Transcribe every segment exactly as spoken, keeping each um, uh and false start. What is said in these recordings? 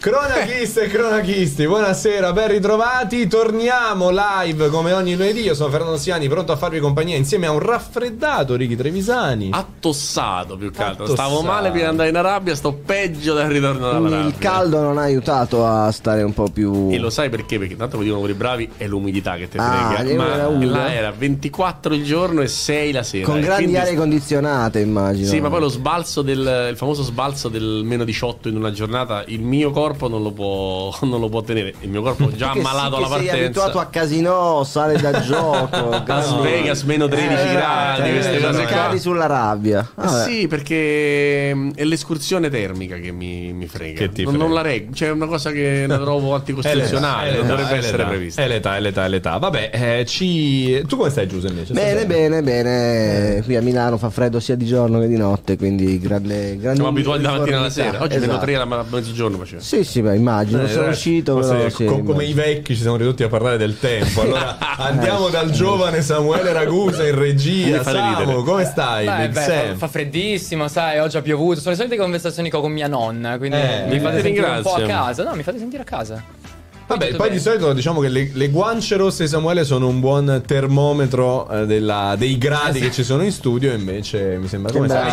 Cronachiste e cronachisti, buonasera, ben ritrovati. Torniamo live come ogni lunedì. Io sono Fernando Siani, pronto a farvi compagnia insieme a un raffreddato Ricky Trevisani. Attossato più che altro. Attossato. Stavo male prima di andare in Arabia, sto peggio dal ritorno dall'Arabia. Il caldo non ha aiutato a stare un po' più. E lo sai perché? Perché tanto lo dicono quelli bravi, è l'umidità che te frega. Ah, ma era là era ventiquattro il giorno e sei la sera. Con e grandi quindi... aree condizionate, immagino. Sì, ma poi lo sbalzo del il famoso sbalzo del meno diciotto in una giornata, il mio corpo non lo può non lo può tenere. Il mio corpo già ammalato alla partenza. Sei abituato a casino, sale da gioco, Las Vegas meno tredici eh, gradi, eh, queste eh, cose qua. Sulla rabbia. Ah, sì, perché è l'escursione termica che mi, mi frega. Che ti frega. Non, non la reggo, cioè è una cosa che la trovo anticostituzionale, non dovrebbe essere prevista. È l'età, è l'età, è l'età. Vabbè, eh, ci tu come stai, Giuseppe, invece? Bene, bene, bene, bene. Qui a Milano fa freddo sia di giorno che di notte, quindi grande grande siamo abituati da mattina alla sera. Oggi sono tre a mezzogiorno facevo. Sì, sì, beh, immagino, eh, sono uscito però, sì, co come i vecchi ci siamo ridotti a parlare del tempo. Allora andiamo eh, dal giovane Samuele Ragusa in regia. Samu, come stai? Beh, beh, fa freddissimo, sai, oggi ha piovuto. Sono le solite conversazioni che ho con mia nonna, quindi eh, mi fate eh, sentire un po' a casa. No, mi fate sentire a casa. Vabbè, poi bene. Di solito diciamo che le, le guance rosse di Samuele sono un buon termometro eh, della, dei gradi esatto. che ci sono in studio, invece mi sembra come stai.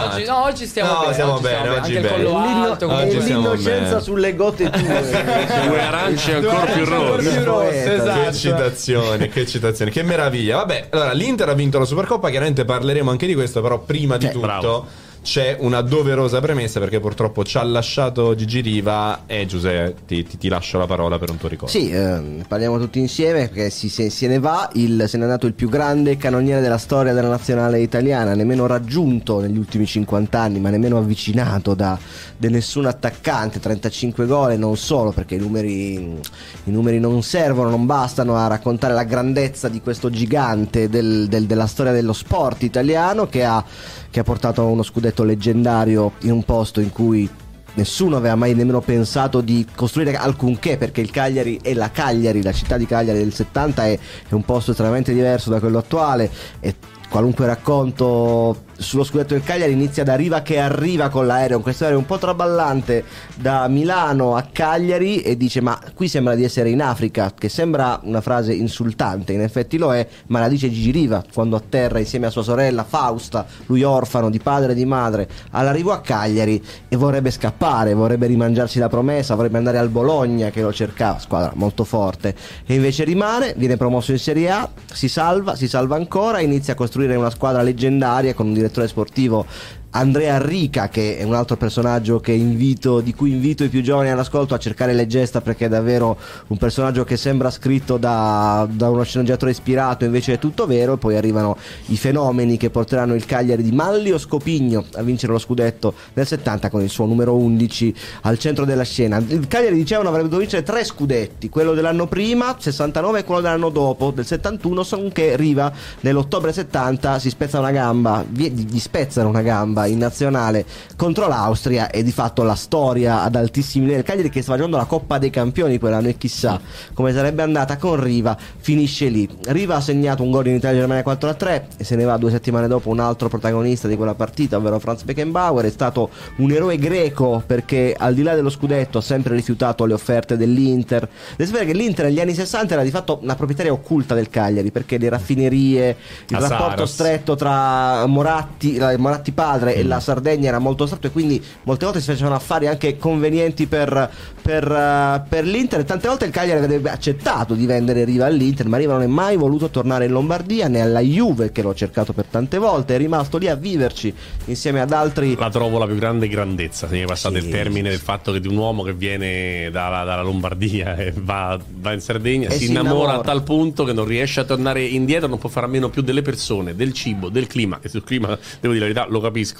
Oggi, no, oggi stiamo no, bene, siamo oggi bene, oggi bene. Anche il collo alto, oggi l'innocenza sulle gote tue. Due arance ancora più rosse. rosse esatto. Che eccitazione, che eccitazione, che meraviglia. Vabbè, allora l'Inter ha vinto la Supercoppa, chiaramente parleremo anche di questo, però prima di eh, tutto... Bravo. C'è una doverosa premessa perché purtroppo ci ha lasciato Gigi Riva e Giuseppe ti, ti, ti lascio la parola per un tuo ricordo. Sì, eh, parliamo tutti insieme perché si, se, se ne va, il, se n'è andato il più grande cannoniere della storia della nazionale italiana, nemmeno raggiunto negli ultimi cinquanta anni ma nemmeno avvicinato da, da nessun attaccante, trentacinque gol e non solo perché i numeri, i numeri non servono, non bastano a raccontare la grandezza di questo gigante del, del, della storia dello sport italiano che ha, che ha portato a uno scudetto leggendario in un posto in cui nessuno aveva mai nemmeno pensato di costruire alcunché, perché il Cagliari è la Cagliari, la città di Cagliari del settanta è, è un posto estremamente diverso da quello attuale e qualunque racconto sullo scudetto del Cagliari inizia da Riva che arriva con l'aereo, in questo aereo un po' traballante da Milano a Cagliari e dice ma qui sembra di essere in Africa, che sembra una frase insultante, in effetti lo è, ma la dice Gigi Riva quando atterra insieme a sua sorella Fausta, lui orfano di padre e di madre all'arrivo a Cagliari e vorrebbe scappare, vorrebbe rimangiarsi la promessa, vorrebbe andare al Bologna che lo cercava, squadra molto forte, e invece rimane, viene promosso in Serie A, si salva, si salva ancora, inizia a costruire una squadra leggendaria con un direttore sportivo Andrea Rica che è un altro personaggio che invito, di cui invito i più giovani all'ascolto a cercare le gesta perché è davvero un personaggio che sembra scritto da, da uno sceneggiatore ispirato, invece è tutto vero. E poi arrivano i fenomeni che porteranno il Cagliari di Manlio Scopigno a vincere lo scudetto del settanta con il suo numero undici al centro della scena. Il Cagliari dicevano avrebbe dovuto vincere tre scudetti, quello dell'anno prima, sessantanove, e quello dell'anno dopo, del settantuno, che Riva nell'ottobre settanta si spezza una gamba, gli spezzano una gamba in nazionale contro l'Austria e di fatto la storia ad altissimi livelli del Cagliari che stava giocando la Coppa dei Campioni quell'anno e chissà come sarebbe andata con Riva, finisce lì. Riva ha segnato un gol in Italia-Germania quattro a tre e se ne va due settimane dopo un altro protagonista di quella partita, ovvero Franz Beckenbauer, è stato un eroe greco perché al di là dello scudetto ha sempre rifiutato le offerte dell'Inter. Devi sapere che l'Inter negli anni sessanta era di fatto una proprietaria occulta del Cagliari perché le raffinerie, il Asaros. rapporto stretto tra Moratti, Moratti padre e la Sardegna era molto stretto e quindi molte volte si facevano affari anche convenienti per, per, per l'Inter e tante volte il Cagliari avrebbe accettato di vendere Riva all'Inter ma Riva non è mai voluto tornare in Lombardia né alla Juve che l'ho cercato per tante volte, è rimasto lì a viverci insieme ad altri. La trovo la più grande grandezza, se mi è passato sì, il termine, del fatto che di un uomo che viene dalla, dalla Lombardia e va, va in Sardegna e si, si innamora, innamora a tal punto che non riesce a tornare indietro, non può fare a meno più delle persone, del cibo, del clima, e sul clima devo dire la verità lo capisco.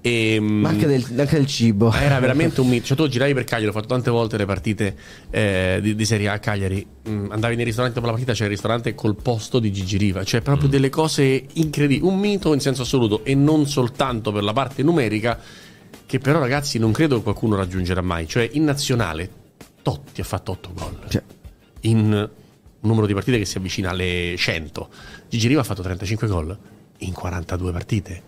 E, ma anche del, anche del cibo era veramente un mito, cioè tu giravi per Cagliari, ho fatto tante volte le partite eh, di, di Serie A a Cagliari, mm, andavi nei ristoranti dopo la partita, c'era il ristorante col posto di Gigi Riva, cioè proprio mm. delle cose incredibili, un mito in senso assoluto e non soltanto per la parte numerica che però ragazzi non credo che qualcuno raggiungerà mai, cioè in nazionale Totti ha fatto otto gol cioè. in un numero di partite che si avvicina alle cento, Gigi Riva ha fatto trentacinque gol in quarantadue partite.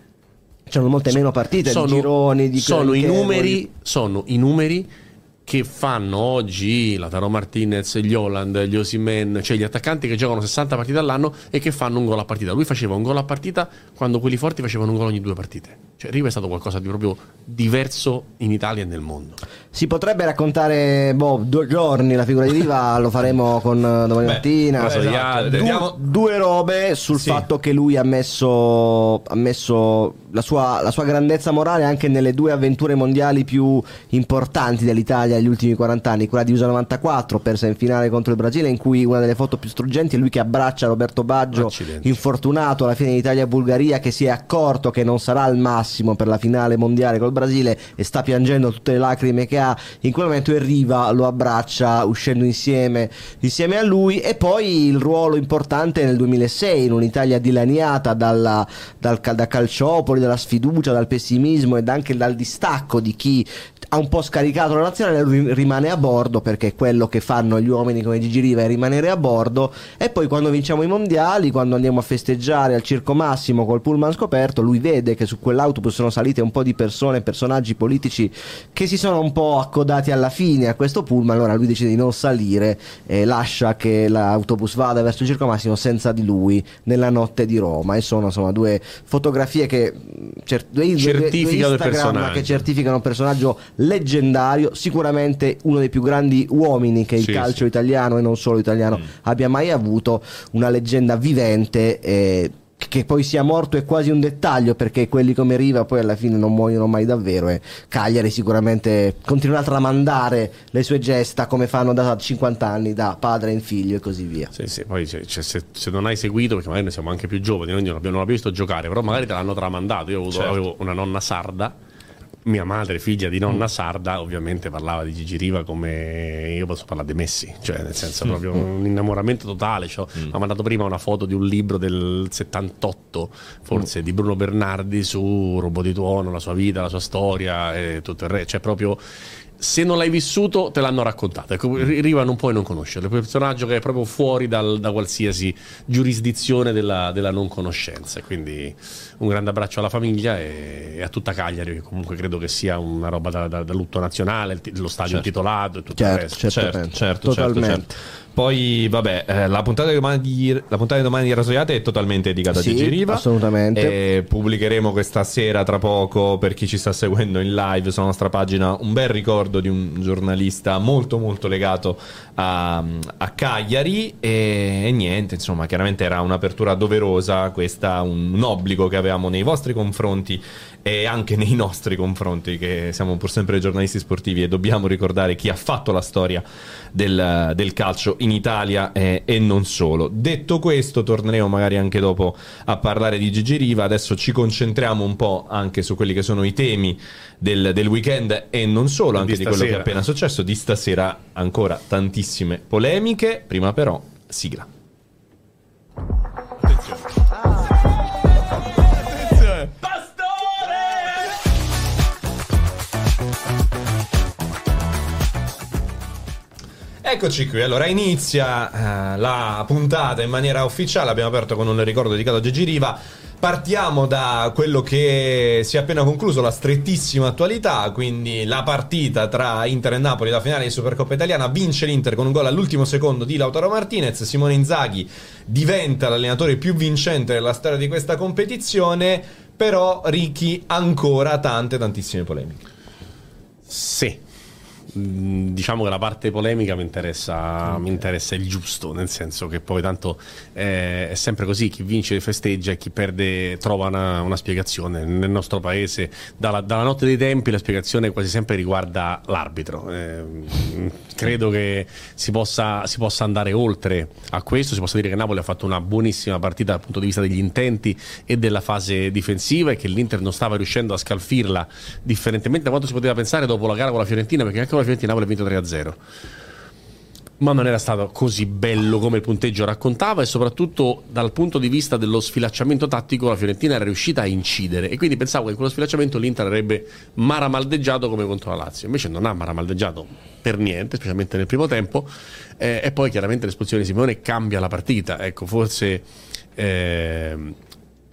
C'erano molte meno partite, sono, di gironi, di sono i numeri, sono i numeri che fanno oggi Lautaro Martinez, gli Haaland, gli Osimhen, cioè gli attaccanti che giocano sessanta partite all'anno e che fanno un gol a partita. Lui faceva un gol a partita quando quelli forti facevano un gol ogni due partite. Cioè Riva è stato qualcosa di proprio diverso in Italia e nel mondo. Si potrebbe raccontare boh, due giorni la figura di Riva, lo faremo con domani Beh, mattina. Esatto. Esatto. Du- Andiamo... Due robe sul sì. fatto che lui ha messo, ha messo la, sua, la sua grandezza morale anche nelle due avventure mondiali più importanti dell'Italia negli ultimi quaranta anni, quella di U S A novantaquattro persa in finale contro il Brasile, in cui una delle foto più struggenti è lui che abbraccia Roberto Baggio, accidenti, infortunato alla fine d'Italia-Bulgaria, che si è accorto che non sarà al massimo per la finale mondiale col Brasile e sta piangendo tutte le lacrime che ha. In quel momento il Riva lo abbraccia uscendo insieme insieme a lui. E poi il ruolo importante nel duemilasei in un'Italia dilaniata dalla, dal, da Calciopoli, dalla sfiducia, dal pessimismo ed anche dal distacco di chi ha un po' scaricato la nazionale. Lui rimane a bordo, perché è quello che fanno gli uomini come Gigi Riva, è rimanere a bordo. E poi quando vinciamo i mondiali, quando andiamo a festeggiare al Circo Massimo col pullman scoperto, lui vede che su quell'autobus sono salite un po' di persone, personaggi politici che si sono un po' accodati alla fine a questo pullman. Allora lui decide di non salire e lascia che l'autobus vada verso il Circo Massimo senza di lui nella notte di Roma. E sono insomma due fotografie che cer- due, certificano due Instagram che certificano un personaggio leggendario, sicuramente uno dei più grandi uomini che il sì, calcio sì. italiano e non solo italiano mm. abbia mai avuto, una leggenda vivente eh, che poi sia morto è quasi un dettaglio, perché quelli come Riva poi alla fine non muoiono mai davvero. E Cagliari sicuramente continuerà a tramandare le sue gesta come fanno da cinquanta anni, da padre in figlio e così via. Sì, sì, poi cioè, se, se non hai seguito, perché magari noi siamo anche più giovani, noi non l'abbiamo visto giocare, però magari te l'hanno tramandato. Io avevo, certo. avevo una nonna sarda, mia madre, figlia di nonna sarda, ovviamente parlava di Gigi Riva come io posso parlare di Messi, cioè nel senso proprio un innamoramento totale. Cioè, mm. ha mandato prima una foto di un libro del settantotto, forse, mm. di Bruno Bernardi su Robot di Tuono, la sua vita, la sua storia e tutto il resto. Cioè proprio, se non l'hai vissuto te l'hanno raccontato. Ecco, Riva non puoi non conoscerlo, è un personaggio che è proprio fuori dal, da qualsiasi giurisdizione della, della non conoscenza. Quindi un grande abbraccio alla famiglia e a tutta Cagliari, che comunque credo che sia una roba da, da, da lutto nazionale, lo stadio certo. titolato e tutto certo, il resto. Certo, certo, certo, totalmente. certo, certo. Poi vabbè, eh, la puntata di domani, la puntata di domani di Rasoiate è totalmente dedicata sì, a Gigi Riva, assolutamente. E pubblicheremo questa sera, tra poco, per chi ci sta seguendo in live sulla nostra pagina, un bel ricordo di un giornalista molto molto legato a, a Cagliari e, e niente, insomma, chiaramente era un'apertura doverosa questa, un, un obbligo che avevamo nei vostri confronti e anche nei nostri confronti, che siamo pur sempre giornalisti sportivi e dobbiamo ricordare chi ha fatto la storia del, del calcio in Italia eh, e non solo. Detto questo, torneremo magari anche dopo a parlare di Gigi Riva. Adesso ci concentriamo un po' anche su quelli che sono i temi del, del weekend e non solo, anche di, di quello che è appena successo di stasera. Ancora tantissime polemiche. Prima però, sigla. Attenzione. Attenzione. Eccoci qui, allora inizia eh, la puntata in maniera ufficiale, abbiamo aperto con un ricordo dedicato a Gigi Riva. Partiamo da quello che si è appena concluso, la strettissima attualità, quindi la partita tra Inter e Napoli, la finale di Supercoppa Italiana. Vince l'Inter con un gol all'ultimo secondo di Lautaro Martinez. Simone Inzaghi diventa l'allenatore più vincente della storia di questa competizione, però Ricky ancora tante tantissime polemiche. Sì. Diciamo che la parte polemica mi interessa, okay. mi interessa il giusto, nel senso che poi tanto eh, è sempre così, chi vince festeggia e chi perde trova una, una spiegazione. Nel nostro paese dalla, dalla notte dei tempi la spiegazione quasi sempre riguarda l'arbitro. Eh, credo che si possa, si possa andare oltre a questo, si possa dire che Napoli ha fatto una buonissima partita dal punto di vista degli intenti e della fase difensiva, e che l'Inter non stava riuscendo a scalfirla, differentemente da quanto si poteva pensare dopo la gara con la Fiorentina, perché anche la Fiorentina aveva vinto tre a zero, ma non era stato così bello come il punteggio raccontava, e soprattutto dal punto di vista dello sfilacciamento tattico la Fiorentina era riuscita a incidere, e quindi pensavo che con lo sfilacciamento l'Inter avrebbe maramaldeggiato come contro la Lazio, invece non ha maramaldeggiato per niente, specialmente nel primo tempo. Eh, e poi chiaramente l'espulsione di Simone cambia la partita, ecco, forse eh,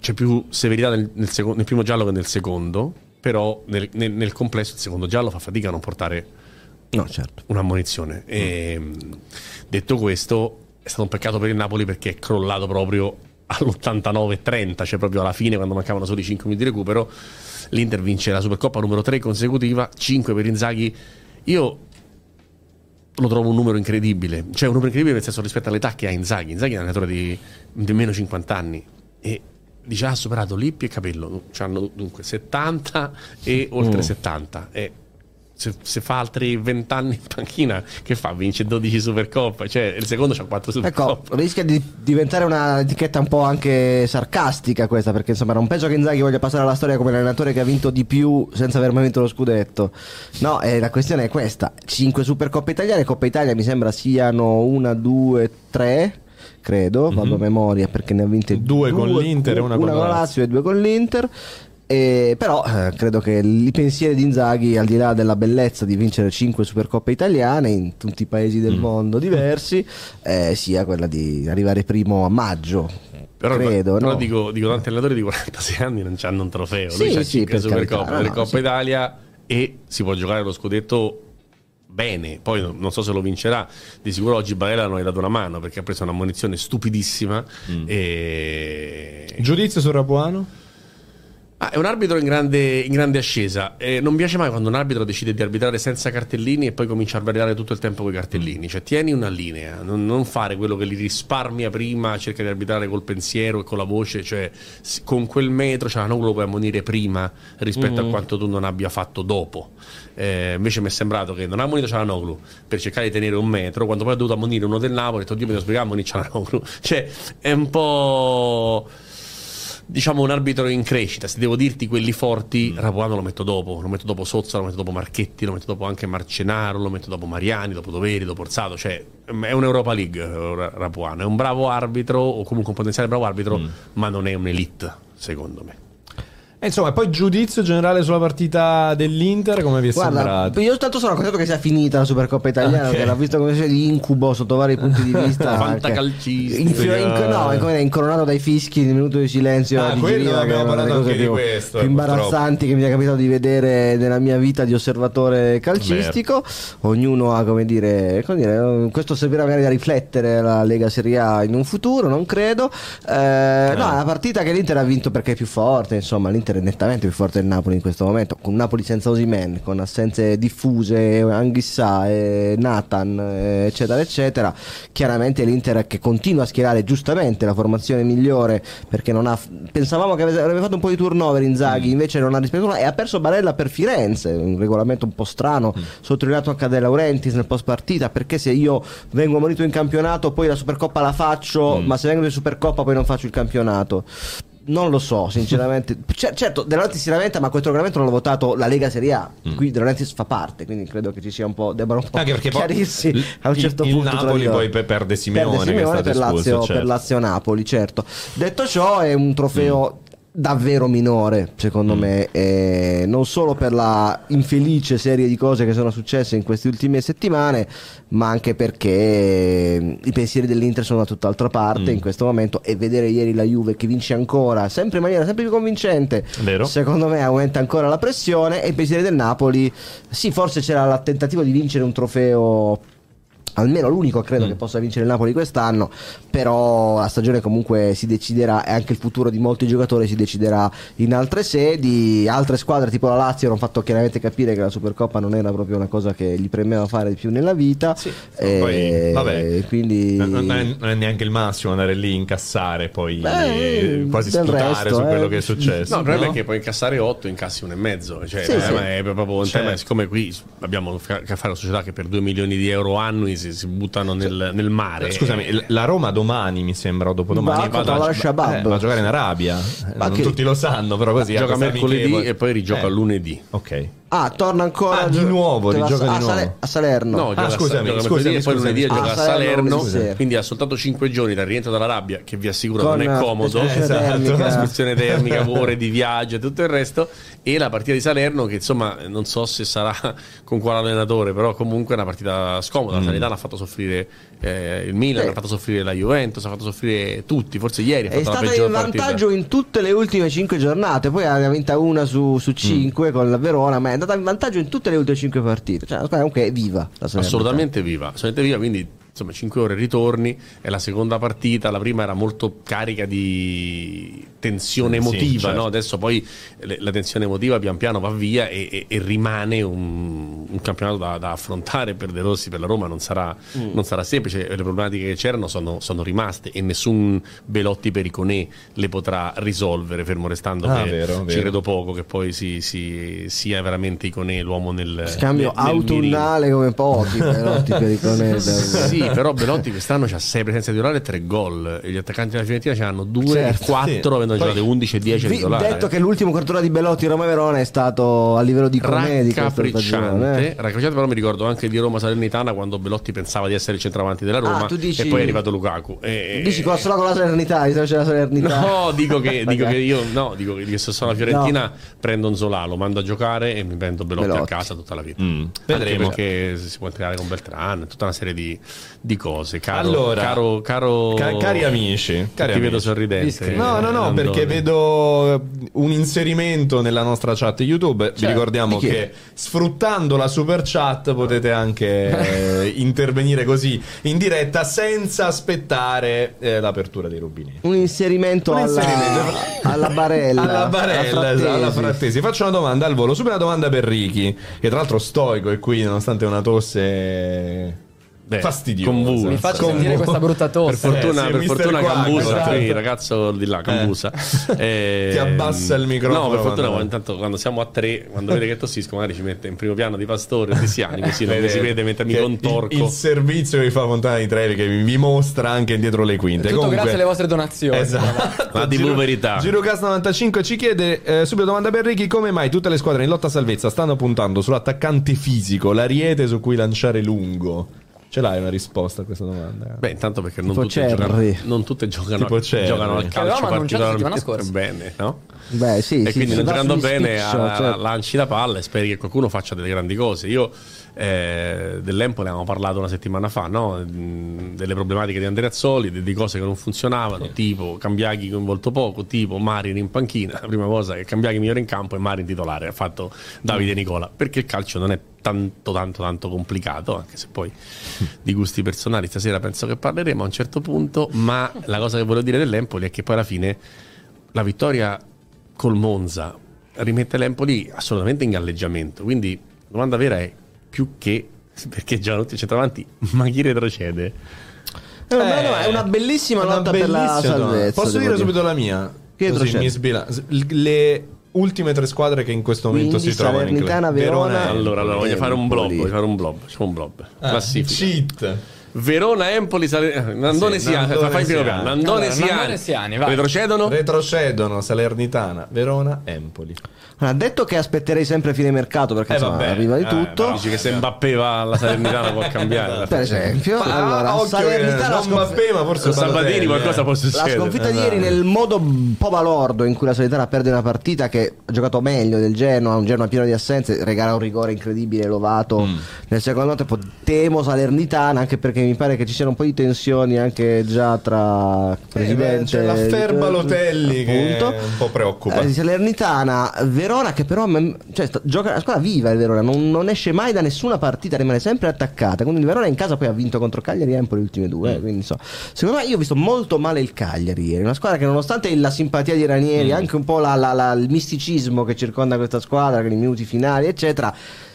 c'è più severità nel, nel, seco- nel primo giallo che nel secondo, però nel, nel, nel complesso il secondo giallo fa fatica a non portare No, certo. Un'ammonizione. E, mm. detto questo, è stato un peccato per il Napoli perché è crollato proprio all'ottantanove trenta, cioè proprio alla fine, quando mancavano solo i cinque minuti di recupero. L'Inter vince la Supercoppa numero tre consecutiva, cinque per Inzaghi. Io lo trovo un numero incredibile, cioè un numero incredibile nel senso rispetto all'età che ha Inzaghi. Inzaghi è un allenatore di, di meno cinquanta anni e dice ha superato Lippi e Capello, hanno dunque settanta e oltre mm. settanta. E Se, se fa altri vent'anni in panchina, che fa? Vince dodici Supercoppa, cioè il secondo c'ha quattro Supercoppa. Ecco, rischia di diventare una etichetta un po' anche sarcastica questa, perché insomma non penso che Inzaghi voglia passare alla storia come l'allenatore che ha vinto di più senza aver mai vinto lo scudetto. No, eh, la questione è questa: cinque Supercoppe italiane, Coppa Italia mi sembra siano una, due, tre, credo, mm-hmm. vado a memoria perché ne ha vinte due, due con due, l'Inter e una, una con la Lazio e due con l'Inter. Eh, però eh, credo che i pensieri di Inzaghi, al di là della bellezza di vincere cinque Supercoppe italiane in tutti i paesi del mm. mondo diversi, eh, sia quella di arrivare primo a maggio. Però, credo, però no? dico, dico tanti allenatori di quarantasei anni non hanno un trofeo. Sì, lui c'ha sì, cinque Supercoppe, no, no, Coppa sì. Italia, e si può giocare lo scudetto bene. Poi non so se lo vincerà, di sicuro oggi Barella non gli ha dato una mano perché ha preso una ammonizione stupidissima. Mm. E... giudizio su Rabuano? Ah, è un arbitro in grande, in grande ascesa. Eh, non piace mai quando un arbitro decide di arbitrare senza cartellini e poi comincia a arbitrare tutto il tempo con i cartellini. Cioè tieni una linea, non, non fare quello che li risparmia prima, cerca di arbitrare col pensiero e con la voce, cioè con quel metro, cioè non lo puoi ammonire prima rispetto mm. a quanto tu non abbia fatto dopo. Eh, invece mi è sembrato che non ha ammonito Calhanoglu per cercare di tenere un metro, quando poi ha dovuto ammonire uno del Napoli, e detto Dio mi devo spiegare ammonire Calhanoglu. Cioè è un po'... diciamo un arbitro in crescita. Se devo dirti quelli forti, mm. Rabuano lo metto dopo, lo metto dopo Sozza, lo metto dopo Marchetti, lo metto dopo anche Marcenaro, lo metto dopo Mariani, dopo Doveri, dopo Orsato. Cioè è un Europa League Rabuano, è un bravo arbitro o comunque un potenziale bravo arbitro, mm. ma non è un'elite secondo me. E insomma, poi giudizio generale sulla partita dell'Inter, come vi è Guarda, sembrato? Io tanto sono contento che sia finita la Supercoppa italiana, okay. che l'ha vista come di incubo sotto vari punti di vista. Fantacalcistica. Inc- no, è come incoronato dai fischi nel minuto di silenzio ah, di Giriva, che è una delle cose più, questo, più imbarazzanti che mi è capitato di vedere nella mia vita di osservatore calcistico. Vero. Ognuno ha, come dire, come dire, questo servirà magari a riflettere la Lega Serie A in un futuro, non credo. Eh, eh. No, la partita che l'Inter ha vinto perché è più forte, insomma, l'Inter è nettamente più forte del Napoli in questo momento, con Napoli senza Osimhen, con assenze diffuse, Anghissà, e Nathan, eccetera eccetera. Chiaramente l'Inter che continua a schierare giustamente la formazione migliore, perché non ha, pensavamo che avrebbe fatto un po' di turnover Inzaghi, invece non ha rispettato, e ha perso Barella per Firenze, un regolamento un po' strano, mm. sottolineato anche a De Laurentiis nel post partita, perché se io vengo ammonito in campionato poi la Supercoppa la faccio, mm. ma se vengo in Supercoppa poi non faccio il campionato. Non lo so, sinceramente. C- certo, De Laurentiis si lamenta, ma questo regolamento non l'ha votato la Lega Serie A. Mm. Qui De Laurentiis fa parte, quindi credo che ci sia un po', debbano un po' chiarirsi l- a un certo il, punto. Il Napoli poi perde Simeone, perde Simeone che è stato per espulso, Lazio, certo. per Lazio-Napoli, certo. Detto ciò, è un trofeo... Mm. davvero minore secondo mm. me, eh, non solo per la infelice serie di cose che sono successe in queste ultime settimane, ma anche perché i pensieri dell'Inter sono da tutt'altra parte mm. in questo momento, e vedere ieri la Juve che vince ancora sempre in maniera sempre più convincente, Vero. secondo me aumenta ancora la pressione, e i pensieri del Napoli, sì, forse c'era il tentativo di vincere un trofeo, almeno l'unico credo mm. che possa vincere il Napoli quest'anno, però la stagione comunque si deciderà, e anche il futuro di molti giocatori si deciderà in altre sedi. Altre squadre tipo la Lazio hanno fatto chiaramente capire che la Supercoppa non era proprio una cosa che gli premeva fare di più nella vita, sì, e poi, vabbè, quindi non è, non è neanche il massimo andare lì a incassare poi Beh, quasi sputare resto, su eh. quello che è successo. No, il problema no? è che puoi incassare otto, incassi un e mezzo, cioè, sì, eh, sì. Ma è proprio un cioè, tema, siccome qui abbiamo a che fare una società che per due milioni di euro annui si buttano nel, nel mare. Scusami, la Roma domani mi sembra, o dopodomani, va, va, a, va a giocare in Arabia. Ma non che... tutti lo sanno, però così gioca mercoledì poi... e poi rigioca eh. lunedì. Ok. Ah, torna ancora ah, di nuovo, la... rigioca ah, di nuovo a Salerno. No, ah, scusami, scusami, scusami, e poi lunedì gioca a Salerno, Salerno quindi ha soltanto cinque giorni dal rientro dall'Arabia, che vi assicuro Con non è comodo, trasmissione termica, ore di viaggio e tutto il resto, e la partita di Salerno che insomma non so se sarà con quale allenatore, però comunque è una partita scomoda. La Salernitana ha fatto soffrire eh, il Milan, sì. ha fatto soffrire la Juventus, ha fatto soffrire tutti, forse ieri ha fatto è stata in vantaggio partita. In tutte le ultime cinque giornate, poi ha vinta una su cinque mm. con la Verona, ma è andata in vantaggio in tutte le ultime cinque partite. Cioè, comunque è viva la assolutamente viva, assolutamente viva, quindi insomma cinque ore ritorni, è la seconda partita, la prima era molto carica di tensione emotiva, sì, certo. no? Adesso poi la tensione emotiva pian piano va via e, e, e rimane un, un campionato da, da affrontare per De Rossi, per la Roma non sarà, mm. non sarà semplice, le problematiche che c'erano sono, sono rimaste e nessun Belotti per Iconè le potrà risolvere, fermo restando ah, che vero, ci vero. credo poco che poi si, si, sia veramente Iconè l'uomo nel scambio nel, nel autunnale mirino. Come pochi Belotti per Iconè. Sì, però Belotti quest'anno c'ha sei presenze titolari e tre gol, e gli attaccanti della Fiorentina c'hanno due, certo, quattro, sì. avendo giocato undici e dieci titolari. Detto che l'ultimo quarto di Belotti Roma Verona è stato a livello di commedia raccapricciante, eh. raccapricciante, però mi ricordo anche di Roma Salernitana quando Belotti pensava di essere il centravanti della Roma, ah, tu dici... e poi è arrivato Lukaku. E... dici con solo con la Salernitana, se non c'è la Salernitana. No, dico che dico che io no, dico che se sono la Fiorentina no. prendo un Zola, lo mando a giocare e mi prendo Belotti, Belotti. a casa tutta la vita. Mm. Vedremo che si può entrare con Beltran, tutta una serie di di cose, caro, allora, caro, caro ca- cari amici, cari ti amici. vedo sorridente. No, no, no, perché vedo un inserimento nella nostra chat YouTube. Cioè, vi ricordiamo che sfruttando la super chat potete anche eh, intervenire così in diretta senza aspettare eh, l'apertura dei rubinetti. Un inserimento, un inserimento alla, alla Barella, alla Barella, alla Frattesi. alla Frattesi. Faccio una domanda al volo. Subito una domanda per Ricky, che tra l'altro stoico e qui nonostante una tosse Beh, fastidioso convulso. Mi faccio convulso. sentire questa brutta tosse. Per fortuna, eh, per fortuna Cambusa, esatto. il ragazzo di là, Cambusa eh. Eh, ti abbassa il microfono. No, per fortuna quando... intanto quando siamo a tre, quando vede che tossisco, magari ci mette in primo piano di Pastore, di Siani, così non si vede mentre mi contorco. Il, il servizio che fa Fontana di Trevi, che vi mostra anche dietro le quinte. Tutto comunque... grazie alle vostre donazioni. Esatto. La di Giro, verità. Girocast novantacinque ci chiede eh, subito domanda per Ricky: come mai tutte le squadre in lotta a salvezza stanno puntando sull'attaccante fisico, l'ariete su cui lanciare lungo? Ce l'hai una risposta a questa domanda? Beh, intanto perché non tutte, giocano, non tutte giocano giocano al calcio particolarmente bene, no? Beh, sì, e sì, quindi non giocando bene spiccio, a, cioè... lanci la palla e speri che qualcuno faccia delle grandi cose. Io eh, dell'Empoli abbiamo parlato una settimana fa, no? Delle problematiche di Andreazzoli, di cose che non funzionavano, sì. tipo Cambiaghi coinvolto poco, tipo Marin in panchina. La prima cosa è che Cambiaghi migliore in campo e Marin titolare, ha fatto Davide mm. Nicola, perché il calcio non è tanto tanto tanto complicato, anche se poi di gusti personali stasera penso che parleremo a un certo punto. Ma la cosa che volevo dire dell'Empoli è che poi alla fine la vittoria col Monza rimette l'Empoli assolutamente in galleggiamento, quindi la domanda vera è più che perché Gianotti centravanti, ma chi retrocede? Eh, eh, no, è una bellissima è una lotta bellissima per la salvezza. Posso dire, dire subito la mia? Che Così, mi sbila- le ultime tre squadre che in questo momento Quindi, si trovano in Verona. Verona allora, allora voglio fare un blob, voglio fare un blob, un blob. Ah, classifica. Cheat. Verona, Empoli, Salernitana, Nandone, sì, Siani, Nandone, fai Siani. Nandone, Siani. Nandone Siani, vai. Retrocedono? Retrocedono Salernitana, Verona, Empoli. Ha detto che aspetterei sempre fine mercato perché eh, insomma, vabbè, arriva di tutto. Eh, dici che se Mbappé va alla Salernitana può cambiare. Per esempio, allora, ah, Salernitana non Mbappé, ma forse Sabatini qualcosa eh. può succedere. La sconfitta di ieri nel modo un po' balordo in cui la Salernitana perde una partita che ha giocato meglio del Genoa, un Genoa pieno di assenze, regala un rigore incredibile Lovato mm. nel secondo tempo. Temo Salernitana anche perché mi pare che ci siano un po' di tensioni anche già tra presidente eh, beh, c'è l'affair Balotelli che un po' preoccupa. Eh, Salernitana, Verona che però cioè, sta, gioca la squadra viva il Verona, non, non esce mai da nessuna partita, rimane sempre attaccata, quindi il Verona in casa poi ha vinto contro Cagliari e Empoli le ultime due, mm. quindi so. Secondo me io ho visto molto male il Cagliari ieri, una squadra che nonostante la simpatia di Ranieri, mm. anche un po' la, la, la, il misticismo che circonda questa squadra, nei minuti finali eccetera,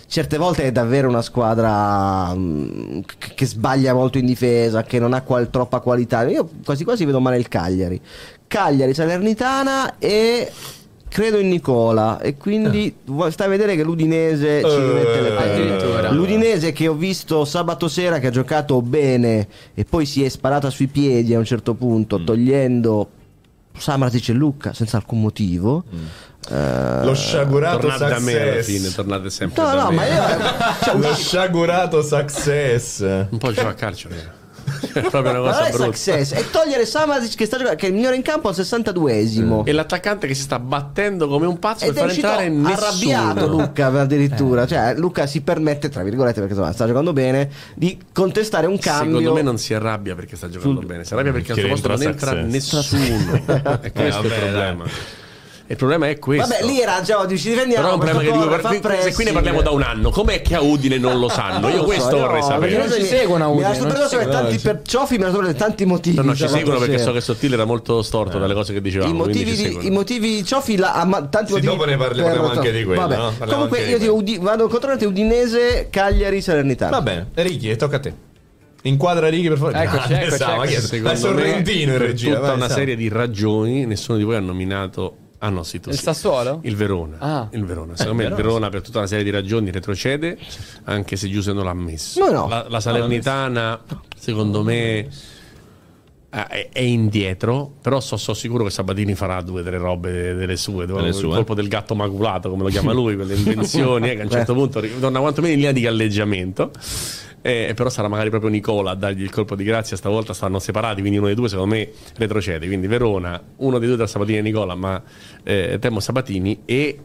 certe volte è davvero una squadra che sbaglia molto in difesa, che non ha qual- troppa qualità. Io quasi quasi vedo male il Cagliari. Cagliari, Salernitana e credo in Nicola. E quindi eh. sta a vedere che l'Udinese ci rimette le palle. L'Udinese che ho visto sabato sera, che ha giocato bene e poi si è sparata sui piedi a un certo punto, mm. togliendo Samaratic e Lucca senza alcun motivo. Mm. Uh, lo sciagurato success me alla fine, tornate sempre no, da no, me. Ma io, cioè, lo sciagurato success un po' gioca a calcio è proprio una cosa brutta success. E togliere Samadic che, sta giocando, che è il migliore in campo al sessantaduesimo mm. e l'attaccante che si sta battendo come un pazzo ed per far entrare nessuno, arrabbiato Lucca addirittura eh. cioè Lucca si permette tra virgolette perché insomma, sta giocando bene di contestare un cambio. Secondo me non si arrabbia perché sta giocando Sul... bene, si arrabbia perché al suo posto non entra nessuno. E questo eh, vabbè, è il problema dai. Il problema è questo. Vabbè, lì era già oggi, ci difendiamo. Però è che dico, per... pre... se qui ne parliamo da un anno, com'è che a Udine non lo sanno? Io lo questo so, vorrei no, sapere. Non ci seguono a Udine. Mi sono preso tanti per Cioffi, mi hanno preso tanti motivi. No, no, ci seguono perché so che Sottile era molto storto eh. dalle cose che dicevamo. I motivi di i motivi Cioffi la, ama, tanti motivi. Sì, dopo ne parliamo per... anche di quello, no? Comunque io dico Udi... vado contro Udinese, Cagliari, Salernitana. Va bene. Ricky, tocca a te. Inquadra Righi per favore. Eccoci, ah, eccoci, eccoci. È Sorrentino in regia. Tutta una serie di ragioni, nessuno di voi ha nominato. Ah no, sì, tu, il sì. Sassuolo? Il Verona. Ah. Il Verona. Secondo eh, me il Verona sì. per tutta una serie di ragioni retrocede, anche se Giuse non l'ha messo. No, no. La, la Salernitana, secondo me, è, è indietro. Però so, so sicuro che Sabatini farà due delle robe delle sue. Dove, delle il sue. colpo del gatto maculato, come lo chiama lui, quelle invenzioni, eh, che a un certo punto ritorna quantomeno in linea di galleggiamento. Eh, però sarà magari proprio Nicola a dargli il colpo di grazia. Stavolta stanno separati, quindi uno dei due secondo me retrocede. Quindi Verona, uno dei due tra Sabatini e Nicola, ma eh, temo Sabatini. E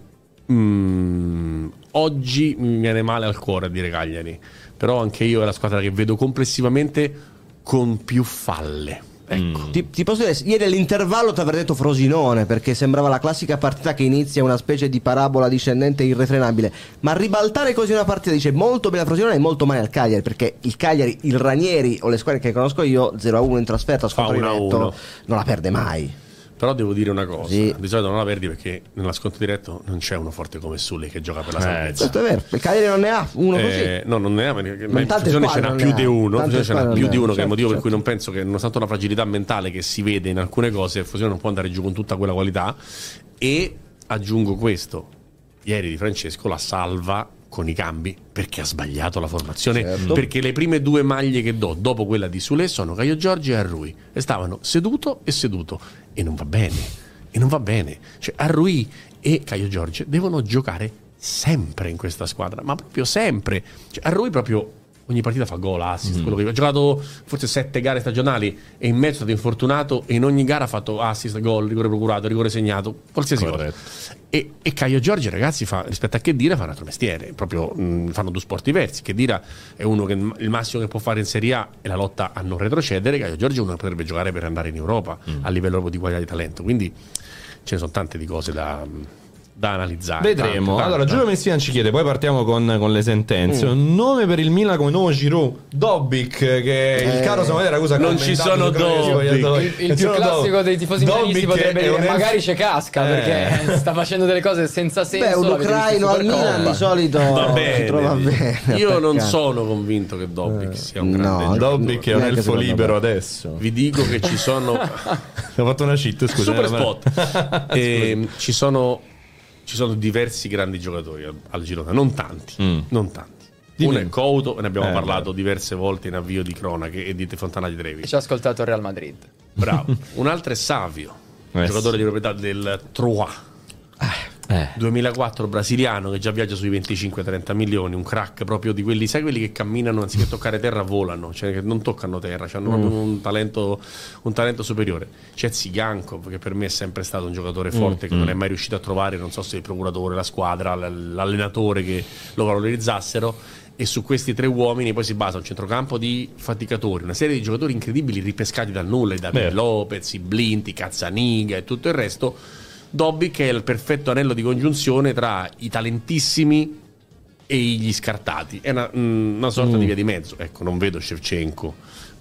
mm, oggi mi viene male al cuore a dire Cagliari, però anche io è la squadra che vedo complessivamente con più falle. Ecco. Mm. Ti, ti posso dire, ieri all'intervallo ti avrei detto Frosinone, perché sembrava la classica partita che inizia una specie di parabola discendente irrefrenabile, ma ribaltare così una partita dice molto bene a Frosinone e molto male al Cagliari, perché il Cagliari, il Ranieri o le squadre che conosco io zero a uno in trasferta, scontro diretto, non la perde mai. Però devo dire una cosa, sì. di solito non la perdi perché nella sconto diretto non c'è uno forte come Sully che gioca per la salvezza. Questo è vero, il Cagliari non ne ha uno eh, così. No, non ne ha, ma in Fusione ce n'ha più di uno, ce n'ha più di uno, più di uno certo, che è il motivo certo. per cui non penso che, nonostante una fragilità mentale che si vede in alcune cose, Fusione non può andare giù con tutta quella qualità. E aggiungo questo, ieri Di Francesco la salva con i cambi, perché ha sbagliato la formazione, certo. perché le prime due maglie che do dopo quella di Sule sono Caio Giorgi e Arrui, e stavano seduto e seduto, e non va bene, e non va bene, cioè Arrui e Caio Giorgi devono giocare sempre in questa squadra, ma proprio sempre, cioè Arrui proprio ogni partita fa gol, assist, mm. quello che ha giocato forse sette gare stagionali e in mezzo è stato infortunato e in ogni gara ha fatto assist, gol, rigore procurato, rigore segnato, qualsiasi Corretto. cosa. E, e Caio Giorgi, ragazzi, fa, rispetto a Khedira fa un altro mestiere, proprio mh, fanno due sport diversi. Khedira è uno che il massimo che può fare in Serie A è la lotta a non retrocedere, Caio Giorgi è uno che potrebbe giocare per andare in Europa mm. a livello proprio di qualità di talento, quindi ce ne sono tante di cose da, da analizzare. Vedremo, tante, allora Giulio Messian ci chiede, poi partiamo con, con le sentenze, mm. un nome per il Milan come nuovo Giroud, Dobbik, che eh. il caro Samuele Ragusa non ci sono Dobbik, il, il, il più classico dei tifosi milanisti potrebbe dire un... magari c'è casca eh. perché sta facendo delle cose senza senso. Beh, un ucraino al Milan di solito va bene, trova bene io non sono convinto che Dobbik eh. sia un grande no, Dobbik no, è un elfo libero adesso. Vi dico che ci sono ho fatto una cheat, scusa, super spot eh, ci sono Ci sono diversi grandi giocatori al, al Girona, non tanti, mm. non tanti. Dimmi. Uno è Couto, ne abbiamo eh, parlato beh. diverse volte in avvio di cronache e di Fontana di Trevi. E ci ha ascoltato il Real Madrid. Bravo. Un'altra è Savio, eh, giocatore sì. di proprietà del Troyes. Eh. duemilaquattro brasiliano che già viaggia sui venticinque trenta milioni, un crack proprio di quelli, sai quelli che camminano anziché toccare terra volano, cioè che non toccano terra, cioè hanno mm. un talento un talento superiore. C'è Zigankov che per me è sempre stato un giocatore forte mm. che mm. non è mai riuscito a trovare, non so se il procuratore, la squadra, l'allenatore che lo valorizzassero. E su questi tre uomini poi si basa un centrocampo di faticatori, una serie di giocatori incredibili ripescati dal nulla, i David Lopez, i Blinti, Cazzaniga e tutto il resto. Dobby che è il perfetto anello di congiunzione tra i talentissimi e gli scartati, è una, una sorta mm. di via di mezzo, ecco, non vedo Shevchenko,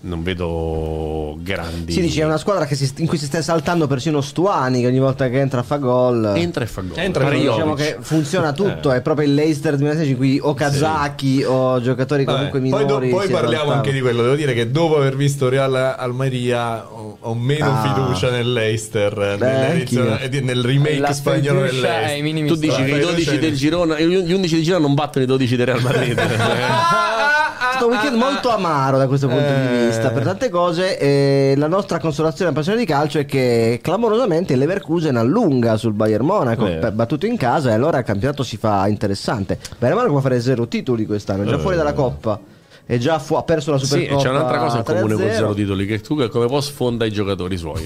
non vedo grandi. Si dice è una squadra che si, in cui si sta saltando persino Stuani, che ogni volta che entra fa gol. Entra e fa gol. Entra, diciamo che funziona tutto, eh. è proprio il Leicester duemilasedici in cui o Kazaki sì. o giocatori vabbè. comunque minori. Poi, do, poi parliamo saltano. anche di quello, devo dire che dopo aver visto Real Almeria ho, ho meno ah. fiducia nel Leicester, nel, nel remake la spagnolo del Leicester. Tu dici che i dodici del Girona, gli undici del Girona non battono i dodici del Real Madrid. È stato un weekend molto amaro da questo punto eh... di vista per tante cose, e la nostra consolazione a passione di calcio è che clamorosamente Leverkusen allunga sul Bayern Monaco, eh. battuto in casa, e allora il campionato si fa interessante. Bayern Monaco può fare zero titoli quest'anno, è già eh... fuori dalla Coppa, è già fu- ha perso la Supercoppa. Sì, c'è un'altra cosa in comune con zero titoli, che tu come può sfonda i giocatori suoi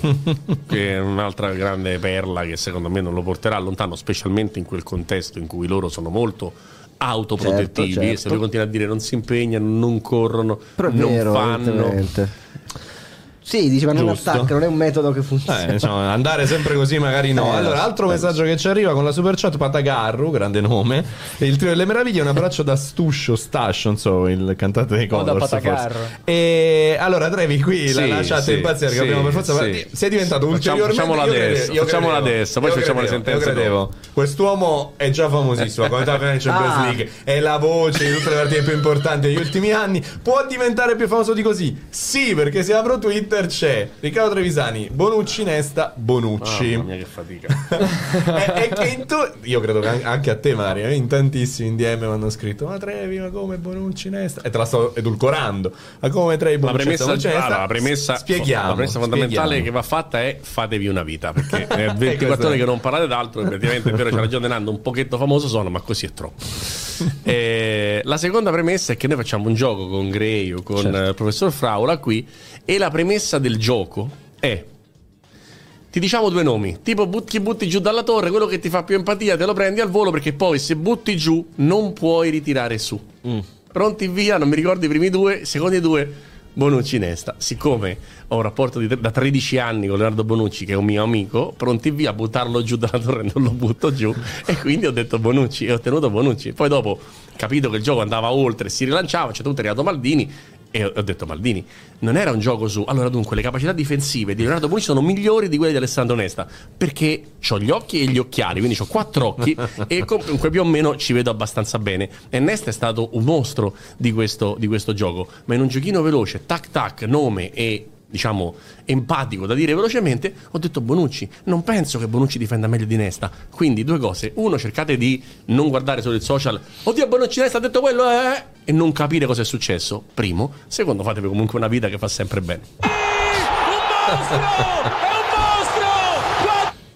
che è un'altra grande perla che secondo me non lo porterà lontano, specialmente in quel contesto in cui loro sono molto autoprotettivi, certo, certo. e se lui continua a dire non si impegnano, non corrono, non fanno. Sì, dicevano un attacco, non è un metodo che funziona. Eh, insomma, andare sempre così magari no. Allora, altro messaggio che ci arriva con la super chat, Patagarru, grande nome. Il trio delle meraviglie, un abbraccio da Stuscio, Stascio, non so, il cantante dei Colors. E allora Trevi qui, sì, la lasciate sì, impazzire, sì, che abbiamo per forza sì. Par- si è diventato sì, ulteriormente facciamo la destra, facciamo la destra, poi facciamo credevo, le sentenze. Quest'uomo è già famosissimo, come la Champions ah. League, è la voce di tutte le partite più importanti degli ultimi anni. Può diventare più famoso di così? Sì, perché se apro Twitter c'è Riccardo Trevisani, Bonucci, Nesta, Bonucci. Oh, mamma mia, che fatica. e, e che in to- io credo che anche a te, Mario, in tantissimi in D M mi hanno scritto: ma Trevi, ma come Bonucci, Nesta? E te la sto edulcorando. Ma come Trevi, Bonucci, la premessa, Nesta? Allora, la premessa, spieghiamo, la premessa fondamentale spieghiamo. Che va fatta è: fatevi una vita, perché è ventiquattro ore che non parlate d'altro. Effettivamente è vero, c'è ragione Nando, un pochetto famoso sono, ma così è troppo. E la seconda premessa è che noi facciamo un gioco con Grey o con certo. il professor Fraula qui, e la premessa del gioco è: ti diciamo due nomi, tipo but- chi butti giù dalla torre, quello che ti fa più empatia te lo prendi al volo, perché poi se butti giù non puoi ritirare su. mm. Pronti via, non mi ricordo i primi due, secondi due Bonucci, Nesta. Siccome ho un rapporto di tre- da tredici anni con Leonardo Bonucci, che è un mio amico, pronti via, buttarlo giù dalla torre non lo butto giù, e quindi ho detto Bonucci e ho tenuto Bonucci. Poi dopo, capito che il gioco andava oltre, si rilanciava, c'è tutto arrivato Maldini, e ho detto Maldini, non era un gioco su. Allora dunque le capacità difensive di Leonardo Bonucci sono migliori di quelle di Alessandro Nesta, perché ho gli occhi e gli occhiali, quindi ho quattro occhi e comunque più o meno ci vedo abbastanza bene, e Nesta è stato un mostro di questo, di questo gioco. Ma in un giochino veloce, tac tac, nome e diciamo empatico da dire velocemente, ho detto Bonucci. Non penso che Bonucci difenda meglio di Nesta, quindi due cose: uno, cercate di non guardare solo il social, oddio Bonucci, Nesta ha detto quello eh! e non capire cosa è successo, primo. Secondo, fatevi comunque una vita che fa sempre bene. Un mostro!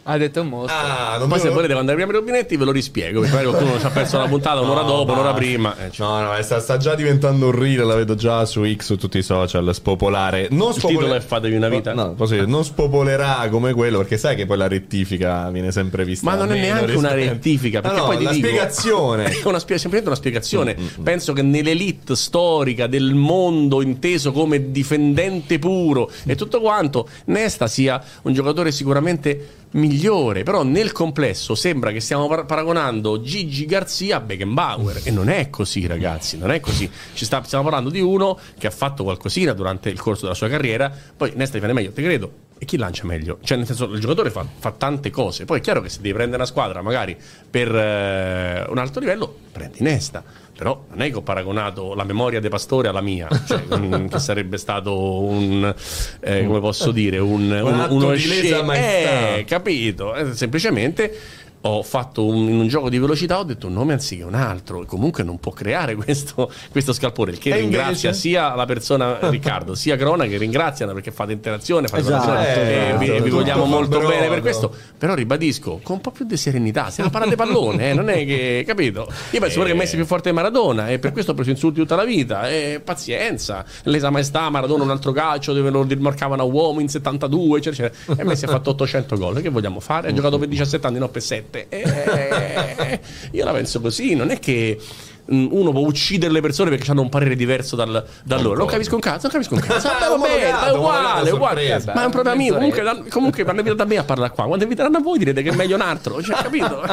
Ha detto un mostro. Ah, non poi se volete andare prima i rubinetti ve lo rispiego, perché magari qualcuno ci ha perso la puntata un'ora no, dopo, un'ora prima. Eh, cioè. No, no, sta, sta già diventando un reel, la vedo già su X, su tutti i social, spopolare. Non spopoler- il titolo è fatevi una vita. No, no, posso dire, non spopolerà come quello, perché sai che poi la rettifica viene sempre vista. Ma non è neanche rispetto. Una rettifica, perché no, no, poi la spiegazione. È una spie- semplicemente una spiegazione. Mm-hmm. Penso che nell'elite storica del mondo inteso come difendente puro e tutto quanto, Nesta sia un giocatore sicuramente migliore, però nel complesso sembra che stiamo par- paragonando Gigi Garzia a Beckenbauer, e non è così, ragazzi, non è così. Ci sta, stiamo parlando di uno che ha fatto qualcosina durante il corso della sua carriera. Poi Nesta difende meglio, te credo, e chi lancia meglio? Cioè, nel senso, il giocatore fa, fa tante cose. Poi è chiaro che se devi prendere una squadra magari per eh, un alto livello, prendi Nesta. Però non è che ho paragonato la memoria De Pastore alla mia, cioè, un, che sarebbe stato un eh, come posso dire un, un, un atto uno di lesa maestà. Eh, capito? Eh, semplicemente ho fatto un, in un gioco di velocità ho detto un nome anziché un altro, e comunque non può creare questo, questo scalpore, il che e ringrazia invece? Sia la persona Riccardo sia Crona, che ringraziano perché fate interazione, fate esatto, relazione, esatto, e vi, vi vogliamo molto brodo. Bene per questo, però ribadisco con un po' più di serenità, se la parate pallone eh, non è che, capito, io penso e... che Messi è più forte di Maradona e per questo ho preso insulti tutta la vita, e pazienza, lesa maestà, Maradona un altro calcio dove lo marcavano a uomo in settantadue eccetera, eccetera. E Messi ha fatto ottocento gol, che vogliamo fare, ha giocato per diciassette anni, non per sette. Eh, io la penso così, non è che uno può uccidere le persone perché hanno un parere diverso dal, da loro. Non capisco un cazzo, non capisco un cazzo. Andavo bene, è uguale, uguale. Ma è un problema mio. Comunque, comunque quando invito da me a parlare qua, quando inviteranno a voi direte che è meglio un altro. Cioè, capito?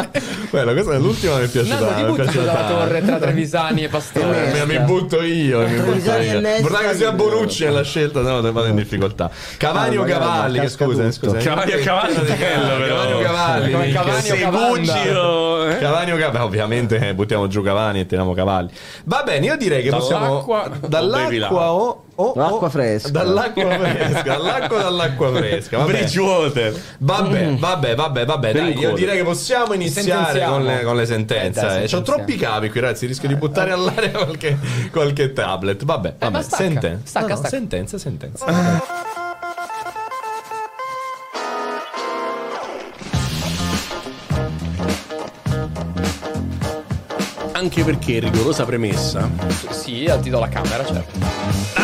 Bella, questa è l'ultima che mi piace. No, ti butto dalla torre tra Trevisani e Pastore. Mi butto io. Mi butto io. Vorrei che sia Bonucci è la scelta, no, te vado in difficoltà. Cavani o Cavalli? Che scusa, scusa. Cavani o Cavalli è bello, Cavani o Cavalli. Cavani o Cavalli. Ovviamente buttiamo giù Cavani e teniamo Cavalli. Va bene, io direi che dall'acqua, possiamo dall'acqua o, o, o fresca. Dall'acqua fresca, dall'acqua dall'acqua fresca. Bridgewater. Vabbè, vabbè, vabbè, vabbè. Dai, io direi che possiamo iniziare con le, con le sentenze. Eh, dai, eh. C'ho troppi capi qui, ragazzi, rischio eh, di buttare eh. all'aria qualche, qualche tablet. Vabbè, vabbè. Eh, stacca. Senten- stacca, no, stacca. Sentenza, sentenza. Ah. Anche perché, rigorosa premessa. Sì, ti do la camera, certo.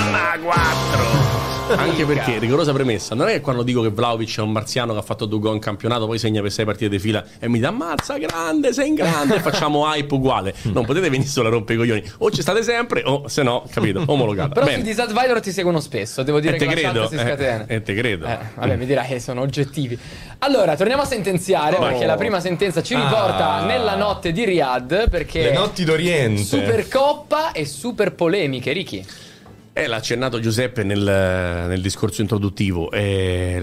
Mamma quattro Anche perché, rigorosa premessa, non è che quando dico che Vlaovic è un marziano che ha fatto due gol in campionato, poi segna per sei partite di fila e mi dà ammazza grande, sei in grande, facciamo hype uguale. Non potete venire solo a rompere i coglioni, o ci state sempre o se no, capito, omologata. Però i disadvisor ti seguono spesso, devo dire, e che te la credo, si scatena. E te credo. Eh, vabbè, mi dirai che sono oggettivi. Allora, torniamo a sentenziare, oh. perché la prima sentenza ci riporta ah. nella notte di Riyadh, perché le notti d'Oriente. Supercoppa e super polemiche, Ricky. Eh, l'ha accennato Giuseppe nel, nel discorso introduttivo. Eh,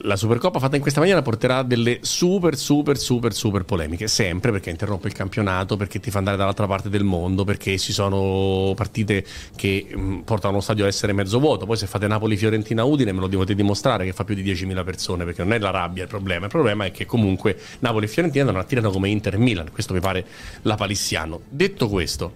la Supercoppa fatta in questa maniera porterà delle super, super, super, super polemiche. Sempre perché interrompe il campionato, perché ti fa andare dall'altra parte del mondo, perché ci sono partite che mh, portano lo stadio a essere mezzo vuoto. Poi se fate Napoli-Fiorentina-Udine me lo dovete dimostrare che fa più di diecimila persone, perché non è la rabbia il problema. Il problema è che comunque Napoli e Fiorentina non attirano come Inter-Milan. Questo mi pare la palissiano. Detto questo,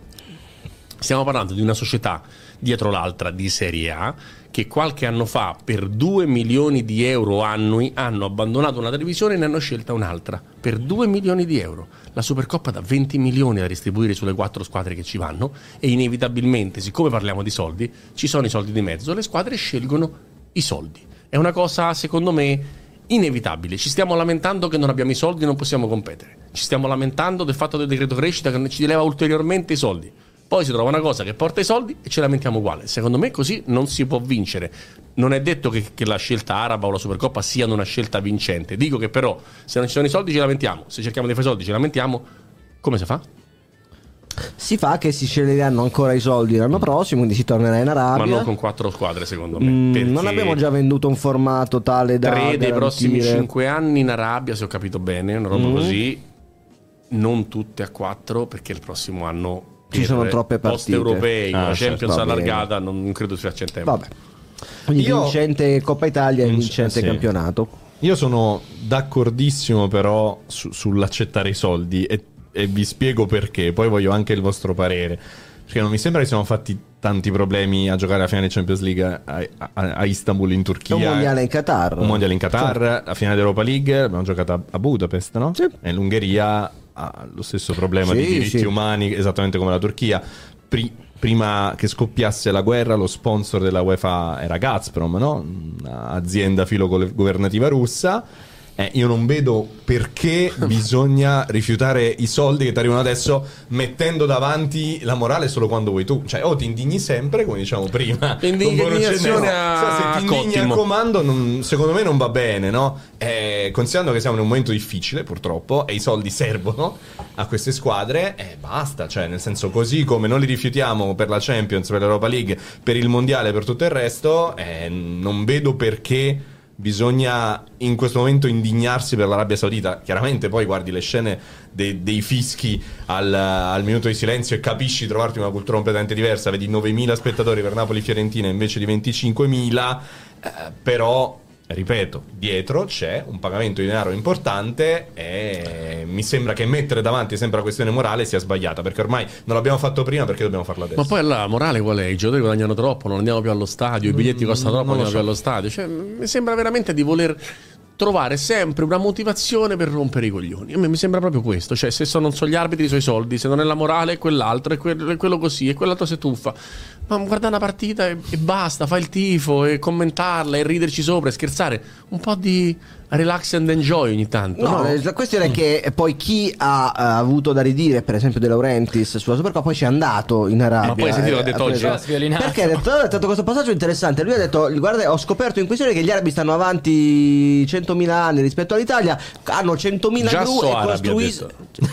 stiamo parlando di una società dietro l'altra di Serie A che qualche anno fa per due milioni di euro annui hanno abbandonato una televisione e ne hanno scelta un'altra per due milioni di euro. La Supercoppa dà venti milioni da distribuire sulle quattro squadre che ci vanno e inevitabilmente, siccome parliamo di soldi, ci sono i soldi di mezzo, le squadre scelgono i soldi. È una cosa secondo me inevitabile. Ci stiamo lamentando che non abbiamo i soldi e non possiamo competere, ci stiamo lamentando del fatto del decreto crescita che ci leva ulteriormente i soldi. Poi si trova una cosa che porta i soldi e ce la mettiamo uguale. Secondo me così non si può vincere. Non è detto che, che la scelta araba o la Supercoppa siano una scelta vincente. Dico che però se non ci sono i soldi ce la mettiamo, se cerchiamo di fare i soldi ce la mettiamo. Come si fa? Si fa che si sceglieranno ancora i soldi l'anno prossimo, quindi si tornerà in Arabia. Ma non con quattro squadre, secondo me. Mm, non abbiamo già venduto un formato tale da tre dei prossimi cinque anni in Arabia, se ho capito bene, una roba mm. così. Non tutte a quattro, perché il prossimo anno ci sono troppe partite post-europei, ah, la Champions certo, allargata, non credo sia in tempo. Vabbè. Quindi io... vincente Coppa Italia e vincente sì. campionato. Io sono d'accordissimo però su, sull'accettare i soldi e, e vi spiego perché. Poi voglio anche il vostro parere, perché non mi sembra che siamo fatti tanti problemi a giocare la finale Champions League a, a, a Istanbul in Turchia, un mondiale in Qatar, un mondiale in Qatar, sì. La finale d'Europa League l'abbiamo giocata a Budapest, no? Sì. E l'Ungheria ha lo stesso problema sì, di diritti sì. umani, esattamente come la Turchia. Pri- prima che scoppiasse la guerra lo sponsor della UEFA era Gazprom, no? Un'azienda filogovernativa russa. Eh, io non vedo perché bisogna rifiutare i soldi che ti arrivano adesso, mettendo davanti la morale solo quando vuoi tu. Cioè, o oh, ti indigni sempre, come diciamo prima. L'indignazione a... Se ti indigni al comando, non, secondo me non va bene, no? Eh, considerando che siamo in un momento difficile, purtroppo, e i soldi servono a queste squadre, eh, basta. Cioè, nel senso, così come non li rifiutiamo per la Champions, per l'Europa League, per il Mondiale, per tutto il resto, eh, non vedo perché bisogna in questo momento indignarsi per l'Arabia Saudita. Chiaramente poi guardi le scene de- dei fischi al, al minuto di silenzio e capisci, trovarti una cultura completamente diversa. Vedi novemila spettatori per Napoli-Fiorentina invece di venticinquemila, eh, però ripeto, dietro c'è un pagamento di denaro importante e mi sembra che mettere davanti sempre la questione morale sia sbagliata, perché ormai non l'abbiamo fatto prima, perché dobbiamo farlo adesso? Ma poi la morale qual è? I giocatori guadagnano troppo, non andiamo più allo stadio, i biglietti mm, costano troppo, non andiamo so. più allo stadio. Cioè, mi sembra veramente di voler trovare sempre una motivazione per rompere i coglioni. A me mi sembra proprio questo. Cioè, se sono, non so, gli arbitri i suoi soldi, se non è la morale è quell'altro, è quello, è quello così, e quell'altro si tuffa. Ma guardare una partita e, e basta, fai il tifo e commentarla e riderci sopra e scherzare. Un po' di relax and enjoy ogni tanto. No, no? La questione è che poi chi ha, ha avuto da ridire, per esempio De Laurentiis sulla Supercoppa, poi ci è andato in Arabia. Ma poi sentito eh, l'ha detto oggi, perché ha detto, ha detto questo passaggio interessante. Lui ha detto: guarda, ho scoperto in questione che gli arabi stanno avanti centomila anni rispetto all'Italia, hanno centomila già gru so e, costruis-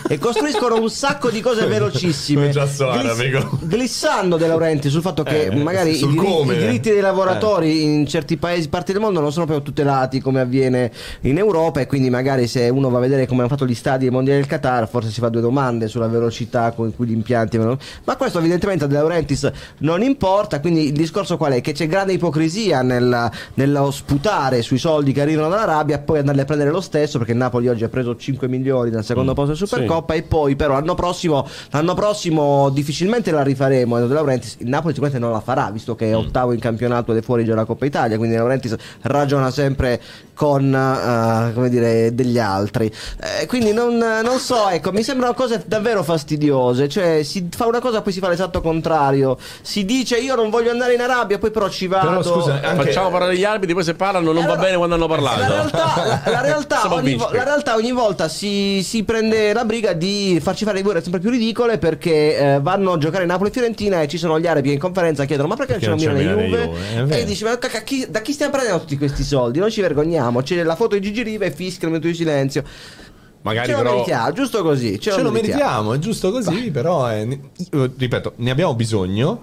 e costruiscono un sacco di cose velocissime. Già so Glis- arabi, glissando De Laurentiis sul fatto che eh, magari i diritti, i diritti dei lavoratori eh. in certi paesi, parti del mondo non sono proprio tutelati come avviene in Europa, e quindi magari se uno va a vedere come hanno fatto gli stadi e i mondiali del Qatar forse si fa due domande sulla velocità con cui gli impianti, ma questo evidentemente a De Laurentiis non importa. Quindi il discorso qual è? Che c'è grande ipocrisia nel, nello sputare sui soldi che arrivano dall'Arabia abbia poi andarle a prendere lo stesso, perché Napoli oggi ha preso cinque milioni dal secondo mm. posto di Supercoppa, sì. E poi però l'anno prossimo, l'anno prossimo difficilmente la rifaremo. De Laurentiis, il Napoli sicuramente non la farà, visto che è ottavo in campionato ed è fuori già la Coppa Italia, quindi De Laurentiis ragiona sempre con uh, come dire, degli altri, eh, quindi non, non so, ecco, mi sembrano cose davvero fastidiose, cioè si fa una cosa poi si fa l'esatto contrario, si dice io non voglio andare in Arabia, poi però ci vado. Però scusa, anche... facciamo parlare gli arbitri, poi se parlano non allora, va bene quando hanno parlato. La realtà, la, la realtà, ogni, vo- la realtà ogni volta si, si prende la briga di farci fare le guerre sempre più ridicole, perché eh, vanno a giocare Napoli-Fiorentina e ci sono gli arabi in conferenza, chiedono ma perché, perché non c'è non Milano Juve, Juve? E dici ma c- c- chi, da chi stiamo prendendo tutti questi soldi, non ci vergogniamo, c'è la foto di Gigi Riva e fischia il minuto di silenzio. Magari ce lo però... meritiamo, giusto così. Ce, ce lo meritiamo, meritiamo, è giusto così, però eh, ripeto, ne abbiamo bisogno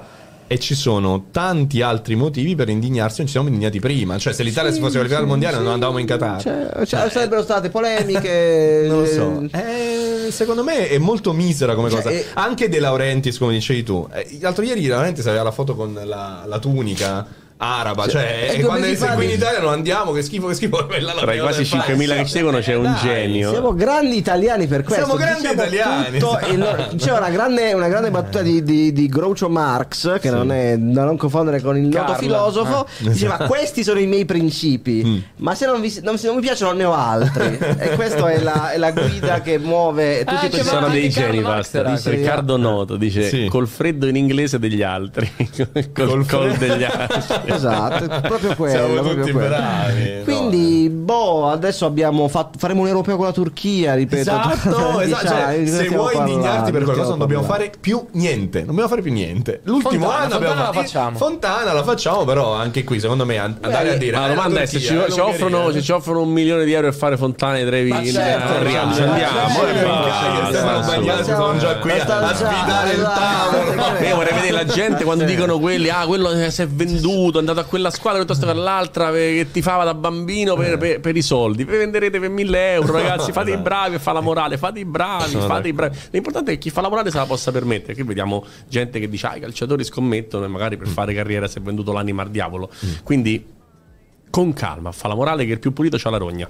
e ci sono tanti altri motivi per indignarsi, non ci siamo indignati prima. Cioè se l'Italia sì, si fosse qualificata sì, al mondiale sì, non andavamo in Qatar. Cioè, cioè eh. sarebbero state polemiche. Non lo so. Eh, secondo me è molto misera come cioè, cosa. Eh... Anche De Laurentiis, come dicevi tu. L'altro ieri De Laurentiis aveva la foto con la, la tunica araba, cioè, cioè e quando sei fare... qui in Italia non andiamo, che schifo, che schifo. Bella, tra i quasi cinquemila che ci seguono c'è un dai, genio. Siamo grandi italiani per questo. Siamo grandi diciamo italiani. Tutto... C'è una grande, una grande battuta di, di, di Groucho Marx, che sì. non è da non confondere con il noto filosofo, eh. diceva questi sono i miei principi, mm. ma se non, vi, non, se non mi piacciono ne ho altri. E questa è la, è la guida che muove tutti ah, questi sono dei geni, basta. Dice Riccardo Noto, dice sì. col freddo in inglese degli altri, col col degli altri. Esatto, proprio quello. Siamo proprio tutti quello. bravi. Quindi, no. boh, adesso abbiamo fatto, faremo un europeo con la Turchia, ripeto. Esatto, esatto. Cioè, se vuoi parlando, indignarti per qualcosa non dobbiamo parlando. fare più niente. Non dobbiamo fare più niente. L'ultimo Fontana, anno Fontana abbiamo fatto Fontana, la facciamo, però anche qui secondo me andare Beh, a dire. Ma la domanda Turchia, è se ci, ci, offrono, se ci offrono un milione di euro per fare Fontana e Trevi in Andiamo, sono già qui a sfidare il tavolo. Io vorrei vedere la gente quando dicono quelli, ah, quello si è venduto, andato a quella squadra piuttosto che all'altra che tifava da bambino per, per, per i soldi. Vi venderete per mille euro, ragazzi. Fate i bravi e fa la morale. Fate i bravi, fate i bravi. L'importante è che chi fa la morale se la possa permettere. Qui vediamo gente che dice: ah, i calciatori scommettono e magari per fare carriera si è venduto l'anima al diavolo. Quindi, con calma, fa la morale che il più pulito c'ha la rogna.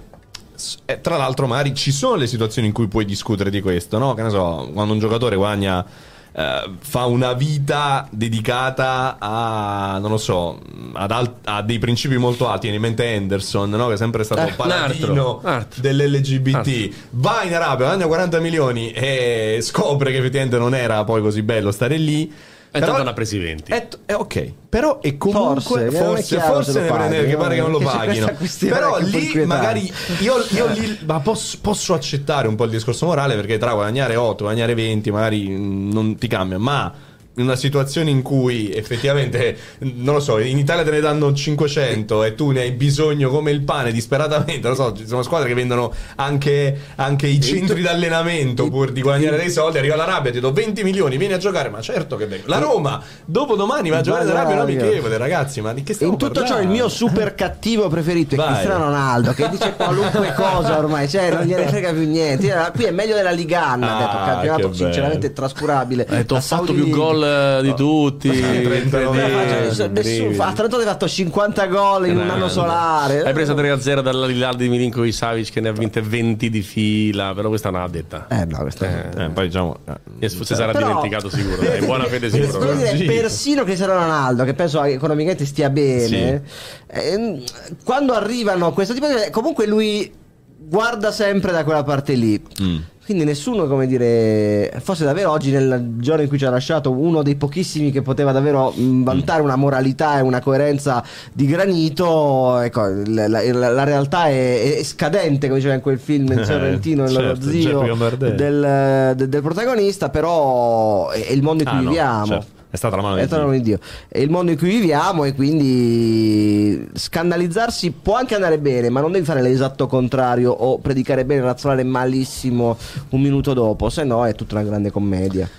E tra l'altro, magari ci sono le situazioni in cui puoi discutere di questo, no? Che ne so, quando un giocatore guadagna. Uh, fa una vita dedicata a non lo so ad al- a dei principi molto alti. Viene in mente Henderson, no? Che è sempre stato eh, paladino dell'L G B T. Nartro. Va in Arabia, guadagna quaranta milioni e scopre che effettivamente non era poi così bello stare lì. È però tanto una presi venti. È, t- è ok, però è comunque forse forse, forse ne prendere, che pare che non lo paghino. Però lì magari io, io lì ma posso, posso accettare un po' il discorso morale, perché tra guadagnare otto, guadagnare venti magari non ti cambia, ma in una situazione in cui effettivamente non lo so, in Italia te ne danno cinquecento e tu ne hai bisogno come il pane disperatamente, non lo so, ci sono squadre che vendono anche, anche i centri d'allenamento pur di guadagnare dei soldi. Arriva l'Arabia e ti do venti milioni, vieni a giocare, ma certo che vengo. La Roma dopo domani va a giocare l'Arabia, non amichevole, ragazzi, ma di che stiamo in tutto parlando? Ciò il mio super cattivo preferito è Vai. Cristiano Ronaldo, che dice qualunque cosa ormai, cioè non gliene frega più niente. Qui è meglio della Ligan, ah, ha detto, campionato sinceramente trascurabile, ha detto, ho fatto più gol di tutti. trentanove, trentanove, trentanove. A Trento hai fatto cinquanta gol in un anno solare. Hai preso tre a zero dall'Al-Hilal di Milinkovic Savic, che ne ha vinte venti di fila. Però questa non l'ha detta. Eh no, questa eh, eh, poi diciamo eh, si sarà però... dimenticato sicuro. Dai, buona fede sicuro. Però dire, persino Cristiano Ronaldo, che penso economicamente stia bene, sì. eh, quando arrivano questo tipo di... comunque lui guarda sempre da quella parte lì. Mm. Quindi nessuno, come dire, forse davvero oggi, nel giorno in cui ci ha lasciato, uno dei pochissimi che poteva davvero vantare una moralità e una coerenza di granito. Ecco, la, la, la realtà è, è scadente, come diceva in quel film in Sorrentino, eh, il certo, zio del, del, del protagonista. Però è il mondo in cui ah, viviamo no, certo. È stata la mano di, è Dio. Mano di Dio. È il mondo in cui viviamo, e quindi scandalizzarsi può anche andare bene, ma non devi fare l'esatto contrario o predicare bene, razzolare malissimo un minuto dopo, se no è tutta una grande commedia.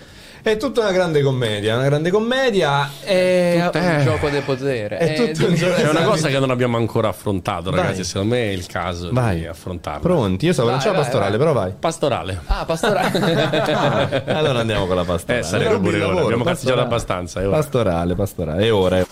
È tutta una grande commedia, una grande commedia. È tutto eh, un gioco del potere. È, è, tutto un gioco. È una cosa che non abbiamo ancora affrontato, ragazzi. Vai. Secondo me è il caso vai. Di affrontarla. Pronti? Io stavo lanciando la pastorale, vai. Però vai. Pastorale. Ah, pastorale. ah, allora andiamo con la pastorale. Eh, sarebbe pure ora. Abbiamo cazzeggiato abbastanza. È ora. Pastorale, pastorale. È ora. È...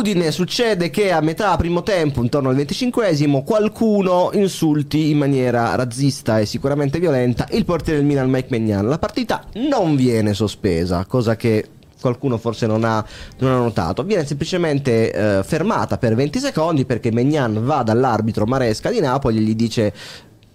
Udine succede che a metà primo tempo, intorno al venticinquesimo, qualcuno insulti in maniera razzista e sicuramente violenta il portiere del Milan Maignan. La partita non viene sospesa, cosa che qualcuno forse non ha, non ha notato. Viene semplicemente eh, fermata per venti secondi perché Maignan va dall'arbitro Maresca di Napoli e gli dice: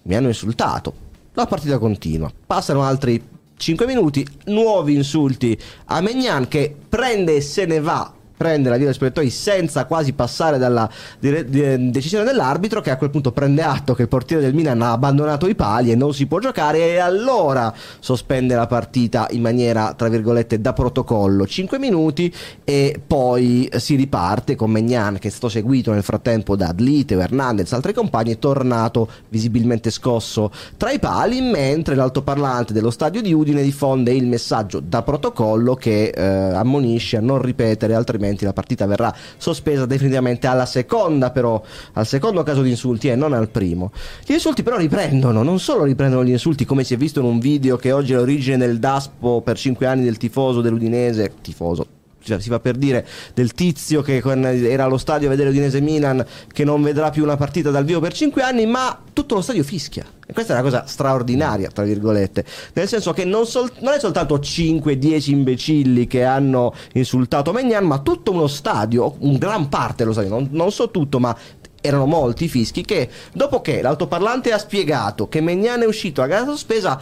mi hanno insultato. La partita continua, passano altri cinque minuti, nuovi insulti a Maignan, che prende e se ne va, prende la via degli spogliatoi senza quasi passare dalla dire- de- decisione dell'arbitro, che a quel punto prende atto che il portiere del Milan ha abbandonato i pali e non si può giocare, e allora sospende la partita in maniera, tra virgolette, da protocollo, cinque minuti, e poi si riparte con Maignan, che è stato seguito nel frattempo da Adliteo, Hernandez, altri compagni, è tornato visibilmente scosso tra i pali, mentre l'altoparlante dello stadio di Udine diffonde il messaggio da protocollo che eh, ammonisce a non ripetere, altrimenti la partita verrà sospesa definitivamente alla seconda, però al secondo caso di insulti e eh, non al primo. Gli insulti però riprendono, non solo riprendono gli insulti, come si è visto in un video che oggi è l'origine del daspo per cinque anni del tifoso dell'Udinese, tifoso, cioè, si fa per dire, del tizio che con, era allo stadio a vedere Udinese Milan, che non vedrà più una partita dal vivo per cinque anni, ma tutto lo stadio fischia. E questa è una cosa straordinaria, tra virgolette, nel senso che non, sol- non è soltanto cinque dieci imbecilli che hanno insultato Maignan, ma tutto uno stadio, un gran parte dello stadio, non, non so tutto, ma erano molti fischi, che dopo che l'altoparlante ha spiegato che Maignan è uscito a gara sospesa,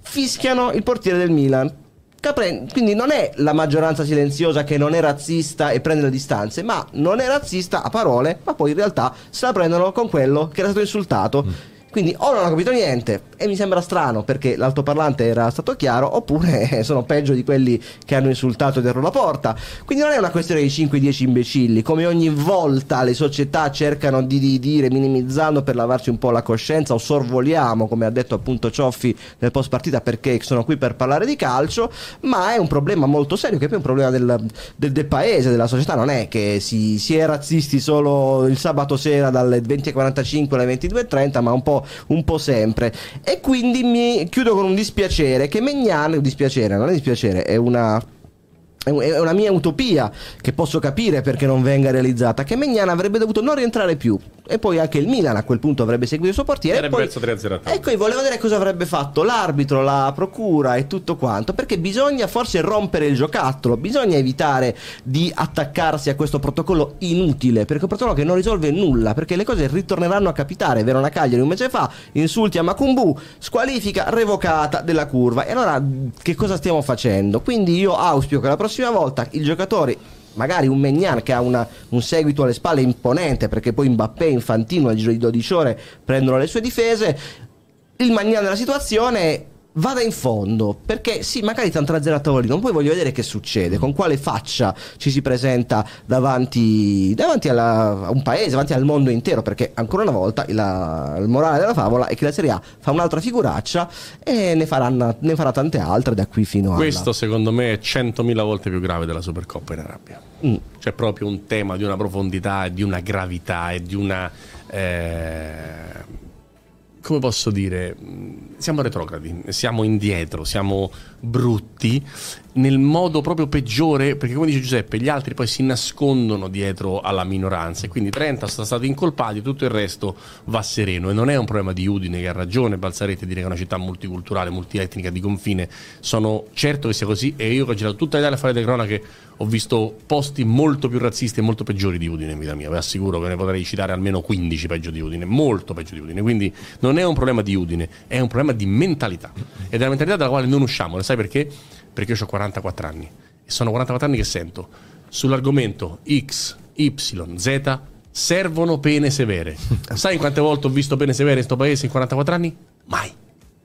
fischiano il portiere del Milan. Capre- quindi non è la maggioranza silenziosa che non è razzista e prende le distanze, ma non è razzista a parole, ma poi in realtà se la prendono con quello che era stato insultato. Mm. Quindi o non ho capito niente, e mi sembra strano perché l'altoparlante era stato chiaro, oppure sono peggio di quelli che hanno insultato dietro la porta. Quindi non è una questione di cinque dieci imbecilli, come ogni volta le società cercano di, di dire, minimizzando per lavarci un po' la coscienza, o sorvoliamo, come ha detto appunto Cioffi nel post partita, perché sono qui per parlare di calcio, ma è un problema molto serio, che è più un problema del, del, del paese, della società. Non è che si, si è razzisti solo il sabato sera dalle venti e quarantacinque alle ventidue e trenta, ma un po' un po' sempre. E quindi mi chiudo con un dispiacere che Maignan, dispiacere, non è dispiacere, è una è una mia utopia, che posso capire perché non venga realizzata, che Maignan avrebbe dovuto non rientrare più, e poi anche il Milan a quel punto avrebbe seguito il suo portiere, e poi ecco, volevo vedere cosa avrebbe fatto l'arbitro, la procura e tutto quanto, perché bisogna forse rompere il giocattolo, bisogna evitare di attaccarsi a questo protocollo inutile, perché è un protocollo che non risolve nulla, perché le cose ritorneranno a capitare. Verona Cagliari un mese fa, insulti a Makumbu, squalifica revocata della curva, e allora che cosa stiamo facendo? Quindi io auspico che la prossima prossima volta il giocatore, magari un Maignan che ha una, un seguito alle spalle imponente, perché poi Mbappé, Infantino al giro di dodici ore prendono le sue difese, il Maignan della situazione vada in fondo, perché sì, magari tanto la zero a tavolino, poi voglio vedere che succede, con quale faccia ci si presenta davanti, davanti alla, a un paese, davanti al mondo intero, perché ancora una volta la, il morale della favola è che la Serie A fa un'altra figuraccia e ne, faranno, ne farà tante altre da qui fino a alla... Questo secondo me è centomila volte più grave della Supercoppa in Arabia. Mm. C'è proprio un tema di una profondità e di una gravità e di una... Eh... come posso dire, siamo retrogradi, siamo indietro, siamo brutti nel modo proprio peggiore, perché come dice Giuseppe, gli altri poi si nascondono dietro alla minoranza, e quindi Trenta sono stati incolpati, tutto il resto va sereno. E non è un problema di Udine, che ha ragione Balzaretti a dire che è una città multiculturale, multietnica, di confine. Sono certo che sia così, e io che ho girato tutta l'Italia a fare le cronache ho visto posti molto più razzisti e molto peggiori di Udine in vita mia, vi assicuro che ne potrei citare almeno quindici peggio di Udine, molto peggio di Udine. Quindi non è un problema di Udine, è un problema di mentalità, ed è la mentalità dalla quale non usciamo. Lo sai perché? Perché io ho quarantaquattro anni, e sono quarantaquattro anni che sento sull'argomento X, Y, Z servono pene severe. Sai quante volte ho visto pene severe in questo paese in quarantaquattro anni? Mai.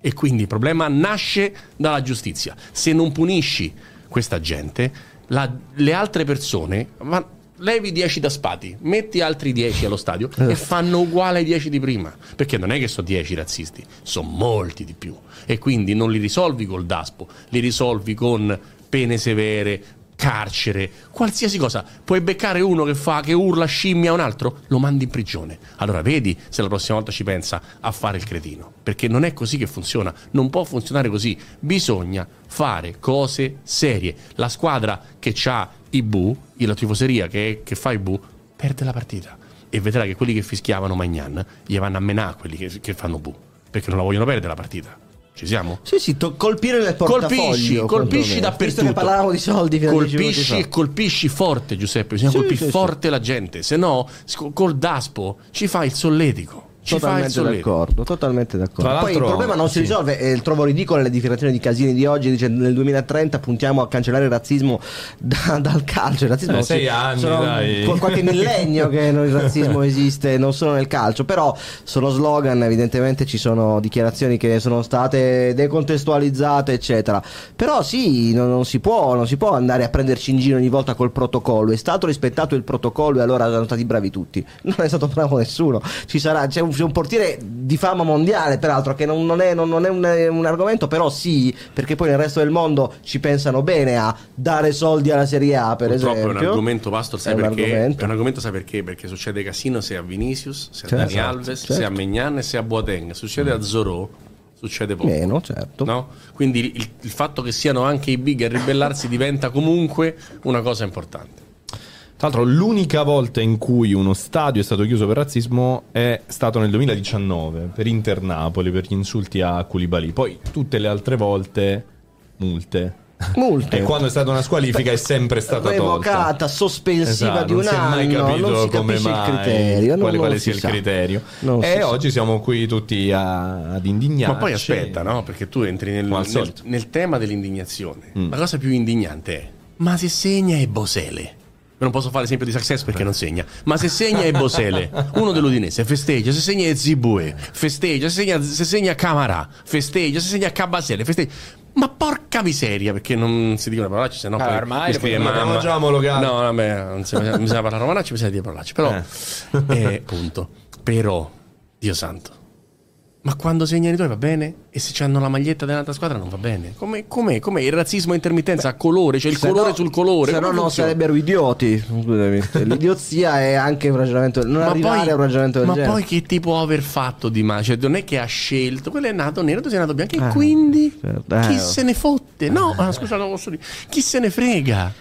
E quindi il problema nasce dalla giustizia. Se non punisci questa gente, La, le altre persone ma, levi dieci da Spati, metti altri dieci allo stadio e fanno uguale ai dieci di prima, perché non è che sono dieci razzisti, sono molti di più, e quindi non li risolvi col daspo, li risolvi con pene severe, carcere, qualsiasi cosa. Puoi beccare uno che fa, che urla scimmia a un altro, lo mandi in prigione. Allora vedi se la prossima volta ci pensa a fare il cretino, perché non è così che funziona, non può funzionare così. Bisogna fare cose serie. La squadra che c'ha Ibu, la tifoseria che, che fa Ibu, perde la partita. E vedrà che quelli che fischiavano Maignan gli vanno a menà quelli che, che fanno Ibu, perché non la vogliono perdere la partita. Ci siamo? Sì, sì, to- colpire nel portafoglio. Colpisci, colpisci dappertutto. Visto che parlavamo di soldi, colpisci e colpisci forte, Giuseppe. Bisogna sì, colpire sì, forte sì. la gente, se no col daspo ci fa il solletico. Ci totalmente fa il solletico. D'accordo, totalmente d'accordo. Tra Poi il problema non si sì. risolve. E trovo ridicole le dichiarazioni di Casini di oggi. Dice nel duemilatrenta puntiamo a cancellare il razzismo da, dal calcio. Il razzismo eh, sei sì, anni, sono dai. Con qualche millennio che il razzismo esiste, non solo nel calcio. Però sono slogan, evidentemente ci sono dichiarazioni che sono state decontestualizzate, eccetera. Però sì, non, non si può, non si può andare a prenderci in giro ogni volta col protocollo. È stato rispettato il protocollo e allora sono stati bravi tutti. Non è stato bravo nessuno. Ci sarà, c'è un C'è un portiere di fama mondiale, peraltro, che non, non è, non, non è un, un argomento, però sì, perché poi nel resto del mondo ci pensano bene a dare soldi alla Serie A, per Purtroppo esempio. È un argomento, Pastor, sai è perché? Un argomento. È un argomento, sai perché? Perché succede casino se a Vinicius, se a certo, Dani Alves, certo. se a Maignan e se a Boateng. Succede mm. a Zorò, succede poco. Meno, certo. No? Quindi il, il fatto che siano anche i big a ribellarsi diventa comunque una cosa importante. Tra l'altro l'unica volta in cui uno stadio è stato chiuso per razzismo è stato nel duemiladiciannove per Inter Napoli, per gli insulti a Coulibaly. Poi tutte le altre volte multe. Multe. E quando è stata una squalifica è sempre stata tolta, revocata, sospensiva, esatto, di un anno. Non si è mai capito non si come mai il criterio, non, quale, quale non sia il sa. criterio. Non e oggi sa. siamo qui tutti a, ad indignarci. Ma poi aspetta, no? Perché tu entri nel, nel, nel tema dell'indignazione. Mm. La cosa più indignante è: ma se segna è Bosele. Non posso fare l'esempio di Success perché non segna, ma se segna è Bosele, uno dell'Udinese, festeggia, se segna è Zibue, festeggia, se segna, se segna Camarà, festeggia, se segna Cabasele, festeggia. Ma porca miseria, perché non si dicono parolacce, se no ah, ormai abbiamo già omologato. No, vabbè, non si, mi bisogna parlare romanacci, bisogna dire parolacce, però eh. Eh, punto. Però Dio santo, ma quando segnano i tuoi va bene? E se hanno la maglietta dell'altra squadra non va bene? Come, come, come il razzismo a intermittenza? Beh, a colore, c'è cioè il colore no, sul colore. Se no non sarebbero idioti. Scusami. L'idiozia è anche un ragionamento. Non ma arrivare poi, a un ragionamento del ma genere. Ma poi che tipo over fatto di ma? Cioè, non è che ha scelto. Quello è nato nero, tu sei nato bianco. E ah, quindi certo. chi se ne fotte? No, ah, scusa, non posso dire. Chi se ne frega?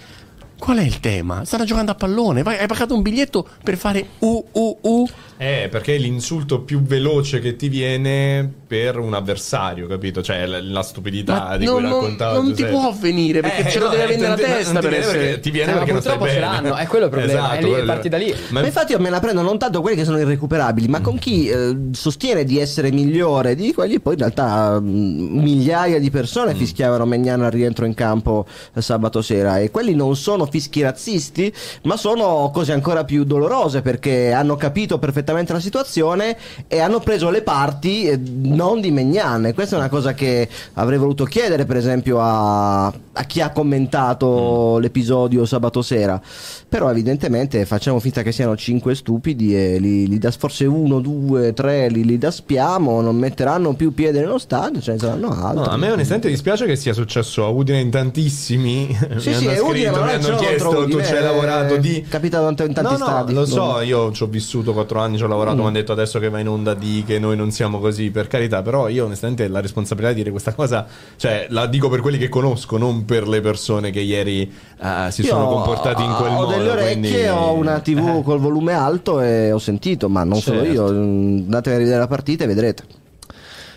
Qual è il tema? Stanno giocando a pallone. Vai, hai pagato un biglietto per fare U U U. Eh, perché è l'insulto più veloce che ti viene per un avversario, capito? Cioè la, la stupidità ma di non, cui raccontavo non Giuseppe. Ti può venire perché eh, ce lo no, deve vendere la testa per essere. Ti viene eh, perché non stai bene. Purtroppo ce l'hanno, è quello il problema, esatto, è lì, quello... parti da lì. Ma... ma infatti io me la prendo non tanto quelli che sono irrecuperabili, ma con chi eh, sostiene di essere migliore di quelli. Poi in realtà mh, migliaia di persone mm. fischiavano Maignan al rientro in campo eh, sabato sera, e quelli non sono fischi razzisti, ma sono cose ancora più dolorose, perché hanno capito perfettamente la situazione e hanno preso le parti non di Maignan. Questa è una cosa che avrei voluto chiedere, per esempio, a, a chi ha commentato mm. l'episodio sabato sera. Però evidentemente facciamo finta che siano cinque stupidi e li, li das, forse uno, due, tre li, li daspiamo, non metteranno più piede nello stadio, ce ne saranno altri. No, a me onestamente dispiace che sia successo a Udine in tantissimi. Sì, sì, è Udine, ma non ho chiesto, tu ci hai lavorato di... Capita tanto in tanti no, no, stadi. Lo so, io ci ho vissuto quattro anni, ci ho lavorato, mm. mi hanno detto adesso che va in onda di che noi non siamo così, per carità, però io onestamente la responsabilità di dire questa cosa, cioè la dico per quelli che conosco, non per le persone che ieri uh, si io sono comportati in quel ho modo. Ho delle orecchie, quindi... ho una tivù eh. col volume alto e ho sentito, ma non certo. solo io, andatevi a rivedere la partita e vedrete.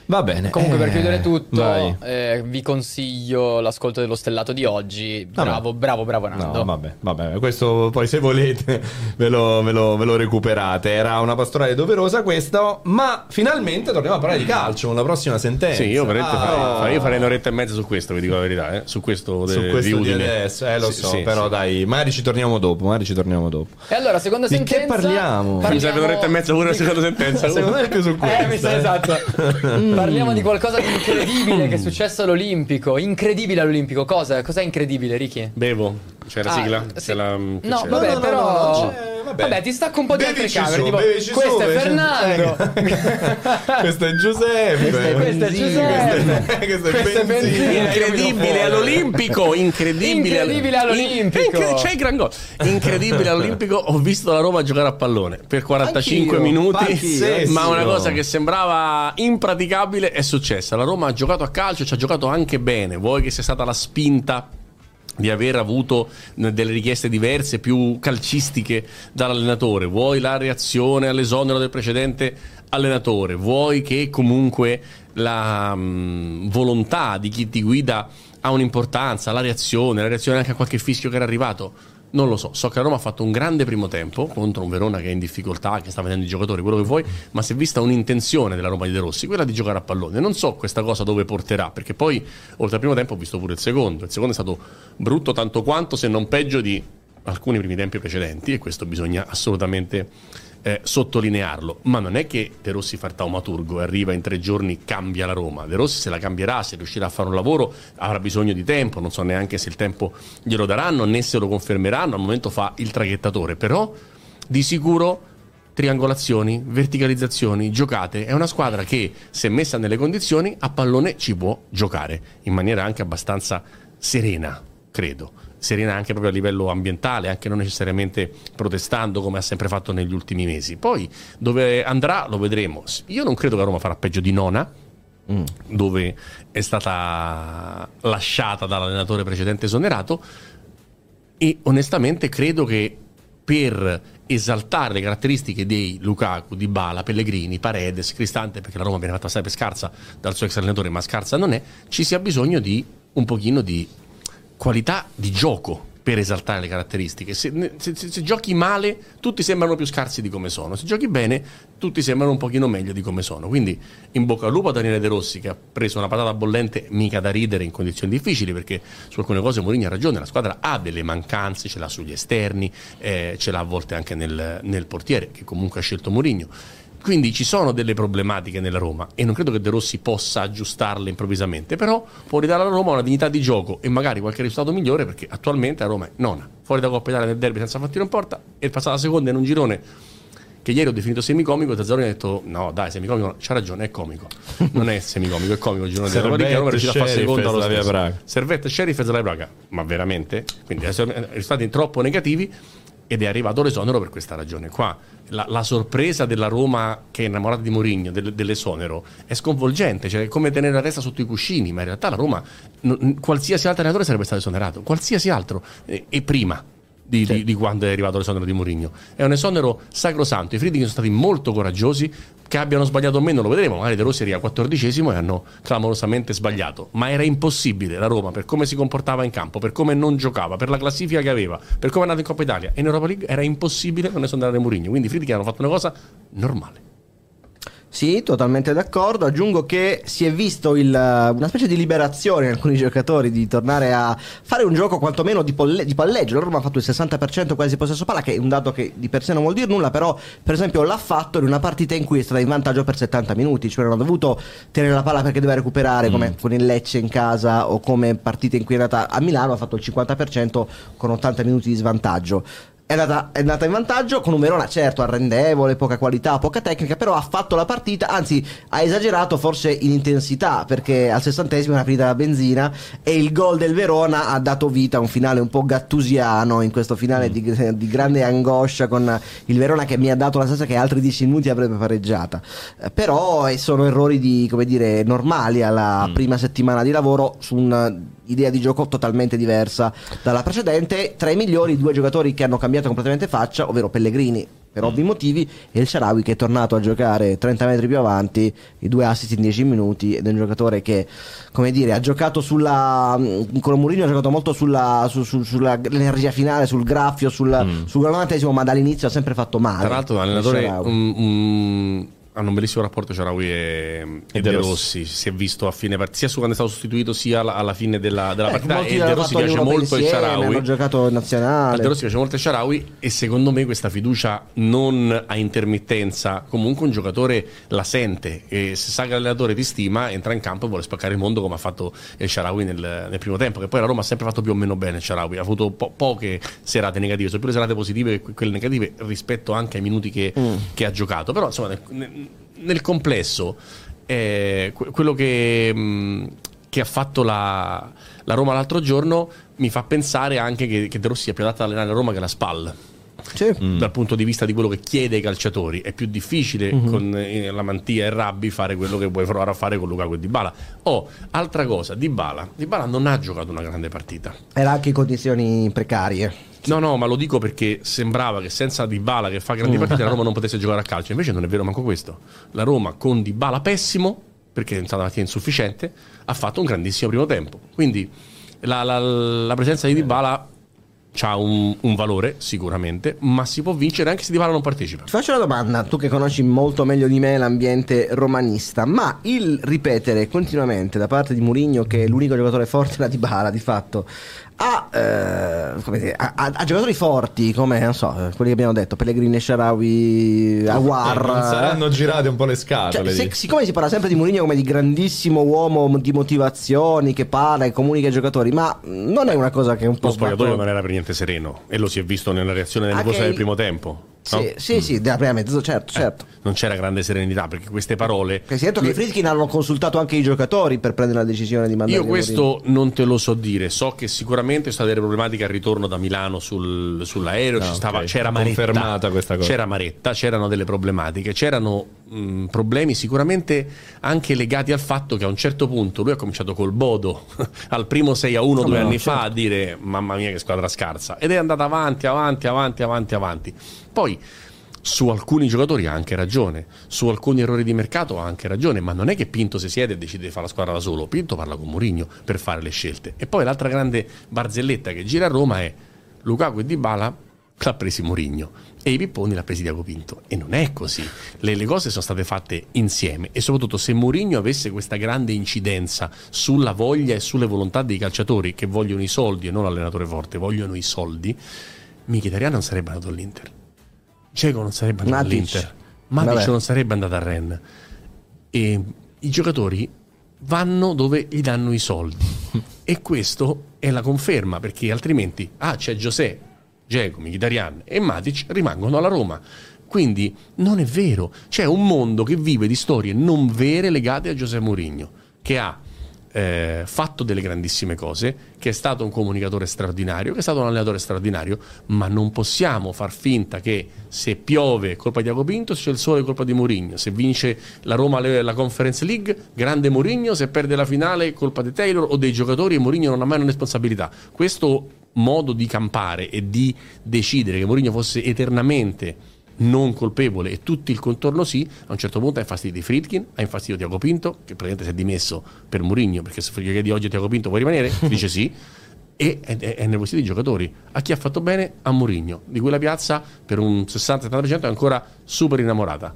Va bene. Comunque, eh, per chiudere tutto, eh, vi consiglio l'ascolto dello stellato di oggi. Bravo, vabbè. bravo, bravo Nando. No, vabbè, vabbè, questo poi se volete ve lo, ve, lo, ve lo recuperate. Era una pastorale doverosa questa, ma finalmente torniamo a parlare di calcio con la prossima sentenza. Sì, io veramente ah. farei, io farei un'oretta e mezza su questo, vi dico la verità, eh? Su questo, de, su questo di, di adesso, eh, lo sì, so, sì, però sì. dai, magari ci torniamo dopo, magari ci torniamo dopo. E allora, seconda di sentenza. Che parliamo? parliamo... Mi serve un'oretta e mezza pure la seconda sentenza. Secondo me è più su questa. Eh, mi sa, esatto. Parliamo di qualcosa di incredibile che è successo all'Olimpico. Incredibile all'Olimpico. Cosa? Cos'è incredibile, Ricky? Bevo. C'è la ah, sigla? Sì. La... No, c'è. vabbè, no, no, però... No, no, Vabbè. Vabbè, ti stacco un po' di altre camere. Tipo, questo su, è Fernando, questo è Giuseppe, questo è, questo è Giuseppe, questo è, questo è Benzini. Incredibile all'Olimpico, incredibile, incredibile all... all'Olimpico. In... Incred... C'è il gran gol. Incredibile all'Olimpico. Ho visto la Roma giocare a pallone per quarantacinque Anch'io. minuti, Pazzesco. ma una cosa che sembrava impraticabile è successa. La Roma ha giocato a calcio, ci ha giocato anche bene. Vuoi che sia stata la spinta di aver avuto delle richieste diverse, più calcistiche, dall'allenatore. Vuoi la reazione all'esonero del precedente allenatore, vuoi che comunque la mh, volontà di chi ti guida ha un'importanza, la reazione, la reazione anche a qualche fischio che era arrivato. Non lo so, so che la Roma ha fatto un grande primo tempo contro un Verona che è in difficoltà, che sta vedendo i giocatori, quello che vuoi, ma si è vista un'intenzione della Roma di De Rossi, quella di giocare a pallone. Non so questa cosa dove porterà, perché poi oltre al primo tempo ho visto pure il secondo. Il secondo è stato brutto tanto quanto, se non peggio, di alcuni primi tempi precedenti, e questo bisogna assolutamente Eh, sottolinearlo. Ma non è che De Rossi fa il taumaturgo e arriva in tre giorni cambia la Roma. De Rossi se la cambierà, se riuscirà a fare un lavoro, avrà bisogno di tempo, non so neanche se il tempo glielo daranno né se lo confermeranno. Al momento fa il traghettatore, però di sicuro triangolazioni, verticalizzazioni, giocate, è una squadra che, se messa nelle condizioni, a pallone ci può giocare in maniera anche abbastanza serena, credo. Serena anche proprio a livello ambientale, anche non necessariamente protestando come ha sempre fatto negli ultimi mesi. Poi dove andrà lo vedremo. Io non credo che Roma farà peggio di nona, mm. dove è stata lasciata dall'allenatore precedente esonerato, e onestamente credo che per esaltare le caratteristiche dei Lukaku, Dybala, Pellegrini, Paredes, Cristante, perché la Roma viene fatta sempre scarsa dal suo ex allenatore, ma scarsa non è, ci sia bisogno di un pochino di qualità di gioco per esaltare le caratteristiche. Se, se, se giochi male tutti sembrano più scarsi di come sono, se giochi bene tutti sembrano un pochino meglio di come sono. Quindi in bocca al lupo a Daniele De Rossi, che ha preso una patata bollente mica da ridere in condizioni difficili, perché su alcune cose Mourinho ha ragione, la squadra ha delle mancanze, ce l'ha sugli esterni, eh, ce l'ha a volte anche nel, nel portiere, che comunque ha scelto Mourinho. Quindi ci sono delle problematiche nella Roma e non credo che De Rossi possa aggiustarle improvvisamente, però può ridare alla Roma una dignità di gioco e magari qualche risultato migliore, perché attualmente la Roma è nona, fuori da Coppa Italia nel derby senza far tiro in porta, e passata seconda in un girone che ieri ho definito semicomico, e Tazzaroni ha detto no dai, semicomico no. C'ha ragione, è comico, non è semicomico, è comico il girone della Roma, che Roma è riuscita a fare seconda allo stesso. Servette, Sheriff e Slavia Praga, ma veramente? Quindi risultati troppo negativi ed è arrivato l'esonero per questa ragione qua. La, la sorpresa della Roma che è innamorata di Mourinho, del, dell'esonero, è sconvolgente, cioè è come tenere la testa sotto i cuscini, ma in realtà la Roma, n- qualsiasi altro allenatore sarebbe stato esonerato, qualsiasi altro, e, e prima di, sì. di, di quando è arrivato l'esonero di Mourinho. È un esonero sacrosanto, i Friedkin sono stati molto coraggiosi, che abbiano sbagliato o meno lo vedremo, magari De Rossi arriva quattordicesimo e hanno clamorosamente sbagliato, ma era impossibile la Roma, per come si comportava in campo, per come non giocava, per la classifica che aveva, per come è andata in Coppa Italia e in Europa League, era impossibile non esonderare Mourinho. Quindi i Friedkin hanno fatto una cosa normale. Sì, totalmente d'accordo. Aggiungo che si è visto il, una specie di liberazione in alcuni giocatori di tornare a fare un gioco quantomeno di, polle, di palleggio. La Roma ha fatto il sessanta per cento quasi possesso palla, che è un dato che di per sé non vuol dire nulla, però per esempio l'ha fatto in una partita in cui è stata in vantaggio per settanta minuti, cioè non ha dovuto tenere la palla perché doveva recuperare, come mm. con il Lecce in casa o come partite in cui è andata a Milano, ha fatto il cinquanta per cento con ottanta minuti di svantaggio. È andata, è andata in vantaggio con un Verona certo arrendevole, poca qualità, poca tecnica, però ha fatto la partita, anzi ha esagerato forse in intensità, perché al sessantesimo è una finita la benzina e il gol del Verona ha dato vita a un finale un po' gattusiano, in questo finale di, di grande angoscia, con il Verona che mi ha dato la stessa che altri dieci minuti avrebbe pareggiata. Però sono errori di, come dire, normali alla mm. prima settimana di lavoro su un idea di gioco totalmente diversa dalla precedente. Tra i migliori due giocatori che hanno cambiato completamente faccia, ovvero Pellegrini per ovvi motivi e il Sharawi, che è tornato a giocare trenta metri più avanti, i due assist in dieci minuti, ed è un giocatore che, come dire, ha giocato sulla, con Mourinho ha giocato molto sulla, su, su, sulla energia finale, sul graffio, sul, mm. sul novantesimo, ma dall'inizio ha sempre fatto male. Tra l'altro l'allenatore um, um, hanno un bellissimo rapporto Sharawi e, e De Rossi. Rossi si è visto a fine partita, sia su quando è stato sostituito sia alla, alla fine della, della eh, partita, e De Rossi piace molto il Sharawi, hanno giocato nazionale, De Rossi piace molto il Sharawi, e secondo me questa fiducia non a intermittenza, comunque un giocatore la sente, e se sa che l'allenatore ti stima entra in campo e vuole spaccare il mondo, come ha fatto il Sharawi nel, nel primo tempo, che poi la Roma ha sempre fatto più o meno bene. Il Sharawi ha avuto po- poche serate negative, sono più le serate positive che quelle negative rispetto anche ai minuti che, mm. che ha giocato, però insomma ne, nel complesso eh, quello che, mh, che ha fatto la, la Roma l'altro giorno mi fa pensare anche che, che De Rossi sia più adatto ad allenare la Roma che la S P A L, sì. mm. dal punto di vista di quello che chiede ai calciatori. È più difficile mm-hmm. con eh, la mantia e Rabbi fare quello che puoi provare a fare con Lukaku e Dybala. Oh, altra cosa, Dybala Dybala non ha giocato una grande partita, era anche in condizioni precarie. No, no, ma lo dico perché sembrava che senza Dybala, che fa grandi partite, la Roma non potesse giocare a calcio. Invece non è vero manco questo. La Roma con Dybala pessimo, perché è stata una partita insufficiente, ha fatto un grandissimo primo tempo. Quindi la, la, la presenza di Dybala ha un, un valore sicuramente, ma si può vincere anche se Dybala non partecipa. Ti faccio una domanda, tu che conosci molto meglio di me l'ambiente romanista, ma il ripetere continuamente da parte di Mourinho che l'unico giocatore forte era Dybala, di fatto A, eh, come dire, a, a, a giocatori forti come, non so, quelli che abbiamo detto, Pellegrini, Sharawi, Aguar, non saranno girate un po' le scatole, cioè, se, siccome si parla sempre di Mourinho come di grandissimo uomo di motivazioni che parla e comunica ai giocatori, ma non è una cosa che è un po' lo sbagliatore non era per niente sereno, e lo si è visto nella reazione delle cose del primo tempo. No? Sì, sì, mm. sì, della prima mezza, certo, certo. Eh, non c'era grande serenità, perché queste parole. Perché si è detto che i Fritkin hanno consultato anche i giocatori per prendere la decisione di mandare. Io questo non te lo so dire, so che sicuramente è stata delle problematiche al ritorno da Milano sul, sull'aereo, ah, ci stava, okay. c'era Maretta, confermata questa cosa. C'era Maretta, c'erano delle problematiche, c'erano mh, problemi sicuramente anche legati al fatto che a un certo punto lui ha cominciato col Bodo al primo sei a uno, no, due no, anni certo. fa a dire mamma mia che squadra scarsa, ed è andata avanti, avanti, avanti, avanti, avanti. Poi su alcuni giocatori ha anche ragione, su alcuni errori di mercato ha anche ragione, ma non è che Pinto si siede e decide di fare la squadra da solo. Pinto parla con Mourinho per fare le scelte. E poi l'altra grande barzelletta che gira a Roma è Lukaku e Dybala l'ha presi Mourinho e i pipponi l'ha presi Diago Pinto, e non è così. Le, le cose sono state fatte insieme, e soprattutto se Mourinho avesse questa grande incidenza sulla voglia e sulle volontà dei calciatori, che vogliono i soldi e non l'allenatore forte, vogliono i soldi, Mkhitaryan non sarebbe andato all'Inter, Dzeko non sarebbe andato Matic. all'Inter, Matic Vabbè. non sarebbe andato al Rennes. E i giocatori vanno dove gli danno i soldi e questo è la conferma, perché altrimenti ah c'è José, Dzeko, Mkhitaryan e Matic rimangono alla Roma. Quindi non è vero, c'è un mondo che vive di storie non vere legate a José Mourinho, che ha Eh, fatto delle grandissime cose, che è stato un comunicatore straordinario, che è stato un allenatore straordinario, ma non possiamo far finta che se piove è colpa di Diago Pinto, se c'è il sole è colpa di Mourinho, se vince la Roma la Conference League grande Mourinho, se perde la finale è colpa di Taylor o dei giocatori, e Mourinho non ha mai una responsabilità. Questo modo di campare e di decidere che Mourinho fosse eternamente non colpevole e tutto il contorno sì, a un certo punto ha infastidio Friedkin, ha infastidio Diago Pinto, che praticamente si è dimesso per Mourinho, perché se chiedi oggi a Diago Pinto vuoi rimanere? Dice sì, e è, è, è nel vestito dei giocatori. A chi ha fatto bene? A Mourinho, di cui la piazza per un sessanta settanta per cento è ancora super innamorata.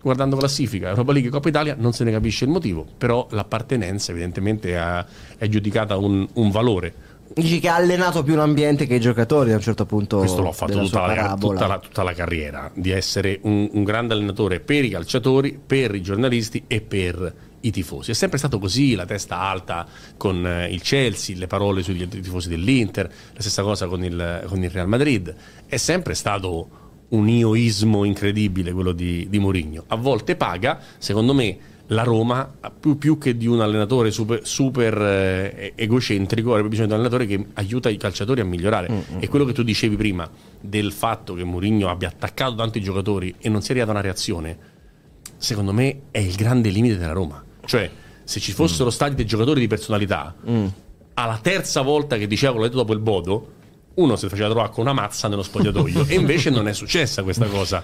Guardando classifica, Europa League e Coppa Italia non se ne capisce il motivo, però l'appartenenza evidentemente ha, è giudicata un, un valore. Dici che ha allenato più l'ambiente che i giocatori, a un certo punto. Questo l'ho fatto tutta la, tutta, la, tutta la carriera, di essere un, un grande allenatore per i calciatori, per i giornalisti e per i tifosi. È sempre stato così, la testa alta con il Chelsea, le parole sugli tifosi dell'Inter, la stessa cosa con il, con il Real Madrid. È sempre stato un ioismo incredibile quello di, di Mourinho. A volte paga, secondo me. La Roma, più, più che di un allenatore super, super eh, egocentrico, avrebbe bisogno di un allenatore che aiuta i calciatori a migliorare. Mm-hmm. E quello che tu dicevi prima del fatto che Mourinho abbia attaccato tanti giocatori e non sia arrivata una reazione, secondo me è il grande limite della Roma. Cioè, se ci fossero mm. stati dei giocatori di personalità, mm. alla terza volta che diceva quello detto dopo il Bodo, uno si faceva trovare con una mazza nello spogliatoio. E invece non è successa questa cosa.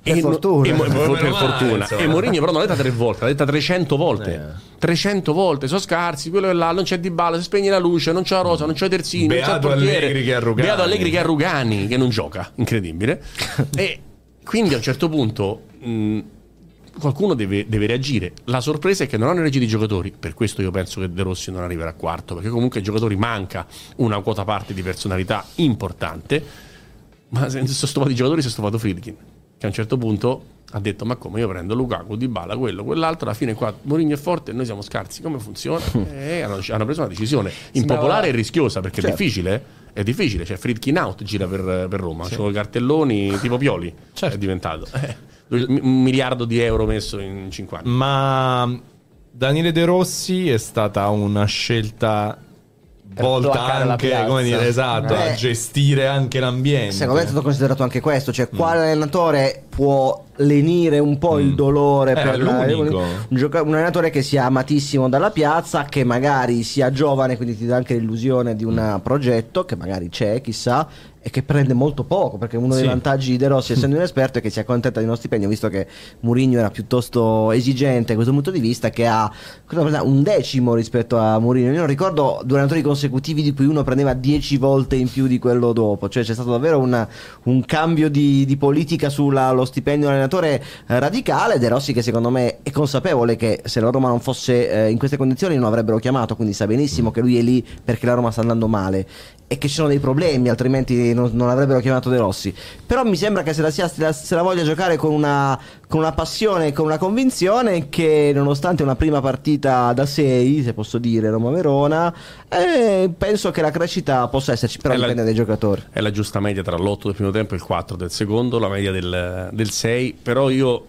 E per fortuna, e, mo- per fortuna. E Mourinho però non l'ha detta tre volte, l'ha detta trecento volte eh. trecento volte, sono scarsi, quello è là, non c'è Dybala, si spegne la luce, non c'è la Rosa, non c'è Terzini, Beato, non c'è portiere, Allegri che Rugani. Beato Allegri che Rugani che non gioca, incredibile. E quindi a un certo punto mh, qualcuno deve, deve reagire. La sorpresa è che non hanno reagito i giocatori, per questo io penso che De Rossi non arriverà a quarto, perché comunque ai giocatori manca una quota parte di personalità importante. Ma se sono stufato i giocatori, si è stufato Friedkin, che a un certo punto ha detto ma come, io prendo Lukaku, Dybala, quello, quell'altro, alla fine qua Mourinho è forte e noi siamo scarsi, come funziona? E hanno, hanno preso una decisione impopolare sì, e rischiosa, perché certo. è difficile, è difficile, cioè Friedkin out gira per, per Roma, sì. cioè, con i cartelloni tipo Pioli, certo. è diventato eh, un miliardo di euro messo in cinque anni. Ma Daniele De Rossi è stata una scelta volta anche, come dire, esatto, eh, a gestire anche l'ambiente. Secondo me è stato considerato anche questo, cioè mm. quale allenatore può lenire un po' mm. il dolore eh, per l'unico un, un allenatore che sia amatissimo dalla piazza, che magari sia giovane, quindi ti dà anche l'illusione di un mm. progetto che magari c'è, chissà, e che prende molto poco, perché uno dei sì. vantaggi di De Rossi essendo un esperto è che si accontenta di uno stipendio, visto che Mourinho era piuttosto esigente da questo punto di vista, che ha un decimo rispetto a Mourinho. Io non ricordo due allenatori consecutivi di cui uno prendeva dieci volte in più di quello dopo, cioè c'è stato davvero una, un cambio di, di politica sullo stipendio di un allenatore radicale. De Rossi, che secondo me è consapevole che se la Roma non fosse eh, in queste condizioni non avrebbero chiamato, quindi sa benissimo che lui è lì perché la Roma sta andando male e che ci sono dei problemi, altrimenti non, non avrebbero chiamato De Rossi. Però mi sembra che se la, sia, se la, se la voglia giocare con una, con una passione, con una convinzione, che nonostante una prima partita da sei, se posso dire, Roma-Verona, eh, penso che la crescita possa esserci, però è dipende la, dai giocatori. È la giusta media tra l'otto del primo tempo e il quattro del secondo, la media del, del sei, però io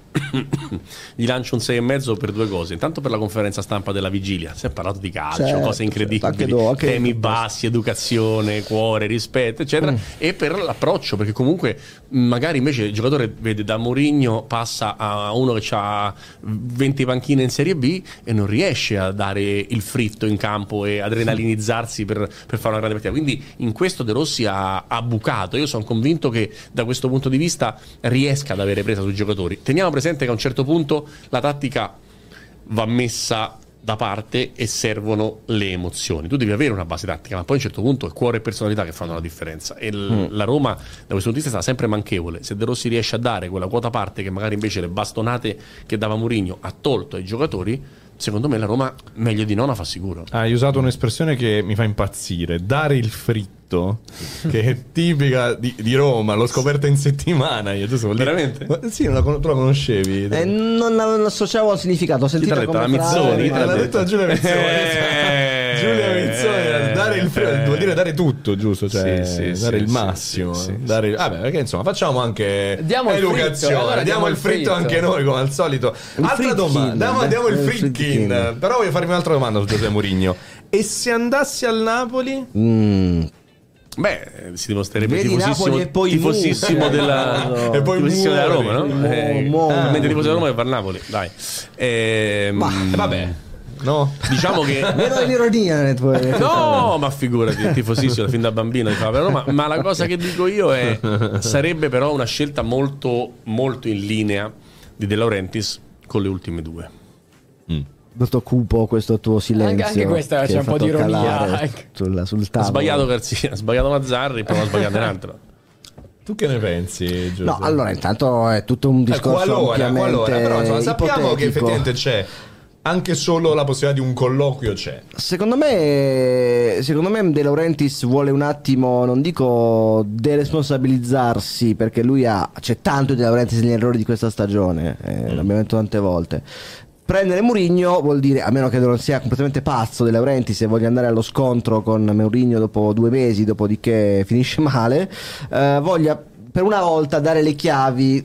gli lancio un sei e mezzo per due cose. Intanto per la conferenza stampa della vigilia si è parlato di calcio, certo, cose incredibili, certo, anche do, anche temi bassi, educazione, cuore, rispetto, eccetera, mm. e per l'approccio, perché comunque magari invece il giocatore vede da Mourinho passa a uno che ha venti panchine in Serie B e non riesce a dare il fritto in campo e adrenalinizzarsi per, per fare una grande partita. Quindi in questo De Rossi ha, ha bucato. Io sono convinto che da questo punto di vista riesca ad avere presa sui giocatori. Teniamo presente che a un certo punto la tattica va messa da parte e servono le emozioni. Tu devi avere una base tattica, ma poi a un certo punto è cuore e personalità che fanno la differenza, e l- mm. la Roma da questo punto di vista sta sempre manchevole. Se De Rossi riesce a dare quella quota parte che magari invece le bastonate che dava Mourinho ha tolto ai giocatori, secondo me la Roma meglio di nona fa sicuro. Hai usato un'espressione che mi fa impazzire, dare il fritto, che è tipica di, di Roma. L'ho scoperta in settimana io, giusto? Veramente? Ma, sì, non la, tu la conoscevi? Eh, non l'associavo al significato. Ho sentito come tra... Mizzoni, eh, l'ha detto Giulia Mizzoni. Eh, Giulia Mizzoni, eh, dare il freddo, eh, vuol dire dare tutto, giusto? Cioè, sì, sì, dare sì, il massimo. Sì, sì, dare... sì. Vabbè, perché insomma facciamo anche diamo educazione, fritto, allora diamo il fritto, fritto anche noi come al solito. Il altra domanda, diamo, diamo il fritkin. Però voglio farmi un'altra domanda su Giuseppe Mourinho. E se andassi al Napoli? Mmm... Beh, si dimostrerebbe tifosissimo, e poi tifosissimo della, no, e poi tifosissimo della Roma, no? Mu, eh, mu, eh, mentre tifosi della Roma e per Napoli, dai. Eh, ma, vabbè, no, diciamo che meno l'ironia, no, ma figurati, tifosissimo fin da bambino per la Roma. Ma la cosa che dico io è, sarebbe però una scelta molto, molto in linea di De Laurentiis con le ultime due. Mm. Questo cupo, questo tuo silenzio, anche questa c'è un po' di ironia sulla, sul tavolo. Ha sbagliato Garzia, ha sbagliato Mazzarri, poi ha sbagliato un altro. Tu che ne pensi, Giuseppe? No, allora intanto è tutto un discorso, eh, qualora, ampiamente qualora, però, insomma, sappiamo ipotetico, che effettivamente c'è anche solo la possibilità di un colloquio. C'è, secondo me, secondo me De Laurentiis vuole un attimo, non dico deresponsabilizzarsi, perché lui ha, c'è tanto di De Laurentiis negli errori di questa stagione, eh, mm. l'abbiamo detto tante volte. Prendere Mourinho vuol dire, a meno che non sia completamente pazzo De Laurentiis, se voglia andare allo scontro con Mourinho dopo due mesi, dopodiché finisce male, eh, voglia per una volta dare le chiavi.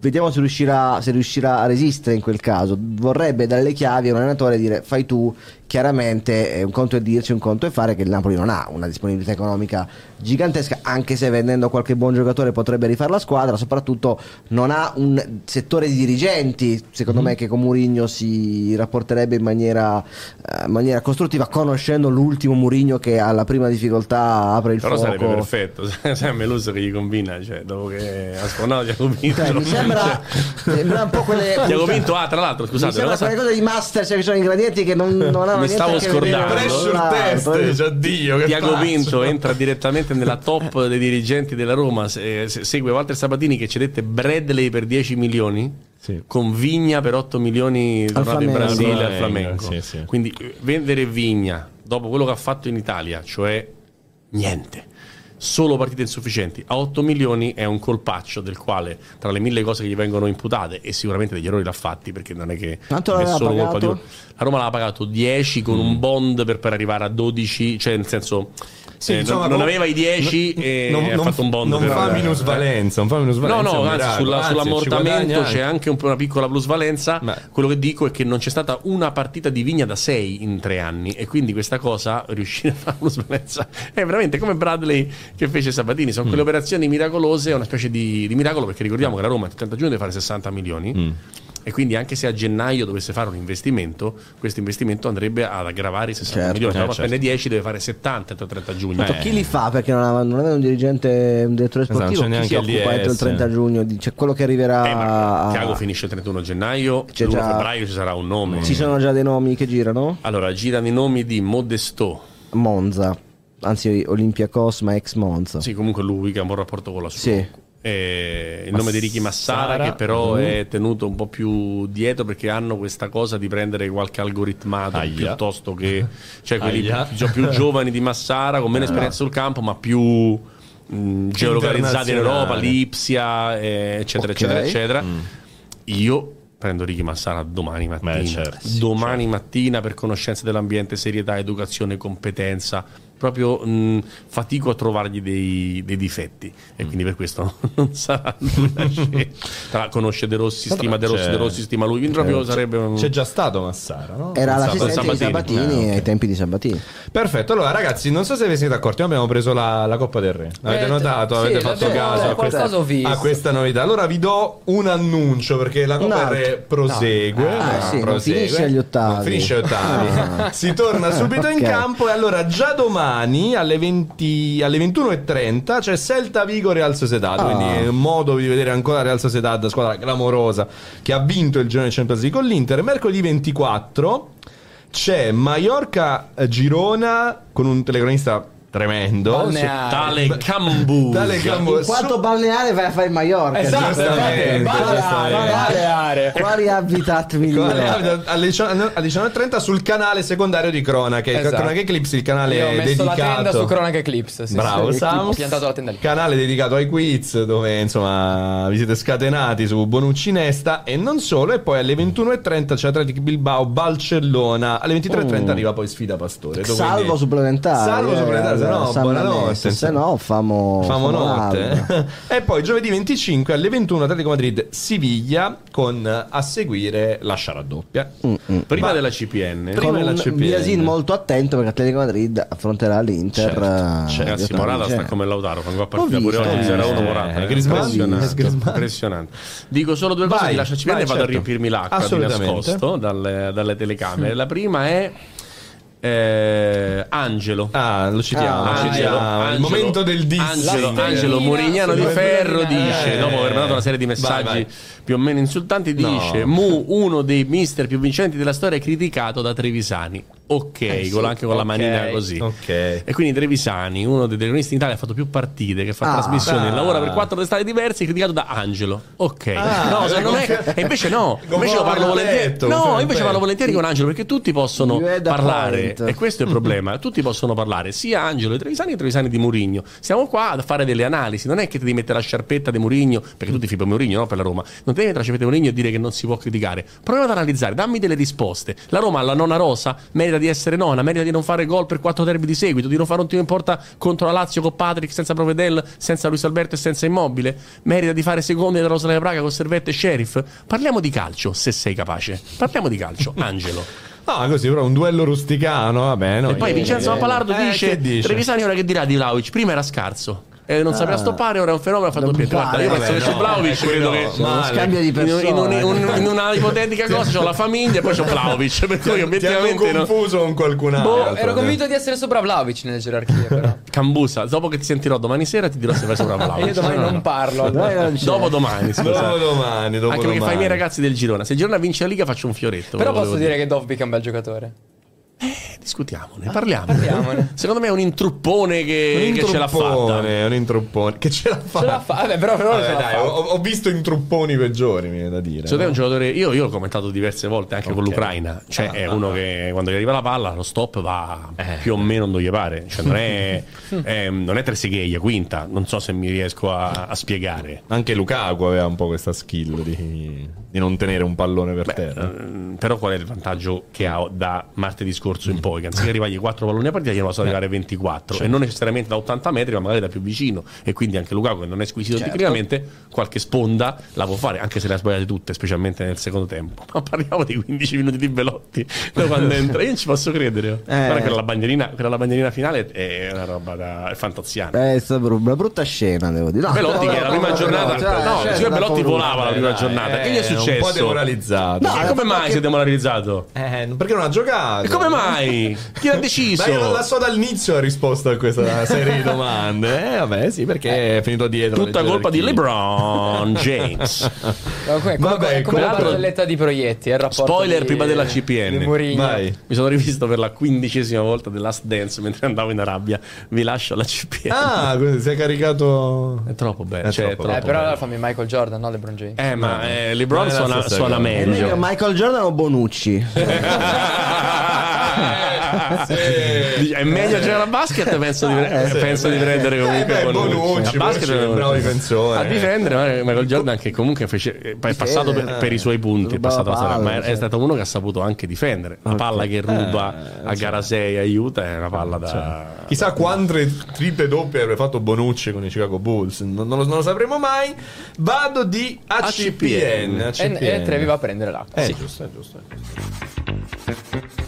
Vediamo se riuscirà, se riuscirà a resistere in quel caso. Vorrebbe dare le chiavi a un allenatore e dire fai tu. Chiaramente un conto è dirci, un conto è fare, che il Napoli non ha una disponibilità economica gigantesca, anche se vendendo qualche buon giocatore potrebbe rifare la squadra, soprattutto non ha un settore di dirigenti, secondo mm-hmm. me, che con Mourinho si rapporterebbe in maniera, eh, maniera costruttiva, conoscendo l'ultimo Mourinho che alla prima difficoltà apre il però fuoco. Però sarebbe perfetto, sai, a Meluso che gli combina, cioè dopo che ha scondato Giacobinto. Cioè, mi sembra, sembra un po' quelle... Giacobinto, ah, tra l'altro, scusate. Mi sembra quelle cosa... cose di master, cioè che sono ingredienti che non, non ha. Mi stavo scordando Tiago Pinto entra direttamente nella top dei dirigenti della Roma, se, se, segue Walter Sabatini che cedette Bradley per dieci milioni, sì, con Vigna per otto milioni tornato in Brasile al Flamengo, sì, sì. Quindi vendere Vigna dopo quello che ha fatto in Italia, cioè niente, solo partite insufficienti. A otto milioni è un colpaccio del quale, tra le mille cose che gli vengono imputate, e sicuramente degli errori l'ha fatti, perché non è che tanto è solo pagato? Colpa di uno. La Roma l'ha pagato dieci con mm. un bond per, per arrivare a dodici, cioè nel senso sì, eh, insomma, non, non aveva i dieci non, e non, ha fatto un bond. Non per fa minusvalenza, non fa minusvalenza. No, no, anzi, sulla, anzi sull'ammortamento c'è anche un, una piccola plusvalenza. Beh. Quello che dico è che non c'è stata una partita di Vigna da sei in tre anni, e quindi questa cosa, riuscire a fare plusvalenza, è veramente come Bradley che fece Sabatini. Sono mm. quelle operazioni miracolose, una specie di, di miracolo, perché ricordiamo mm. che la Roma il trenta giugno deve fare sessanta milioni mm. e quindi anche se a gennaio dovesse fare un investimento, questo investimento andrebbe ad aggravare i sessanta milioni. La Roma spende dieci, deve fare settanta entro il trenta giugno. Tanto, chi li fa? Perché non ha, non è un dirigente, un direttore sportivo, esatto, chi si occupa entro il trenta giugno? Dice quello che arriverà. Eh, ma Thiago finisce il trentuno gennaio, il uno febbraio ci sarà un nome. Ci sono già dei nomi che girano? Allora girano i nomi di Modesto, Monza, anzi Olympiacos, ma ex Monza. Sì, comunque lui che ha un buon rapporto con la sua. Sì. Eh, il Mass- nome di Ricky Massara, Sara, che però uh-huh. è tenuto un po' più dietro, perché hanno questa cosa di prendere qualche algoritmato Aia. piuttosto che, cioè, quelli più, più giovani di Massara con meno eh, esperienza no. sul campo, ma più mh, geolocalizzati in Europa, l'Ipsia, eh, eccetera, okay. eccetera, eccetera. Mm. Io prendo Ricky Massara domani mattina, Beh, certo, domani certo. mattina, per conoscenza dell'ambiente, serietà, educazione, competenza. Proprio mh, fatico a trovargli dei, dei difetti, e mm. quindi per questo non sarà una scelta. Tra conosce De Rossi, stima De Rossi, De Rossi stima lui. Quindi proprio c'è, sarebbe un... c'è già stato Massara, no? Era l'assistente di Sabatini, eh, okay. ai tempi di Sabatini. Perfetto. Allora ragazzi, non so se vi siete accorti, ma abbiamo preso la, la Coppa del Re. Avete eh, notato? Avete sì, fatto caso a questa, a questa novità? Allora vi do un annuncio, perché la Coppa no. del Re prosegue, no. ah, no, sì, prosegue. Non finisce agli ottavi, non finisce agli ottavi. Ah. Si torna subito okay. in campo. E allora già domani alle, alle ventuno e trenta c'è cioè Celta Vigo Real Sociedad, ah. quindi è un modo di vedere ancora Real Sociedad, squadra clamorosa che ha vinto il girone Champions League con l'Inter. Mercoledì ventiquattro c'è Mallorca Girona con un telecronista tremendo, balneare. Tale Cambu, tale Cambu. In quanto balneare vai a fare Mallorca, esatto, balneare, balneare. Quali habitat migliore? Alle diciannove e trenta sul canale secondario di Cronache, esatto. Cronache Eclipse, il canale dedicato. Io ho messo dedicato. la tenda su Cronache Eclipse, sì, bravo sì, Sam, ho piantato la tenda lì. Canale dedicato ai quiz, dove insomma vi siete scatenati su Bonucci Nesta e non solo. E poi alle ventuno e trenta c'è Athletic Bilbao Barcellona, alle ventitré e trenta oh. arriva poi sfida Pastore, salvo supplementare, salvo supplementare. No, buonanotte. Se no, famo, famo, famo notte. E poi giovedì venticinque alle ventuno Atletico Madrid Siviglia, con a seguire la sciara doppia. Mm-mm. Prima Ma della C P N, prima della C P N. Biasin molto attento, perché Atletico Madrid affronterà l'Inter. Certo, certo. Ragazzi, Morata sta come Lautaro, quando va partita pure oggi zero uno Morata. Impressionante. Dico solo due cose di la C P N, vai, e vado certo. a riempirmi l'acqua di nascosto dalle, dalle telecamere. La prima è Eh, Angelo, ah, lo citiamo. Ah, Angelo, ah, Angelo, il momento del diss. Angelo, Angelo Murignano di Ferro dice, eh, dopo aver mandato una serie di messaggi vai, vai. più o meno insultanti, dice: no. Mu, uno dei mister più vincenti della storia, è criticato da Trevisani. Ok, eh sì, con, anche con okay, la manina così. Okay. E quindi Trevisani, uno dei telecronisti in Italia, ha fatto più partite, che fa ah, trasmissioni, ah. lavora per quattro testate diverse, è criticato da Angelo. Ok. Ah, no, cioè, non è... E invece no, invece io parlo volentieri. Detto, no, invece parlo volentieri con Angelo, perché tutti possono parlare. Point. E questo è il problema. Tutti possono parlare, sia Angelo di Trevisani che Trevisani di Mourinho. Siamo qua a fare delle analisi, non è che ti devi mettere la sciarpetta di Mourinho, perché tutti fibra Mourinho, no? Per la Roma. Non ti devi mettere la sciarpetta di Mourinho e dire che non si può criticare. Prova ad analizzare, dammi delle risposte. La Roma alla nona rosa merita di essere nona, merita di non fare gol per quattro derby di seguito, di non fare un tiro in porta contro la Lazio con Patrick senza Provedel, senza Luis Alberto e senza Immobile, merita di fare seconda della Rosa della Praga con Servette e Sheriff. Parliamo di calcio, se sei capace, parliamo di calcio. Angelo. Ah, così, però un duello rusticano, va bene. E poi Vincenzo Papalardo eh, dice, dice Trevisani ora che dirà di Vlaovic, prima era scarso e non ah. sapeva stoppare, ora è un fenomeno, ha fatto più. Guarda, io penso che su Vlaovic credo che uno scambio di persone in, un, in, un, in una ipotetica cosa c'ho la famiglia e poi c'ho Vlaovic, per cui obiettivamente confuso con qualcun altro. Boh, ero convinto di essere sopra Vlaovic nella gerarchia, però. Cambusa, dopo che ti sentirò domani sera ti dirò se vai sopra Vlaovic. Io domani no, non no. parlo. Non dopo domani, scusa. Dopo domani, dopo anche domani. Perché fai i miei ragazzi del Girona. Se il Girona vince la Liga faccio un fioretto. Però posso dire, dire che Dovbyk è un bel giocatore. Eh, Discutiamone, ah, parliamone. parliamone. Secondo me è un intruppone che, che ce l'ha fatta. È un intruppone che ce l'ha fatta. Fa. Vabbè, però, però Vabbè, dai, ho, ho visto intrupponi peggiori, mi viene da dire. Secondo me è un giocatore. Io, io l'ho commentato diverse volte anche okay. con l'Ucraina. Cioè, ah, è ah, uno ah. che quando gli arriva la palla, lo stop va eh. più o meno dove gli pare. Cioè, non è, è, non è Trezeguet, quinta. Non so se mi riesco a, a spiegare. Anche Lukaku aveva un po' questa skill di, di non tenere un pallone per Beh, terra. Però, qual è il vantaggio che ha da martedì scorso in poi? Che anziché arrivargli quattro palloni a partita glielo posso arrivare ventiquattro, cioè, e non necessariamente da ottanta metri, ma magari da più vicino. E quindi anche Lukaku, che non è squisito certo. tecnicamente, qualche sponda la può fare, anche se le ha sbagliate tutte, specialmente nel secondo tempo. Ma parliamo di quindici minuti di Belotti da quando entra, io non ci posso credere. Eh. Guarda che la bandierina, che la bandierina finale è una roba da fantasiana. È stata una brutta scena, devo dire. No, Belotti no, che no, la prima no, giornata, cioè, no, cioè, cioè, Belotti volava la prima eh, giornata. Eh, che gli è successo? Un po' demoralizzato. No, e come mai che... si è demoralizzato? Eh, perché non ha giocato. E come mai? Chi l'ha deciso? Beh, io non la so dall'inizio la risposta a questa serie di domande. Eh, vabbè, sì, perché è finito dietro. Tutta colpa di LeBron James. Comunque, vabbè, come la barzelletta di Proietti. Il rapporto spoiler di... prima della C P N. Vai. Mi sono rivisto per la quindicesima volta The Last Dance mentre andavo in Arabia. Vi lascio la C P N. Ah, quindi si è caricato. È troppo bello. È cioè, troppo è troppo eh, però allora fammi Michael Jordan, no LeBron James. Eh, ma eh, LeBron suona, suona meglio. Michael Jordan o Bonucci? Sì. È meglio giocare a basket, penso, di, eh, sì, penso di prendere comunque eh, beh, Bonucci. Bonucci, a basket è un bravo difensore. A difendere, ma col Jordan che comunque fece, è passato per, per i suoi punti, è passato palla, a, ma è, cioè. è stato uno che ha saputo anche difendere. La palla okay. che ruba eh, a gara sei aiuta è una palla da... Cioè. Chissà da... quante triple doppie avrebbe fatto Bonucci con i Chicago Bulls, non, non, lo, non lo sapremo mai. Vado di A C P N. A C P N. E, e Trevi va a prendere l'acqua. Eh, sì. Giusto, è giusto. È giusto.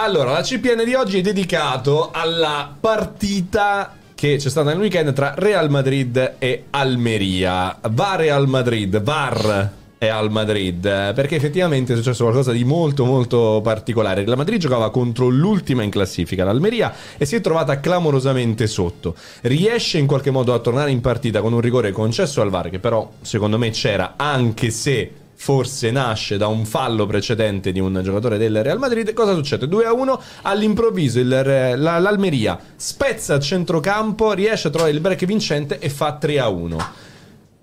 Allora, la C P N di oggi è dedicato alla partita che c'è stata nel weekend tra Real Madrid e Almeria. Va Real Madrid, V A R è al Madrid, perché effettivamente è successo qualcosa di molto molto particolare. La Madrid giocava contro l'ultima in classifica, l'Almeria, e si è trovata clamorosamente sotto. Riesce in qualche modo a tornare in partita con un rigore concesso al V A R, che però secondo me c'era, anche se... forse nasce da un fallo precedente di un giocatore del Real Madrid. Cosa succede? due a uno, all'improvviso il, la, l'Almeria spezza il centrocampo, riesce a trovare il break vincente e fa tre a uno.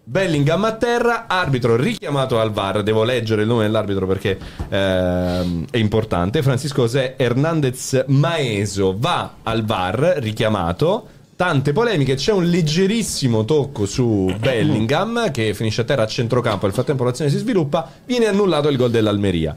Bellingham a terra, arbitro richiamato al V A R. Devo leggere il nome dell'arbitro perché eh, è importante. Francisco José Hernández Maeso va al V A R, richiamato. Tante polemiche, c'è un leggerissimo tocco su Bellingham che finisce a terra a centrocampo, nel frattempo l'azione si sviluppa, viene annullato il gol dell'Almeria.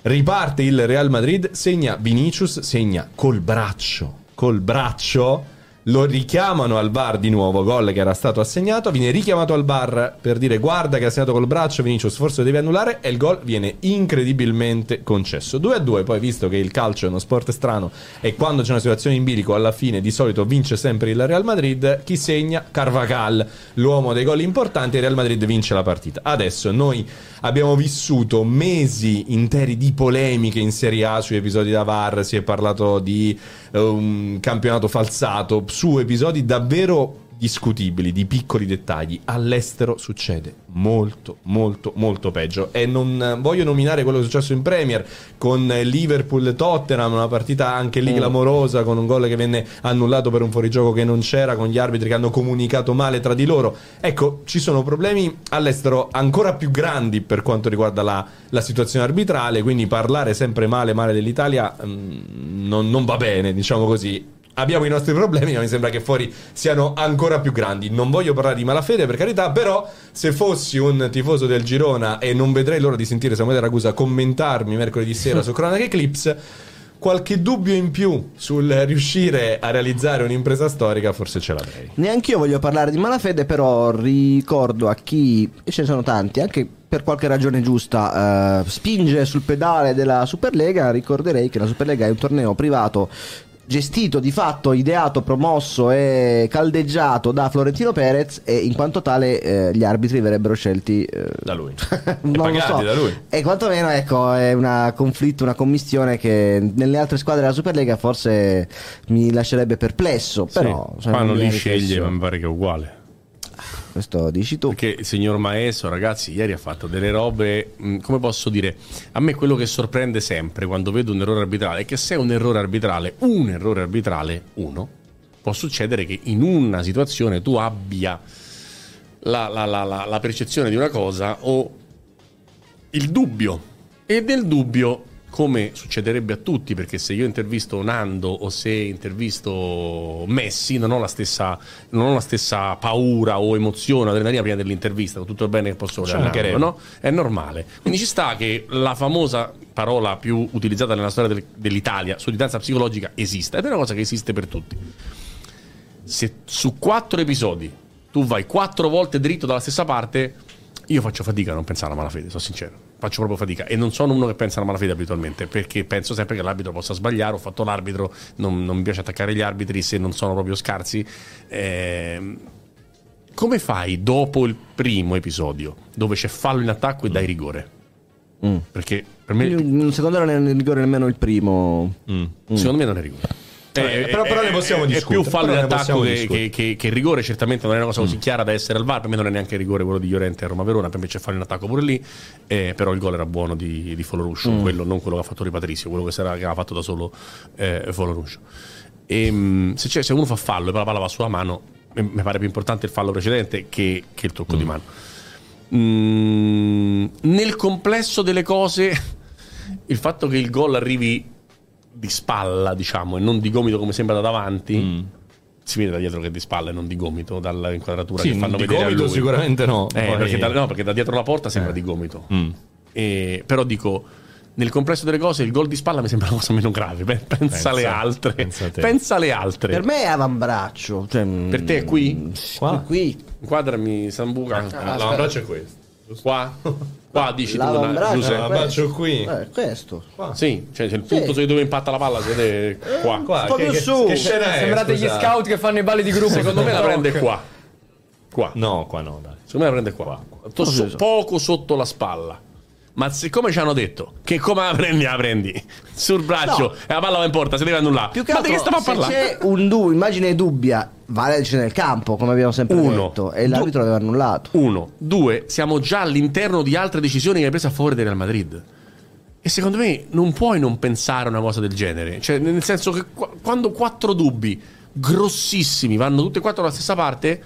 Riparte il Real Madrid, segna Vinicius, segna col braccio, col braccio, lo richiamano al V A R di nuovo, gol che era stato assegnato, viene richiamato al V A R per dire guarda che ha segnato col braccio Vinicius, forse lo devi annullare, e il gol viene incredibilmente concesso. due a due, poi visto che il calcio è uno sport strano e quando c'è una situazione in bilico alla fine di solito vince sempre il Real Madrid, chi segna? Carvajal, l'uomo dei gol importanti, e il Real Madrid vince la partita. Adesso noi abbiamo vissuto mesi interi di polemiche in Serie A sui episodi da V A R, si è parlato di un campionato falsato, su episodi davvero discutibili, di piccoli dettagli. All'estero succede molto molto molto peggio, e non voglio nominare quello che è successo in Premier con Liverpool-Tottenham, una partita anche lì clamorosa con un gol che venne annullato per un fuorigioco che non c'era, con gli arbitri che hanno comunicato male tra di loro. Ecco, ci sono problemi all'estero ancora più grandi per quanto riguarda la, la situazione arbitrale, quindi parlare sempre male male dell'Italia mh, non, non va bene, diciamo così. Abbiamo i nostri problemi, ma mi sembra che fuori siano ancora più grandi. Non voglio parlare di malafede, per carità, però se fossi un tifoso del Girona e non vedrei l'ora di sentire Samuele Ragusa commentarmi mercoledì sera su Cronaca Eclipse, qualche dubbio in più sul riuscire a realizzare un'impresa storica forse ce l'avrei. Neanche io voglio parlare di malafede, però ricordo a chi, e ce ne sono tanti, anche per qualche ragione giusta, eh, spinge sul pedale della Superlega. Ricorderei che la Superlega è un torneo privato gestito di fatto, ideato, promosso e caldeggiato da Florentino Perez, e in quanto tale eh, gli arbitri verrebbero scelti eh, da lui non lo so. da lui e quantomeno, ecco, è un conflitto, una commistione che nelle altre squadre della Superlega forse mi lascerebbe perplesso, però sì, quando li sceglie mi pare che è uguale. Questo dici tu. Perché il signor Maeso, ragazzi, ieri ha fatto delle robe, mh, come posso dire, a me quello che sorprende sempre quando vedo un errore arbitrale è che se un errore arbitrale, un errore arbitrale, uno, può succedere che in una situazione tu abbia la, la, la, la, la percezione di una cosa o il dubbio. E del dubbio, come succederebbe a tutti, perché se io intervisto Nando o se intervisto Messi non ho la stessa, non ho la stessa paura o emozione, adrenalina prima dell'intervista, tutto il bene che posso volere, no? È normale. Quindi ci sta che la famosa parola più utilizzata nella storia del, dell'Italia, sudditanza psicologica, esista, ed è una cosa che esiste per tutti. Se su quattro episodi tu vai quattro volte dritto dalla stessa parte, io faccio fatica a non pensare alla malafede, sono sincero. Faccio proprio fatica, e non sono uno che pensa alla malafede abitualmente, perché penso sempre che l'arbitro possa sbagliare. Ho fatto l'arbitro, non, non mi piace attaccare gli arbitri se non sono proprio scarsi. Eh, come fai dopo il primo episodio dove c'è fallo in attacco e dai rigore? Mm. Perché per me il... secondo me non è rigore nemmeno il primo. Mm. Mm. Secondo me non è rigore. Eh, eh, però, però ne possiamo eh, discutere. È più fallo in attacco che, che, che, che il rigore. Certamente non è una cosa così mm. chiara da essere al V A R. Per me non è neanche il rigore quello di Llorente a Roma-Verona. Per me c'è fallo in attacco pure lì. eh, Però il gol era buono di, di Foloruscio, mm. quello, non quello che ha fatto Ripatrizio, quello che, sarà, che aveva fatto da solo eh, Foloruscio. E, se, c'è, se uno fa fallo e la palla va sulla mano, mi pare più importante il fallo precedente Che, che il tocco mm. di mano. mm, Nel complesso delle cose, il fatto che il gol arrivi di spalla, diciamo, e non di gomito come sembra da davanti. Mm. Si vede da dietro che è di spalla e non di gomito, dall'inquadratura sì, che fanno vedere a lui. Di gomito sicuramente no. Eh, poi... perché da, no, perché da dietro la porta sembra eh. di gomito. Mm. E, però dico, nel complesso delle cose il gol di spalla mi sembra una cosa meno grave. Beh, pensa, pensa alle altre. Pensa, pensa alle altre. Per me è avambraccio. Cioè, per te è qui? Qua? Qui. Inquadrami Sambuca. Ah, l'avambraccio è questo. Qua? Qua dici l'avambraccio tu, qui. Eh, questo. Qua. Sì, cioè c'è il punto sì. dove impatta la palla, siete qua. qua. Proprio che, su. Che, che scena è? Sembrate scusa. Gli scout che fanno i balli di gruppo. Secondo me la prende qua. Qua. No, qua no, dai. Secondo me la prende qua. qua. qua. So, poco sotto la spalla. Ma siccome ci hanno detto che come la prendi, la prendi sul braccio no. e la palla va in porta, si deve annullare. Più che altro, che stava a parlare? C'è un du- immagine dubbia, vale c'è nel campo, come abbiamo sempre Uno. detto, e l'arbitro du- l'aveva annullato. Uno, due, siamo già all'interno di altre decisioni che hai preso a favore del Real Madrid. E secondo me non puoi non pensare a una cosa del genere. Cioè, nel senso che qu- quando quattro dubbi grossissimi vanno tutti e quattro dalla stessa parte,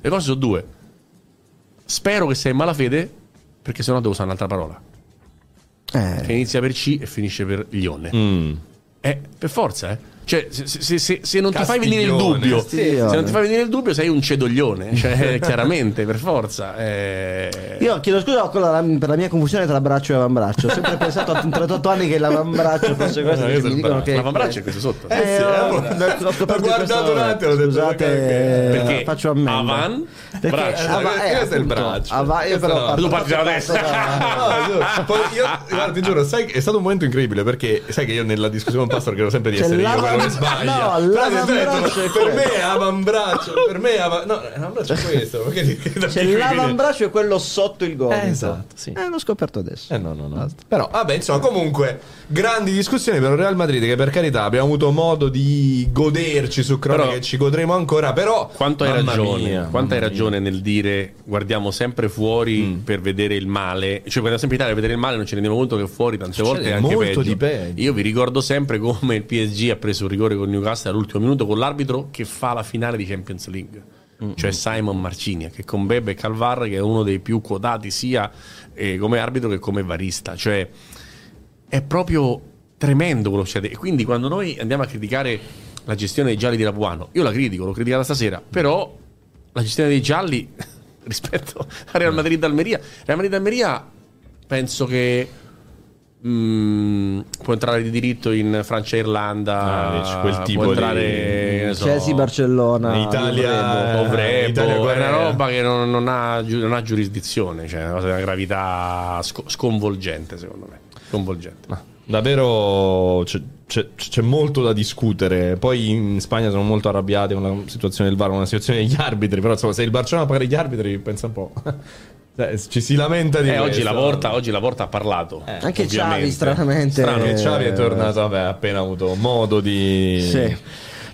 le cose sono due. Spero che sei in malafede, perché sennò devo usare un'altra parola. Eh. Che inizia per C e finisce per Lione. Mm. Eh, per forza, eh. Cioè, se, se, se, se non Castiglione. ti fai venire il dubbio, Castiglione. se non ti fai venire il dubbio, sei un cedoglione. Cioè, chiaramente, per forza. Eh... Io chiedo scusa per la mia confusione tra braccio e avambraccio. Ho sempre pensato a trentotto anni che l'avambraccio fosse questo. No, che mi dicono che l'avambraccio è questo sotto. Eh, eh, sì, ho, ho, ho guardato un attimo. Ho detto, scusate, okay, okay. Perché faccio a me. Avan, perché braccio. Av- av- eh, questo è il braccio. Av- io però tu parti dalla destra. Guarda, ti giuro, sai, è stato un momento incredibile perché sai che io nella discussione con Pastor che ero sempre di essere io. Non sbaglia. No, l'avambraccio detto, per me è avambraccio, per me è av- no, l'avambraccio è questo. Perché, cioè, l'avambraccio è quello sotto il gol. Eh, esatto, sì. Eh, l'ho scoperto adesso. Eh, no, no, no. Però vabbè, insomma, comunque grandi discussioni per il Real Madrid che per carità abbiamo avuto modo di goderci su cronaca che ci godremo ancora, però quanto hai ragione, mia, quanto hai ragione nel dire guardiamo sempre fuori mm. per vedere il male, cioè guardiamo sempre in Italia per vedere il male, non ci rendiamo conto che fuori tante Succede volte è anche molto peggio. Di peggio. Io vi ricordo sempre come il P S G ha preso un rigore con Newcastle all'ultimo minuto con l'arbitro che fa la finale di Champions League, mm-hmm. cioè Simon Marciniak, che con Bebe Calvar che è uno dei più quotati sia eh, come arbitro che come varista, cioè è proprio tremendo quello che succede. E quindi quando noi andiamo a criticare la gestione dei gialli di Rabuano, io la critico, l'ho criticata stasera, però la gestione dei gialli rispetto a Real Madrid Almeria, Real Madrid Almeria penso che Mm, può entrare di diritto in Francia e Irlanda, ah, quel tipo può entrare di... so, Chelsea, Barcellona, Italia, Ovrepo, è una roba che non, non, ha, non ha giurisdizione, cioè una cosa di una gravità sconvolgente secondo me, sconvolgente. Ma davvero c'è molto da discutere. Poi in Spagna sono molto arrabbiati con la situazione del V A R, con la situazione degli arbitri. Però insomma, se il Barcellona paga gli arbitri, pensa un po'. Ci si lamenta di eh, oggi la Porta oggi la Porta ha parlato eh, anche Xavi, stranamente Strano, eh, Xavi è tornato, vabbè, ha appena avuto modo di sì.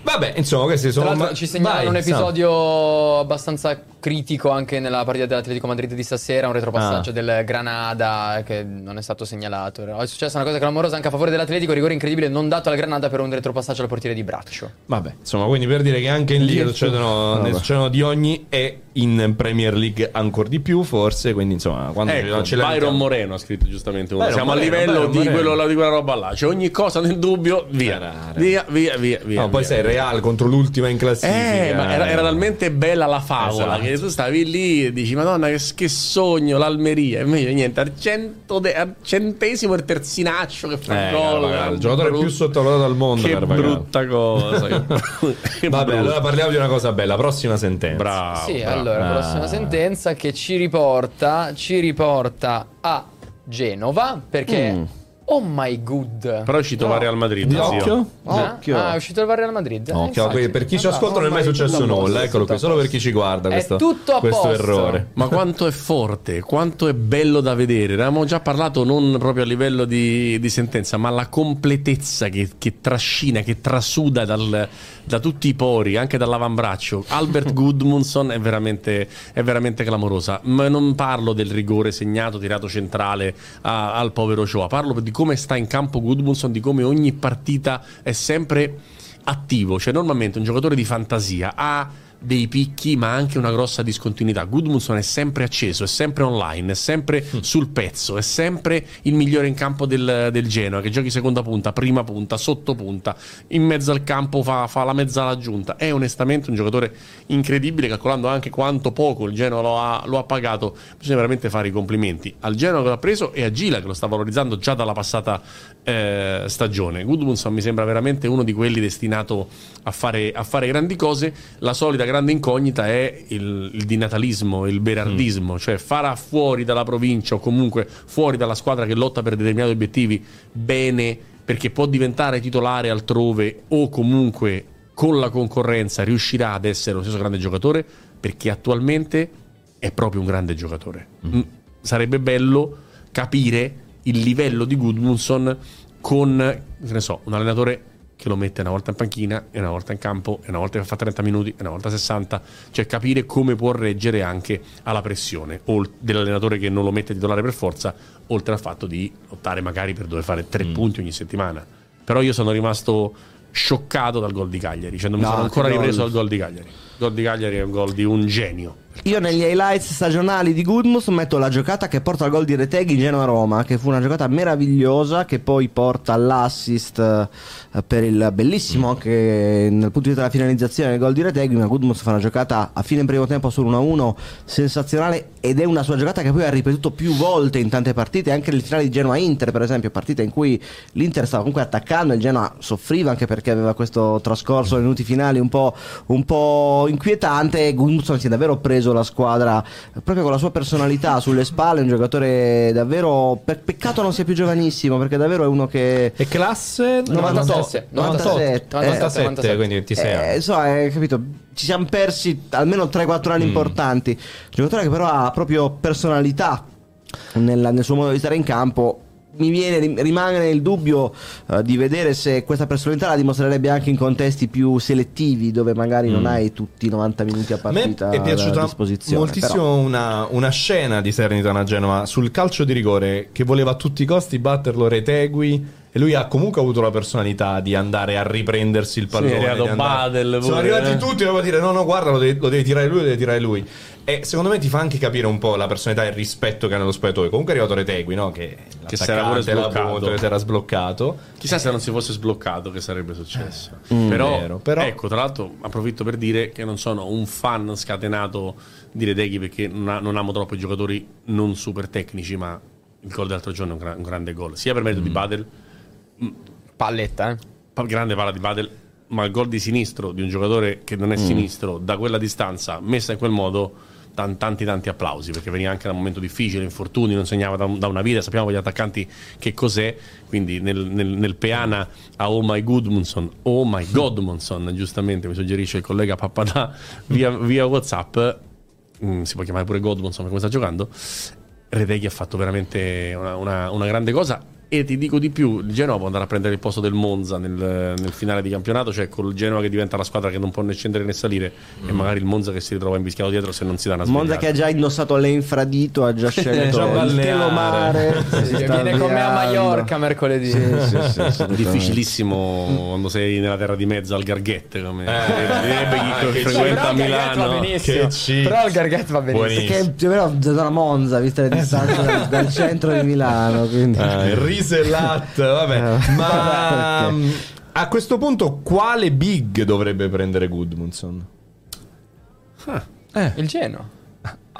Vabbè, insomma, questi sono. Ma... ci segnalano un episodio no. abbastanza critico anche nella partita dell'Atletico Madrid di stasera, un retropassaggio ah. del Granada che non è stato segnalato. È successa una cosa clamorosa anche a favore dell'Atletico, rigore incredibile non dato alla Granada per un retropassaggio al portiere di braccio. Vabbè, insomma, quindi per dire che anche in Liga succedono, ne succedono di ogni, e in Premier League ancora di più, forse. Quindi, insomma, quando ecco, ce Byron Moreno ha scritto giustamente uno. Byron Siamo Moreno, a livello Byron di, Byron quello, di quella roba là. Cioè, ogni cosa nel dubbio, via, Carare. via, via, via. via, no, via. Poi sei Real contro l'ultima in classifica. Eh, ma era, era talmente bella la favola, esatto, che tu stavi lì e dici Madonna che, che sogno l'Almeria, e invece niente, al, cento de, al centesimo il terzinaccio che fa eh, gol, il brut... giocatore più sottovalutato al mondo. Che brutta cosa. che che Vabbè, brutta. Allora parliamo di una cosa bella, prossima sentenza. Bravo. Sì, bravo. Allora, ah. prossima sentenza che ci riporta ci riporta a Genova, perché mm. Oh my god. Però è uscito no. il Real Madrid. Di occhio? Occhio. Ah, è uscito il Real Madrid. Occhio. Okay, per chi ci ascolta non è mai successo nulla. Eccolo qui, solo per chi ci guarda questo, è tutto a questo posto. errore. Ma quanto è forte, quanto è bello da vedere. Ne avevamo già parlato, non proprio a livello di, di sentenza, ma la completezza che, che trascina, che trasuda dal, da tutti i pori, anche dall'avambraccio. Albert Gudmundsson è veramente, è veramente clamorosa. Ma non parlo del rigore segnato, tirato centrale a, al povero Shoa. Parlo di come sta in campo Gudmundsson, di come ogni partita è sempre attivo. Cioè, normalmente un giocatore di fantasia ha dei picchi ma anche una grossa discontinuità. Gudmundsson è sempre acceso, è sempre online, è sempre mm. sul pezzo, è sempre il migliore in campo del, del Genoa, che giochi seconda punta, prima punta, sotto punta, in mezzo al campo fa, fa la mezzala giunta. È onestamente un giocatore incredibile, calcolando anche quanto poco il Genoa lo ha, lo ha pagato. Bisogna veramente fare i complimenti al Genoa che l'ha preso e a Gila che lo sta valorizzando già dalla passata eh, stagione. Gudmundsson mi sembra veramente uno di quelli destinato a fare, a fare grandi cose. La solita grande incognita è il, il dinatalismo, il berardismo, mm. cioè farà fuori dalla provincia o comunque fuori dalla squadra che lotta per determinati obiettivi bene, perché può diventare titolare altrove o comunque con la concorrenza riuscirà ad essere lo stesso grande giocatore, perché attualmente è proprio un grande giocatore. Mm. Sarebbe bello capire il livello di Gudmundsson con, che ne so, un allenatore che lo mette una volta in panchina e una volta in campo e una volta che fa trenta minuti e una volta sessanta, cioè capire come può reggere anche alla pressione o dell'allenatore che non lo mette titolare per forza, oltre al fatto di lottare magari per dover fare tre mm. punti ogni settimana. Però io sono rimasto scioccato dal gol di Cagliari, cioè non no, mi sono ancora ripreso dal gol di Cagliari. Il gol di Cagliari è un gol di un genio. Io negli highlights stagionali di Gudmundsson metto la giocata che porta al gol di Retegui in Genoa-Roma, che fu una giocata meravigliosa, che poi porta all'assist per il bellissimo anche dal punto di vista della finalizzazione del gol di Retegui. Ma Gudmundsson fa una giocata a fine primo tempo sull'uno a uno sensazionale, ed è una sua giocata che poi ha ripetuto più volte in tante partite, anche nel finale di Genoa-Inter per esempio, partita in cui l'Inter stava comunque attaccando e il Genoa soffriva anche perché aveva questo trascorso nei minuti finali un po', un po' inquietante, e Gudmundsson si è davvero preso la squadra proprio con la sua personalità sulle spalle. Un giocatore davvero, peccato non sia più giovanissimo, perché davvero è uno che è classe novantasette, novantasette, novantasette, novantasette, novantasette, novantasette, quindi ti sei, eh, so, hai capito, ci siamo persi almeno tre quattro anni mm. importanti. Giocatore che però ha proprio personalità nella, nel suo modo di stare in campo. Mi viene, rimane nel dubbio uh, di vedere se questa personalità la dimostrerebbe anche in contesti più selettivi, dove magari mm. non hai tutti i novanta minuti a partita. Mi è piaciuta moltissimo però... una, una scena di Salernitana Genova sul calcio di rigore, che voleva a tutti i costi batterlo Retegui, e lui ha comunque avuto la personalità di andare a riprendersi il pallone. Sì, padel, sono arrivati eh. tutti e dovevo dire no no guarda, lo devi, lo devi tirare lui, lo devi tirare lui. E secondo me ti fa anche capire un po' la personalità e il rispetto che ha nello spogliatoio. Comunque è arrivato Retegui, no? Che, che si era pure sbloccato, si era sbloccato. Chissà se non si fosse sbloccato che sarebbe successo. Mm, però, vero, però ecco, tra l'altro approfitto per dire che non sono un fan scatenato di Retegui, perché non, ha, non amo troppo i giocatori non super tecnici, ma il gol dell'altro giorno è un, gran, un grande gol, sia per merito mm. di Badel, palletta, eh? grande palla di Badel, ma il gol di sinistro di un giocatore che non è mm. sinistro da quella distanza messa in quel modo tanti tanti, tanti applausi, perché veniva anche da un momento difficile, infortuni, non segnava da, da una vita, sappiamo gli attaccanti che cos'è, quindi nel, nel, nel Peana a Oh My Goodmanson, Oh My Godmanson, giustamente mi suggerisce il collega Pappadà via, via WhatsApp, mm, si può chiamare pure Godmanson come sta giocando. Retegui ha fatto veramente una, una, una grande cosa. E ti dico di più, il Genoa può andare a prendere il posto del Monza nel, nel finale di campionato, cioè col Genoa che diventa la squadra che non può né scendere né salire, mm. e magari il Monza che si ritrova imbischiato dietro se non si dà una svegliata. Monza che ha già indossato l'infradito, ha già scelto già il telo mare, sì, viene avviando. Come a Maiorca mercoledì, sì, sì, sì, sì, difficilissimo quando sei nella terra di mezzo al Garghette, come direbbe eh, chi frequenta a Milano, che però il Garghette va benissimo, perché però da Monza, vista la distanza dal, dal centro di Milano, quindi ah, il ris- Lat, vabbè, ma a questo punto quale big dovrebbe prendere Gudmundsson? Ah, eh. Il Genoa.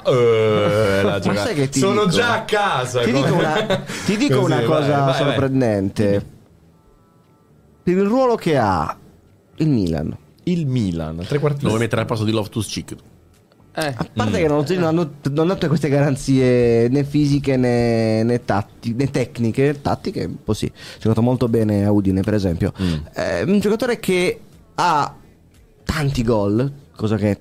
Uh, la ma sai che ti sono dico? Già a casa. Ti come... dico una, ti dico Così, una cosa vai, vai, sorprendente vai. Per il ruolo che ha il Milan. Il Milan tre quarti. Lo vuoi mettere al posto di Loftus-Cheek? Eh. A parte mm. che non, non, hanno, non hanno tutte queste garanzie né fisiche né, né, tatti, né tecniche, tattiche, un po' sì, ha giocato molto bene a Udine per esempio, mm. eh, un giocatore che ha tanti gol, cosa che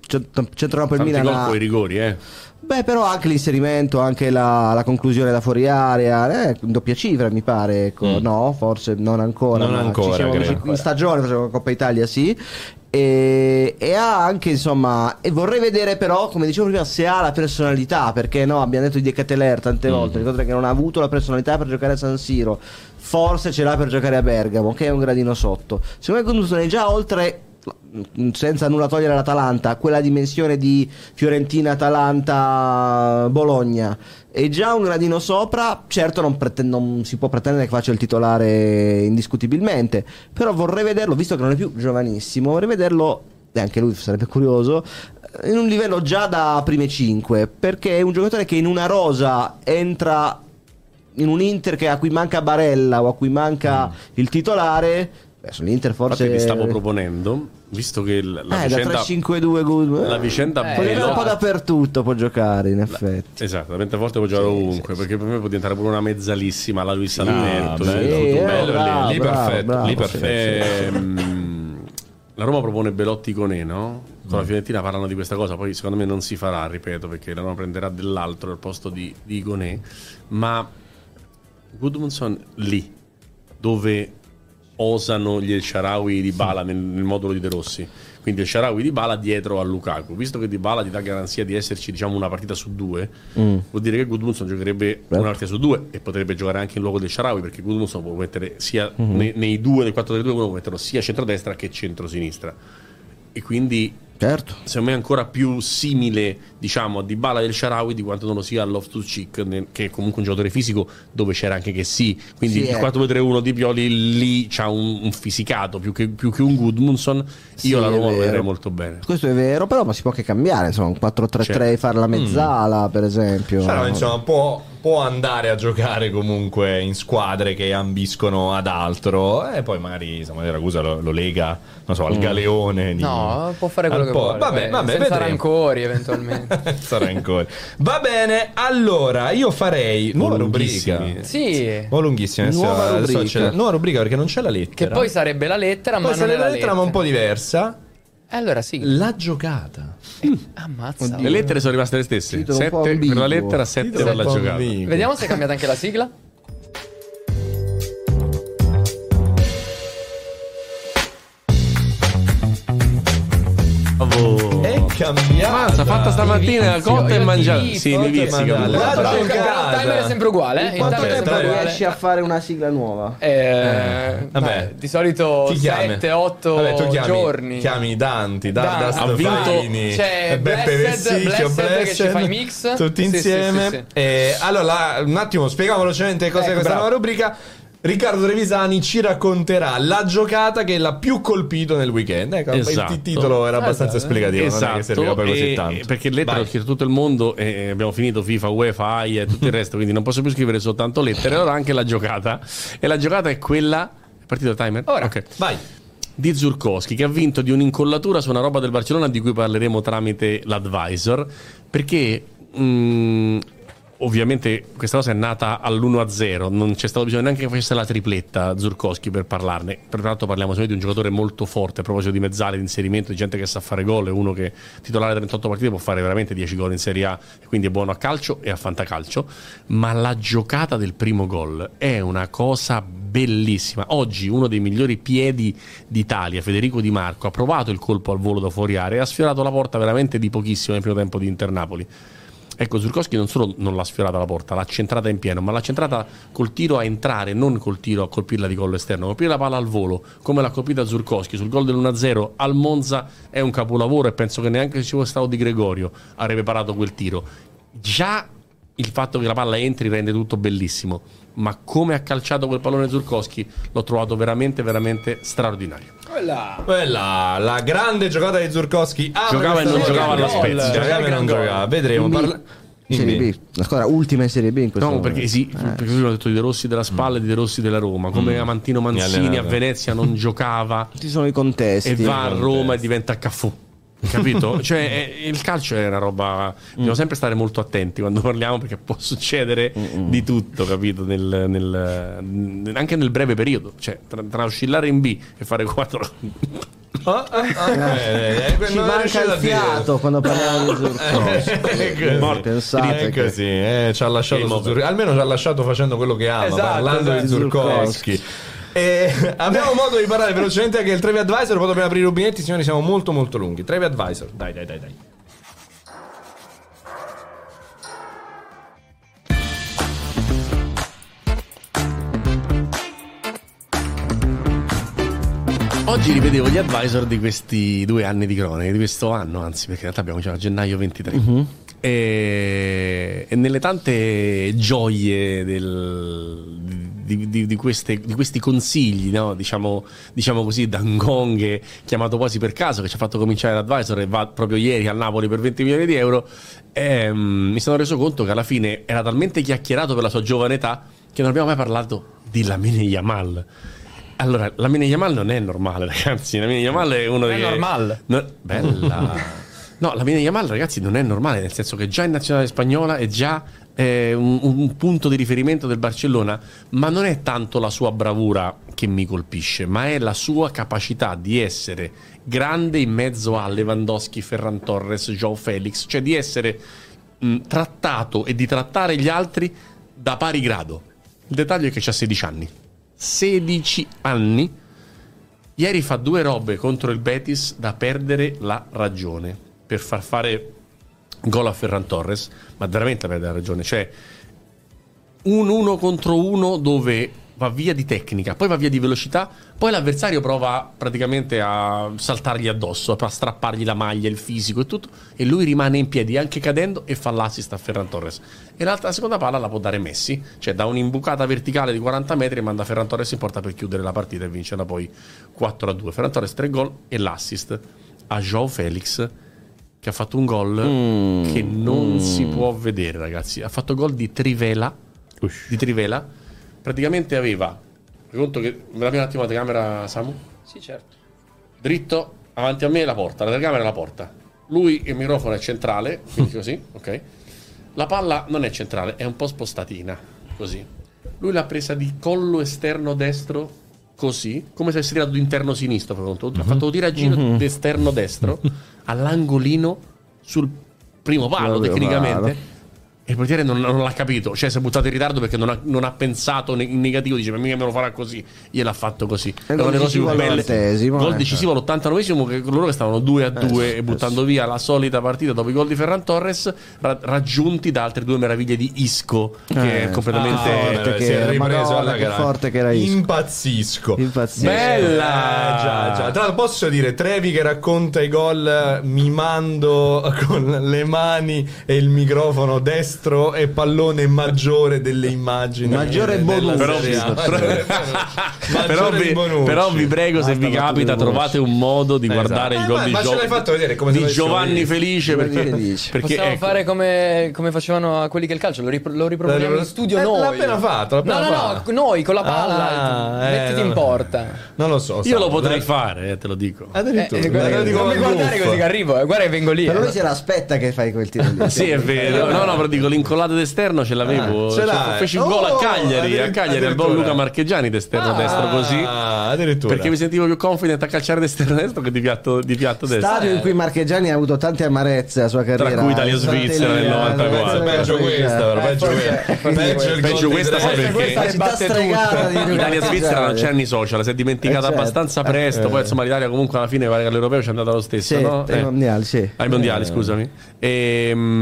centrocampo il Milan ha, con i rigori, eh. Beh, però anche l'inserimento, anche la, la conclusione da fuori area, eh, doppia cifra mi pare, ecco. mm. No, forse non ancora, non ancora ci siamo, in stagione facciamo Coppa Italia, sì. E, e ha anche insomma, e vorrei vedere però, come dicevo prima, se ha la personalità, perché no, abbiamo detto di Decathlon tante mm. volte, ricordo che non ha avuto la personalità per giocare a San Siro, forse ce l'ha per giocare a Bergamo, che è un gradino sotto. Secondo me Gudmundsson è già oltre, senza nulla togliere l'Atalanta, quella dimensione di Fiorentina, Atalanta, Bologna, è già un gradino sopra. Certo non, prete- non si può pretendere che faccia il titolare indiscutibilmente, però vorrei vederlo, visto che non è più giovanissimo, vorrei vederlo, e anche lui sarebbe curioso, in un livello già da prime cinque, perché è un giocatore che in una rosa entra in un Inter che a cui manca Barella o a cui manca mm. il titolare. Beh, sull'Inter forse vi stavo proponendo, visto che la, la eh, vicenda da tre cinque due Good, la vicenda eh, Belotti... un po' dappertutto può giocare, in effetti la... esatto, ventiquattro volte può giocare, sì, ovunque, sì, perché per me può diventare pure una mezzalissima la Luis Alberto, lì perfetto, lì perfetto. La Roma propone Belotti Iconè, no? Con mm. la Fiorentina parlano di questa cosa, poi secondo me non si farà, ripeto, perché la Roma prenderà dell'altro al posto di, di Iconè, ma Gudmundsson lì dove osano gli Sharawi di Dybala nel, nel modulo di De Rossi, quindi il Sharawi di Dybala dietro a Lukaku, visto che Dybala ti dà garanzia di esserci, diciamo, una partita su due, mm. vuol dire che Gudmundsson giocherebbe Beh. una partita su due e potrebbe giocare anche in luogo del Sharawi, perché Gudmundsson può mettere sia mm-hmm. nei, nei due del quattro tre due, uno può metterlo sia centrodestra che centrosinistra, e quindi certo, secondo me è ancora più simile, diciamo, a Dybala del Sharawi di quanto non lo sia a Loftus-Cheek, che è comunque un giocatore fisico, dove c'era anche che sì, quindi sì, il quattro due tre uno di Pioli lì c'ha un, un fisicato più che, più che un Gudmundsson. Sì, io la Roma lo vedrei molto bene, questo è vero, però ma si può anche cambiare, insomma, un quattro tre tre, certo, fare la mezzala mm. per esempio, cioè, no, insomma, può, può andare a giocare comunque in squadre che ambiscono ad altro, e poi magari insomma Ragusa lo, lo lega, non so, al mm. Galeone di... no, può fare quello al... Vuole, vabbè, vabbè, senza rancori eventualmente. Rancori. Va bene, allora io farei nuova rubrica. Sì, nuova lunghissima. Nuova, so, rubrica. So, c'è la nuova rubrica, perché non c'è la lettera. Che poi sarebbe la lettera, poi ma sarebbe non la lettera, lettera, ma un po' diversa. Allora sì. La giocata. Eh, ammazza. Oddio. Le lettere sono rimaste le stesse. Titolo sette per la lettera, sette Titolo per la giocata. Ambiguo. Vediamo se è cambiata anche la sigla. Mazza, fatta stamattina la cotta e mangiare. Sì, mi visica. Il timer è sempre uguale. Eh? Quanto tempo riesci a fare una sigla nuova? Eh, eh, vabbè, di solito sette otto giorni. Chiami Danti, Darda Stofani, Beppe Vessicchio, Blessed, che ci fai mix tutti insieme. Allora, un attimo, spieghiamo velocemente cos'è questa nuova rubrica. Riccardo Trevisani ci racconterà la giocata che l'ha più colpito nel weekend. Ecco, esatto. Il titolo era abbastanza esatto. esplicativo, esatto. Non è che serviva per così tanto. Perché lettere ho scritto tutto il mondo e abbiamo finito FIFA, UEFA, A I A e tutto il resto, quindi non posso più scrivere soltanto lettere. Allora anche la giocata. E la giocata è quella... È partito il timer? Ora, okay. Vai. di Zurkowski, che ha vinto di un'incollatura su una roba del Barcellona di cui parleremo tramite l'advisor, perché mh, ovviamente questa cosa è nata all'uno a zero, non c'è stato bisogno neanche che facesse la tripletta Zurkowski per parlarne. Peraltro parliamo solo di un giocatore molto forte, a proposito di mezzale, di inserimento, di gente che sa fare gol, è uno che titolare trentotto partite può fare veramente dieci gol in Serie A, quindi è buono a calcio e a fantacalcio. Ma la giocata del primo gol è una cosa bellissima. Oggi uno dei migliori piedi d'Italia, Federico Di Marco, ha provato il colpo al volo da fuori area e ha sfiorato la porta veramente di pochissimo nel primo tempo di Inter-Napoli. Ecco, Zurkowski non solo non l'ha sfiorata la porta, l'ha centrata in pieno, ma l'ha centrata col tiro a entrare, non col tiro a colpirla di collo esterno. Colpire la palla al volo, come l'ha colpita Zurkowski sul gol dell'uno a zero al Monza, è un capolavoro, e penso che neanche se ci fosse stato Di Gregorio avrebbe parato quel tiro. Già il fatto che la palla entri rende tutto bellissimo, ma come ha calciato quel pallone Zurkowski l'ho trovato veramente veramente straordinario. Quella, quella la grande giocata di Zurkowski. Ah, giocava e non giocava alla Spezia. Giocava e non giocava. Vedremo. Parla... Serie B. B. La squadra ultima in Serie B in questo no, momento. Perché sì, eh. perché lui ha detto di De Rossi della Spalla e di De Rossi della Roma, come mm. Amantino Mancini a Venezia non giocava. Ci sono i contesti. E va a Roma e diventa Cafu. Capito? Cioè è, il calcio è una roba. Dobbiamo mm. sempre stare molto attenti quando parliamo, perché può succedere Mm-mm. di tutto, capito? Nel, nel, anche nel breve periodo, cioè tra, tra oscillare in B e fare quattro. Oh, eh, eh, eh, ci manca il fiato quando parliamo di Zurkowski. Pensate, è così, che... eh, ci ha lasciato su Zur... almeno ci ha lasciato facendo quello che ama, esatto, parlando esatto, di Zurkowski. Zurkowski. Eh, abbiamo modo di parlare velocemente anche del Trevi Advisor, poi dobbiamo aprire i rubinetti, signori, siamo molto molto lunghi. Trevi Advisor, dai dai dai dai. Oggi rivedevo gli advisor di questi due anni di cronaca, di questo anno, anzi, perché in realtà abbiamo già gennaio ventitré. Mm-hmm. E, e nelle tante gioie del, di, di, di, queste, di questi consigli, no? diciamo, diciamo così, d'angonghe, chiamato quasi per caso, che ci ha fatto cominciare l'advisor e va proprio ieri al Napoli per venti milioni di euro, e, um, mi sono reso conto che alla fine era talmente chiacchierato per la sua giovane età che non abbiamo mai parlato di Lamine Yamal. Allora, Lamine Yamal non è normale, ragazzi. Lamine Yamal è uno dei... È normale. No... Bella... No, Lamine Yamal, ragazzi, non è normale, nel senso che già in nazionale spagnola è già eh, un, un punto di riferimento del Barcellona, ma non è tanto la sua bravura che mi colpisce, ma è la sua capacità di essere grande in mezzo a Lewandowski, Ferran Torres, João Felix, cioè di essere mh, trattato e di trattare gli altri da pari grado. Il dettaglio è che c'ha sedici anni. sedici anni. Ieri fa due robe contro il Betis da perdere la ragione, per far fare gol a Ferran Torres, ma veramente avete la ragione, cioè un uno contro uno dove va via di tecnica, poi va via di velocità, poi l'avversario prova praticamente a saltargli addosso, a strappargli la maglia, il fisico e tutto, e lui rimane in piedi anche cadendo e fa l'assist a Ferran Torres. E l'altra, la seconda palla la può dare Messi, cioè da un'imbucata verticale di quaranta metri e manda Ferran Torres in porta per chiudere la partita e vincerla poi quattro a due. Ferran Torres tre gol e l'assist a João Felix, che ha fatto un gol mm, che non mm. si può vedere, ragazzi. Ha fatto gol di Trivela. Ush. Di Trivela. Praticamente aveva... Conto che... Me la fai un attimo la telecamera, Samu? Sì, certo. Dritto, avanti a me la porta. La telecamera è la porta. Lui, il microfono è centrale, quindi così, ok. La palla non è centrale, è un po' spostatina, così. Lui l'ha presa di collo esterno destro, così, come se avesse tirato d'interno sinistro, per conto. Ha fatto un tiragino mm-hmm. d'esterno destro all'angolino sul primo palo, Vabbè, tecnicamente vado. E il portiere non, non l'ha capito, cioè si è buttato in ritardo perché non ha, non ha pensato in negativo, dice ma mica me lo farà così, gliel'ha fatto così. E gol decisivo all'ottantesimo, gol decisivo all'ottantanovesimo, che loro che stavano due a due e buttando via la solita partita dopo i gol di Ferran Torres, ra- raggiunti da altre due meraviglie di Isco, che eh, è completamente ah, che si è ripreso alla gara, forte che era Isco. Impazzisco, impazzisco. Bella, già, già. Tra l'altro posso dire Trevi che racconta i gol mimando con le mani e il microfono destro destro è pallone maggiore delle immagini. Maggiore Bonucci. Però, però, vi, però vi prego, ah, se vi capita, trovate un modo di eh, guardare esatto. il gol eh, di, ma Gio- ce l'hai fatto vedere, come di Giovanni Felice. Perché, perché possiamo ecco. fare come, come facevano a quelli che il calcio, lo, ripro- lo riproponiamo in studio eh, noi. L'ha appena fatto. L'ha appena no, fatto. no, no, noi con la palla. Ah, mettiti eh, in porta. Non lo so. Io lo potrei fare, te lo dico. Non mi guardare così che arrivo, guarda che vengo lì. Però lui se l'aspetta che fai quel tiro lì. Sì, è vero. No, no, però dico, l'incollato d'esterno ce l'avevo. Ah, ce cioè, feci un oh, gol a Cagliari, a Cagliari al buon Luca Marchegiani d'esterno ah, destro così. Addirittura. Perché mi sentivo più confident a calciare d'esterno destro che di piatto, di piatto destro. Stadio in cui Marchegiani ha avuto tante amarezze la sua carriera. Tra cui Italia-Svizzera nel novantaquattro. Peggio questa, peggio questa. Peggio questa, sai perché? Italia-Svizzera non c'è anni social, si è dimenticata abbastanza presto. Poi insomma l'Italia comunque alla fine pare che all'europeo ci è andata lo stesso, no? Ai mondiali, sì. Ai mondiali, scusami. Ehm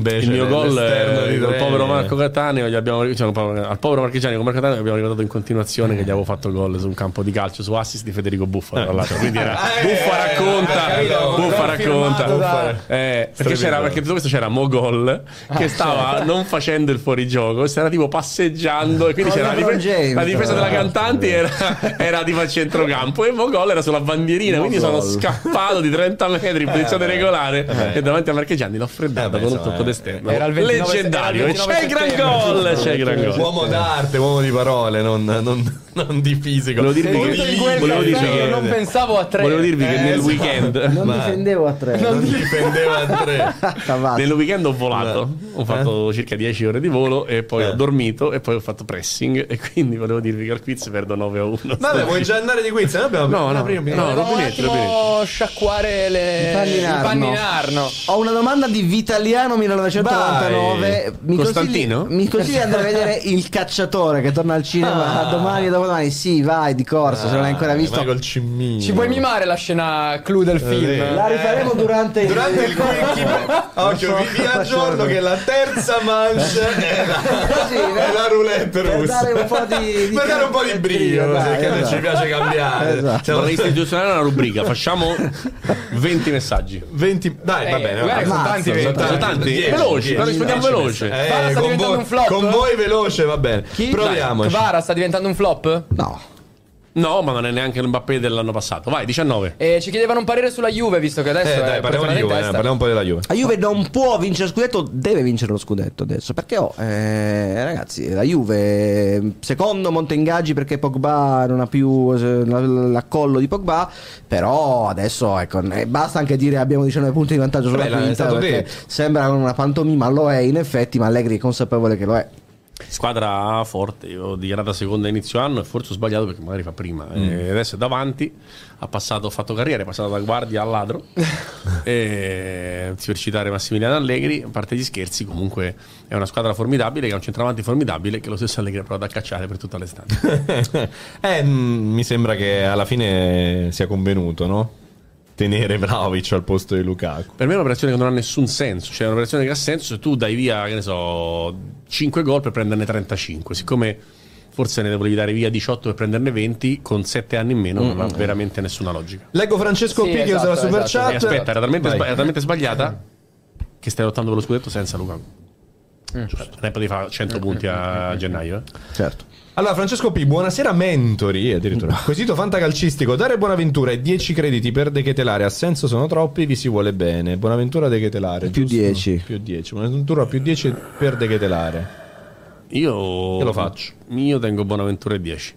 Invece il mio gol è il povero Marco Cattaneo, gli abbiamo, cioè, al povero Marchegiani con Marco Cattaneo abbiamo ricordato in continuazione che gli avevo fatto gol su un campo di calcio su assist di Federico Buffa, tra l'altro, quindi era Buffa racconta Buffa racconta Buffa, eh, perché c'era, perché tutto questo c'era Mo Gol che stava non facendo il fuorigioco, si era tipo passeggiando e quindi c'era la difesa, la difesa della Cantanti era, era tipo a centrocampo e Mo Gol era sulla bandierina, quindi sono scappato di trenta metri in posizione regolare e davanti a Marchegiani l'ho freddato con un tocco d'esterno. Era il ventinove, leggendario, era il c'è il gran gol, c'è il gran gol. Uomo d'arte, uomo di parole, non, non, non di fisico. Volevo dirvi che, di, volevo dirvi che non pensavo a tre. Volevo dirvi eh, che nel esatto. weekend non difendevo a tre. Non difendevo a tre. Nel weekend ho volato, no. ho fatto eh? circa dieci ore di volo e poi eh. ho dormito e poi ho fatto pressing e quindi volevo dirvi che al quiz perdo nove a uno. Vabbè, vuoi già andare di quiz? No, no, no, no, prima, no, no, no, sciacquare le panni in arno. Ho una domanda di Vitaliano millenovecentonovantanove. Mi Costantino? Consigli, mi consigli di andare a vedere Il Cacciatore che torna al cinema ah. domani e dopodomani. Sì, vai di corsa, ah, se non l'hai ancora visto. Ci puoi mimare la scena clou del film? Eh, la rifaremo durante, durante il quickie. Occhio, vi, vi aggiorno che la terza manche è la, così, è la roulette per russa. Dare un po' di, di per dare un po' di brio, brio perché esatto. ci piace cambiare. Esatto. Cioè, vorrei istituzionare una rubrica, facciamo venti messaggi. venti Dai, eh, va bene, guarda, sono tanti, sono tanti. Sono tanti. dieci, veloci, dieci, rispondiamo dieci, veloce. Eh, Kvara sta diventando voi, un flop. Con voi veloce, va bene. Chi? Proviamoci. Kvara sta diventando un flop? No. No, ma non è neanche l'Mbappé dell'anno passato. Vai, diciannove. E ci chiedevano un parere sulla Juve, visto che adesso eh, dai, è parliamo di Juve, eh, parliamo un po' della Juve. La Juve non può vincere lo scudetto, deve vincere lo scudetto adesso. Perché oh, eh, ragazzi, la Juve secondo Montengaggi perché Pogba non ha più l'accollo di Pogba, però adesso ecco, basta anche dire abbiamo diciannove punti di vantaggio sulla Beh, quinta, perché sembra una pantomima, lo è in effetti, ma Allegri è consapevole che lo è. Squadra forte, io ho dichiarato seconda inizio anno e forse ho sbagliato perché magari fa prima mm. e adesso è davanti, ha passato, ha fatto carriera, è passato da guardia a ladro e per citare Massimiliano Allegri, a parte gli scherzi comunque è una squadra formidabile che ha un centravanti formidabile che lo stesso Allegri ha provato a cacciare per tutta l'estate. eh, mh, mi sembra che alla fine sia convenuto, no? Tenere Vlaovic al posto di Lukaku. Per me è un'operazione che non ha nessun senso. Cioè è un'operazione che ha senso se tu dai via, che ne so, cinque gol per prenderne trentacinque. Siccome forse ne volevi dare via diciotto per prenderne venti, con sette anni in meno mm-hmm. non ha veramente nessuna logica. Leggo Francesco sì, P che esatto, usa la super esatto. chat. E aspetta, era talmente, sba- era talmente sbagliata che stai lottando per lo scudetto senza Lukaku. Mm. Giusto. Ne potevi fare cento punti a gennaio. Eh? Certo. Allora, Francesco P, buonasera mentori, addirittura. Quesito fantacalcistico, dare Buonaventura e dieci crediti per De Ketelare, a senso sono troppi, vi si vuole bene. Buonaventura De Ketelare. Più giusto? dieci. Più dieci. Buonaventura più dieci per De Ketelare. Io... Io lo faccio. Io tengo Buonaventura e dieci.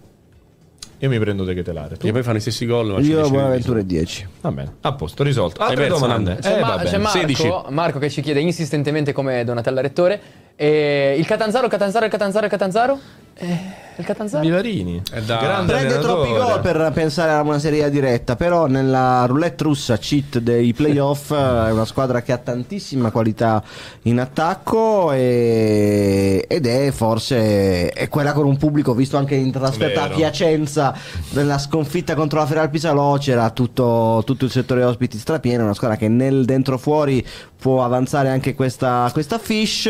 Io mi prendo De Ketelare. Che poi fanno i stessi gol. Ma io Buonaventura e dieci. Va bene, a posto, risolto. Altre domande. C'è, eh, ma- c'è Marco, sedici. Marco che ci chiede insistentemente come Donatella Rettore. E il Catanzaro, Catanzaro, Catanzaro, Catanzaro? Eh... Il Catanzaro Vivarini è da grande prende allenatore. Troppi gol per pensare a una serie diretta, però nella roulette russa cheat dei playoff è una squadra che ha tantissima qualità in attacco e... ed è forse è quella con un pubblico, visto anche in trasferta a Piacenza nella sconfitta contro la Feral Pisalò, c'era tutto, tutto il settore ospiti strapieno, una squadra che nel dentro fuori può avanzare anche questa, questa fish,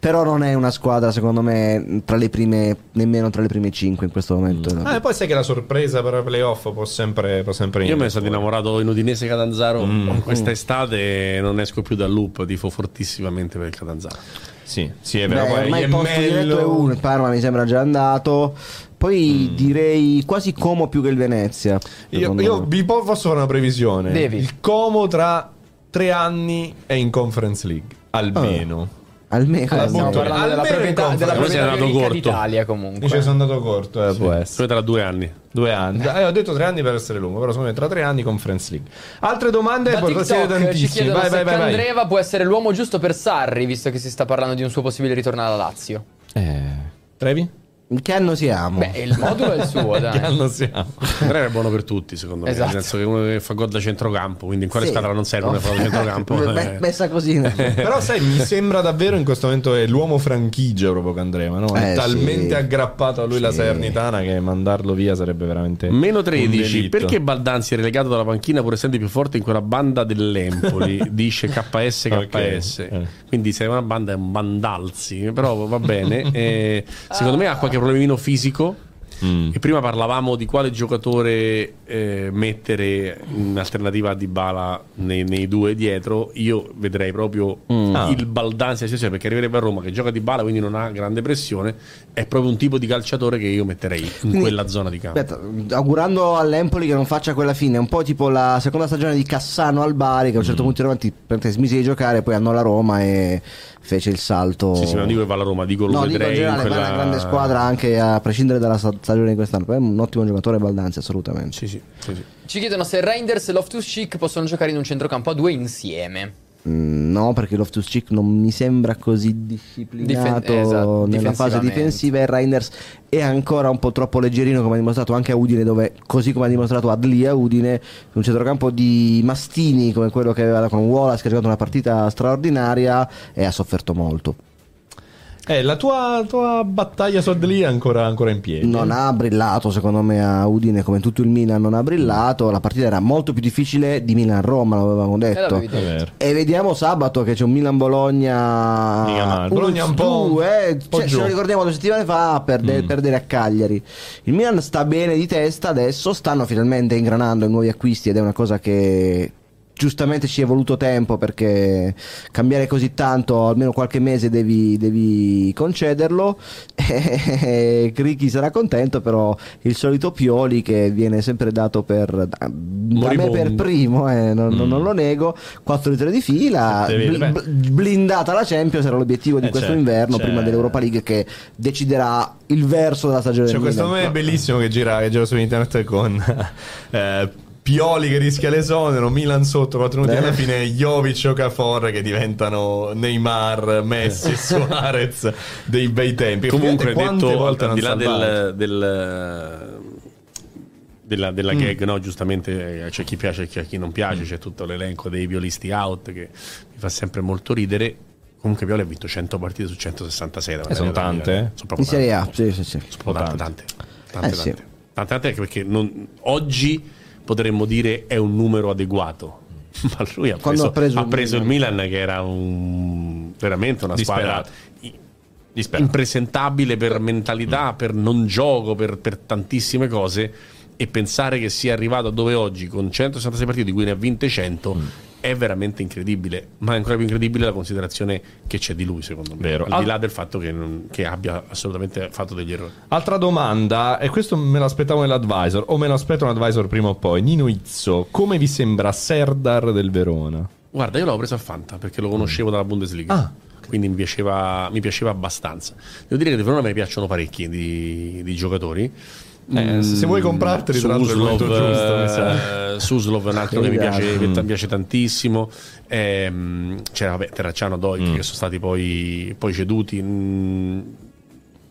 però non è una squadra secondo me tra le prime, nemmeno tra le prime cinque in questo momento. Mm. Ah, e poi sai che la sorpresa per i playoff può sempre, può sempre io mi sono innamorato in Udinese Catanzaro mm. questa estate, non esco più dal loop, tifo fortissimamente per il Catanzaro. Sì, sì, è vero. Beh, ormai il posto diretto è uno, il Parma mi sembra già andato. Poi mm. direi quasi Como più che il Venezia. Io, io vi posso fare una previsione. Devi. Il Como tra tre anni è in Conference League, almeno. Oh. Almeno allora, stiamo parlando della proprietà della proprietà d'Italia comunque. Ci sono andato corto, eh, sì. Può essere tra due anni. Due anni. Eh, ho detto tre anni per essere lungo, però sono tra tre anni Conference League. Altre domande? Da TikTok ci chiedono vai, se vai, Candreva vai. può essere l'uomo giusto per Sarri, visto che si sta parlando di un suo possibile ritorno alla Lazio. Eh, Trevi? In che anno siamo? Beh, il modulo è il suo, dai. In che anno siamo? Tre è buono per tutti, secondo me. Esatto. Nel senso che uno che fa gol da centrocampo, quindi in quale sì. squadra non serve uno che fa da centrocampo. Beh, messa così. Però sai, mi sembra davvero in questo momento è l'uomo franchigia proprio Candreva, no? È eh, talmente sì. aggrappato a lui sì. la Salernitana che mandarlo via sarebbe veramente meno tredici. Perché Baldanzi è relegato dalla panchina pur essendo più forte in quella banda dell'Empoli? Dice K S K S. Okay. Eh. Quindi se è una banda è un Bandalzi, però va bene. Eh, secondo ah. me ha qualche problemino fisico mm. e prima parlavamo di quale giocatore eh, mettere in alternativa a Dybala nei, nei due dietro. Io vedrei proprio mm. ah. il Baldanzi, cioè, perché arriverebbe a Roma che gioca Dybala, quindi non ha grande pressione, è proprio un tipo di calciatore che io metterei in quindi, quella zona di campo. Aspetta, augurando all'Empoli che non faccia quella fine, un po' tipo la seconda stagione di Cassano al Bari, che a un certo mm. punto in avanti smise di giocare, poi andò alla Roma e fece il salto. Sì, sì, non dico che va alla Roma, dico lo no, vedrei dico in, in quella... una grande squadra, anche a prescindere dalla stagione di quest'anno. È un ottimo giocatore Baldanzi, assolutamente. Sì, sì, sì, sì. Ci chiedono se Reinders e Loftus-Cheek possono giocare in un centrocampo a due insieme. Mm, no, perché Loftus-Cheek non mi sembra così disciplinato Difen- esatto, nella fase difensiva, e Reinders è ancora un po' troppo leggerino, come ha dimostrato anche a Udine, dove, così come ha dimostrato Adli a Udine, un centrocampo di mastini come quello che aveva con Wallace, che ha giocato una partita straordinaria e ha sofferto molto. Eh, la tua, tua battaglia su Adli è ancora, ancora in piedi. Non ha brillato, secondo me, a Udine, come tutto il Milan non ha brillato. La partita era molto più difficile di Milan-Roma, l'avevamo detto. Eh, e vediamo sabato che c'è un Milan-Bologna Bologna un po'. Eh. Cioè, ce lo ricordiamo due settimane fa perde, mm. perdere a Cagliari. Il Milan sta bene di testa adesso, stanno finalmente ingranando i nuovi acquisti ed è una cosa che... giustamente ci è voluto tempo, perché cambiare così tanto, almeno qualche mese devi, devi concederlo. Ricky sarà contento, però il solito Pioli che viene sempre dato per da me per primo, eh, non, mm. non lo nego, quattro tre di fila, bl- blindata la Champions, era l'obiettivo di eh, questo c'è, inverno c'è. prima dell'Europa League, che deciderà il verso della stagione. Cioè, questo nome è bellissimo che gira, che gira su internet con eh, Pioli che rischia l'esonero, Milan sotto quattro minuti alla fine, Jovic e Okafor che diventano Neymar, Messi e Suarez dei bei tempi. Comunque detto, al di là del, del, della, della mm. gag, no? Giustamente c'è chi piace e c'è chi non piace, c'è tutto l'elenco dei violisti out che mi fa sempre molto ridere. Comunque Pioli ha vinto cento partite su centosessantasei. Da eh sono tante, eh? Sono proprio in Serie A, sì, sì, sì. Sono tante, tante, tante, eh, tante. Sì. tante, tante anche perché non, oggi potremmo dire è un numero adeguato, ma lui ha preso, ha preso, ha preso il, Milan. il Milan che era un, veramente una Disperata. squadra Disperata. impresentabile per mentalità, mm. per non gioco, per, per tantissime cose, e pensare che sia arrivato a dove oggi con centosessantasei partite di cui ne ha vinte cento mm. è veramente incredibile, ma è ancora più incredibile la considerazione che c'è di lui, secondo me. Vero. Al Al... di là del fatto che, non... che abbia assolutamente fatto degli errori. Altra domanda, e questo me l'aspettavo nell'advisor, o me lo aspetto un advisor prima o poi. Nino Izzo, come vi sembra Serdar del Verona? Guarda, io l'avevo preso a Fanta perché lo conoscevo dalla Bundesliga, ah. quindi mi piaceva, mi piaceva abbastanza. Devo dire che del Verona me ne piacciono parecchi di, di giocatori. Eh, se vuoi comprarteli, tra l'altro, Suslov, è molto giusto, mi sa. Uh, Suslov è un altro che, che mi piace, mm. piace tantissimo. Ehm, c'era vabbè, Terracciano, Doig mm. che sono stati poi, poi ceduti. Mm.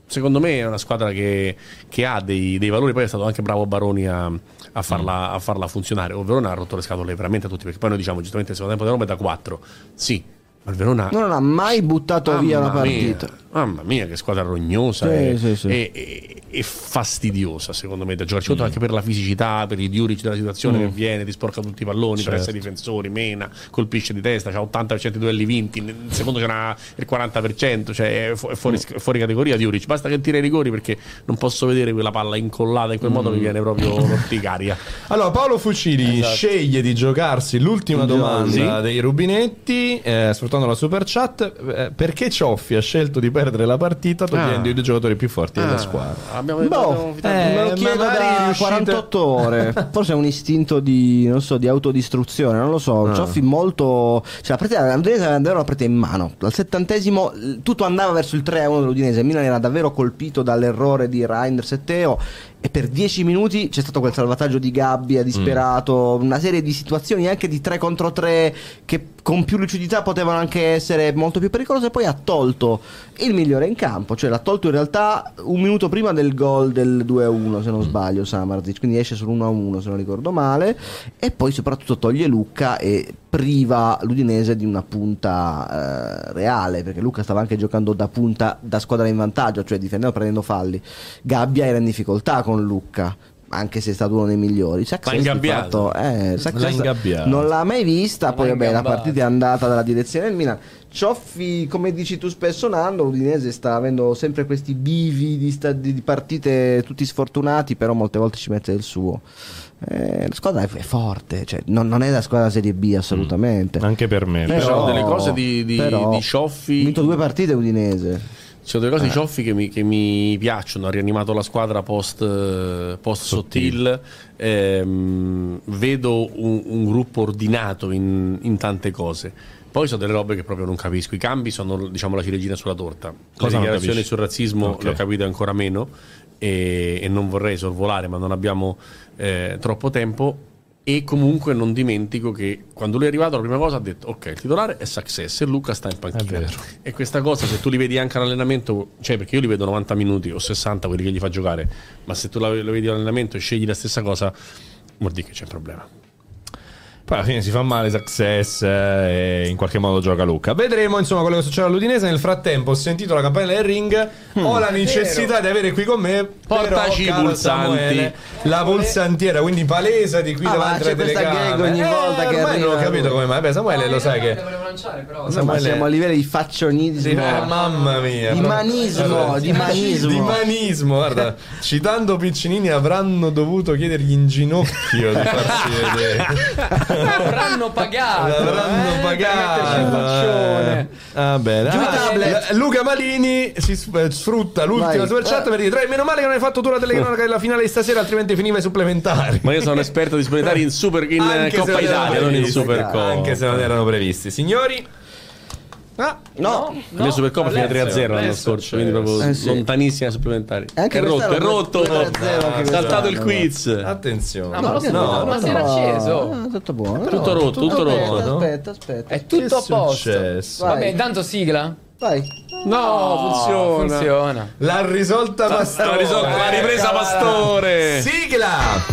Secondo me è una squadra che, che ha dei, dei valori. Poi è stato anche bravo Baroni a, a, farla, mm. a farla funzionare. O Verona ha rotto le scatole veramente a tutti, perché poi noi diciamo giustamente il secondo tempo della Roma è da quattro. Sì. Ma il Verona non ha mai buttato mamma via una partita. Mia, mamma mia, che squadra rognosa sì, e, sì, sì. E, e, e fastidiosa, secondo me, da giocarci mm. anche per la fisicità, per i diurici della situazione mm. che viene, ti sporca tutti i palloni, certo. pressa i difensori, mena, colpisce di testa, c'ha ottanta percento di duelli vinti, nel secondo c'era il quaranta percento, cioè è, fu- è fuori, mm. fuori categoria Diuric. Basta che tira i rigori, perché non posso vedere quella palla incollata in quel mm. modo, mi viene proprio l'orticaria. Allora, Paolo Fucili esatto. sceglie di giocarsi l'ultima domanda sì. dei rubinetti, eh, portando la super chat, perché Cioffi ha scelto di perdere la partita togliendo ah. i due giocatori più forti ah. della squadra. Abbiamo boh, eh, me lo chiedo da riuscite... quarantotto ore. Forse è un istinto di, non so, di autodistruzione, non lo so. Ah. Cioffi molto, cioè, la partita dell'Udinese era davvero una partita in mano. Al settantesimo tutto andava verso il tre a uno dell'Udinese. Milan era davvero colpito dall'errore di Reinders e Teo, e per dieci minuti c'è stato quel salvataggio di Gabbia disperato, mm. una serie di situazioni anche di tre contro tre che con più lucidità potevano anche essere molto più pericolose. Poi ha tolto il migliore in campo, cioè l'ha tolto in realtà un minuto prima del gol del due a uno se non mm. sbaglio Samardžić, quindi esce sull'uno a uno se non ricordo male, e poi soprattutto toglie Lucca e priva l'Udinese di una punta eh, reale, perché Lucca stava anche giocando da punta da squadra in vantaggio, cioè difendendo prendendo falli. Gabbia era in difficoltà con Lucca, anche se è stato uno dei migliori. L'ha ingabbiato. Eh, l'ha non l'ha mai vista. Non poi vabbè, la partita è andata dalla direzione del Milan. Cioffi, come dici tu spesso Nando, l'Udinese sta avendo sempre questi bivi di, sta- di partite tutti sfortunati, però molte volte ci mette il suo. Eh, la squadra è forte, cioè, non, non è la squadra Serie B assolutamente. Mm. Anche per me. Però, ci sono delle cose di, di, però, di Cioffi. Ha vinto due partite Udinese. Ci sono delle cose eh. di Cioffi che mi, che mi piacciono. Ha rianimato la squadra post, post Sottil. Ehm, vedo un, un gruppo ordinato in, in tante cose. Poi sono delle robe che proprio non capisco. I cambi sono, diciamo, la ciliegina sulla torta. Cosa, le dichiarazioni sul razzismo okay. le ho capite ancora meno, e, e non vorrei sorvolare, ma non abbiamo eh, troppo tempo. E comunque non dimentico che quando lui è arrivato la prima cosa ha detto ok, il titolare è Success e Lucca sta in panchina, e questa cosa se tu li vedi anche all'allenamento, cioè perché io li vedo novanta minuti o sessanta quelli che gli fa giocare, ma se tu lo vedi all'allenamento e scegli la stessa cosa vuol dire che c'è un problema. Poi alla fine si fa male Success e in qualche modo gioca Lucca. Vedremo insomma quello che succede all'Udinese. Nel frattempo ho sentito la campanella del ring, mm, ho la necessità vero. di avere qui con me portaci però, i pulsanti Samuele, la pulsantiera quindi palese di qui ah, davanti alla telecamera ogni eh, volta che arriva, non ho capito come mai. Beh, Samuele ah, lo sai che lanciare, però. Samuele... siamo a livello di faccionismo di, eh, mamma mia di manismo, di manismo di manismo guarda citando Piccinini avranno dovuto chiedergli in ginocchio di farsi vedere. L'avranno pagato, l'avranno eh, pagato. Ah, bene. Ah, Luca Malini si sfrutta l'ultima super chat per dire tre, meno male che non hai fatto tu la telecronaca della finale di stasera, altrimenti finiva i supplementari. Ma io sono un esperto di supplementari in super in Coppa Italia, non in Supercoppa, anche se non erano previsti. Signori, ah, no, no, la Supercoppa fino a tre a zero l'anno scorso, quindi proprio eh, sì. lontanissima supplementari. Anche è rotto, è rotto, è ah, saltato il quiz. Attenzione. Ah, ma no, lo no, no, ma si era no. acceso. No, tutto buono. Tutto rotto, tutto, tutto rotto. Aspetta, no? aspetta, aspetta. È tutto a posto. Vabbè, intanto sigla. Vai. No, no, funziona. funziona. L'ha risolta Pastore. La, risolta, eh, la ripresa cara. Pastore. Sigla.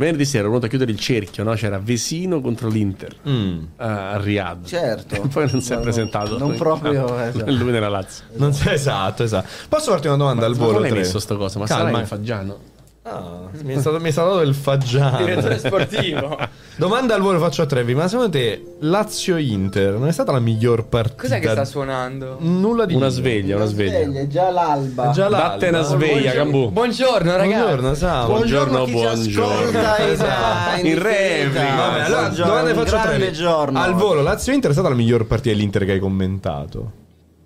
Venerdì sera ero venuto a chiudere il cerchio, no? C'era Vesino contro l'Inter mm. uh, a Riyadh. Certo. E poi non si è no, presentato. Non proprio. No, esatto. Lui nella Lazio. Esatto. Non so, esatto, esatto. Posso farti una domanda ma, al volo? Ma non hai visto sto cosa? Ma calma. Sarai Faggiano? No, mi è stato, mi è stato dato il Faggiano. Direttore sportivo. Domanda al volo faccio a Trevi. Ma secondo te Lazio-Inter non è stata la miglior partita? Cos'è che sta suonando? Nulla di... Una sveglia, una sveglia. Una sveglia, già l'alba. Già l'alba. Datte una sveglia, Gambù. Buongiorno, ragazzi. Buongiorno, Sam. Buongiorno, buongiorno. Esatto. In replica. Allora, domanda faccio a Trevi. Giorno. Al volo, Lazio-Inter è stata la miglior partita dell'Inter che hai commentato?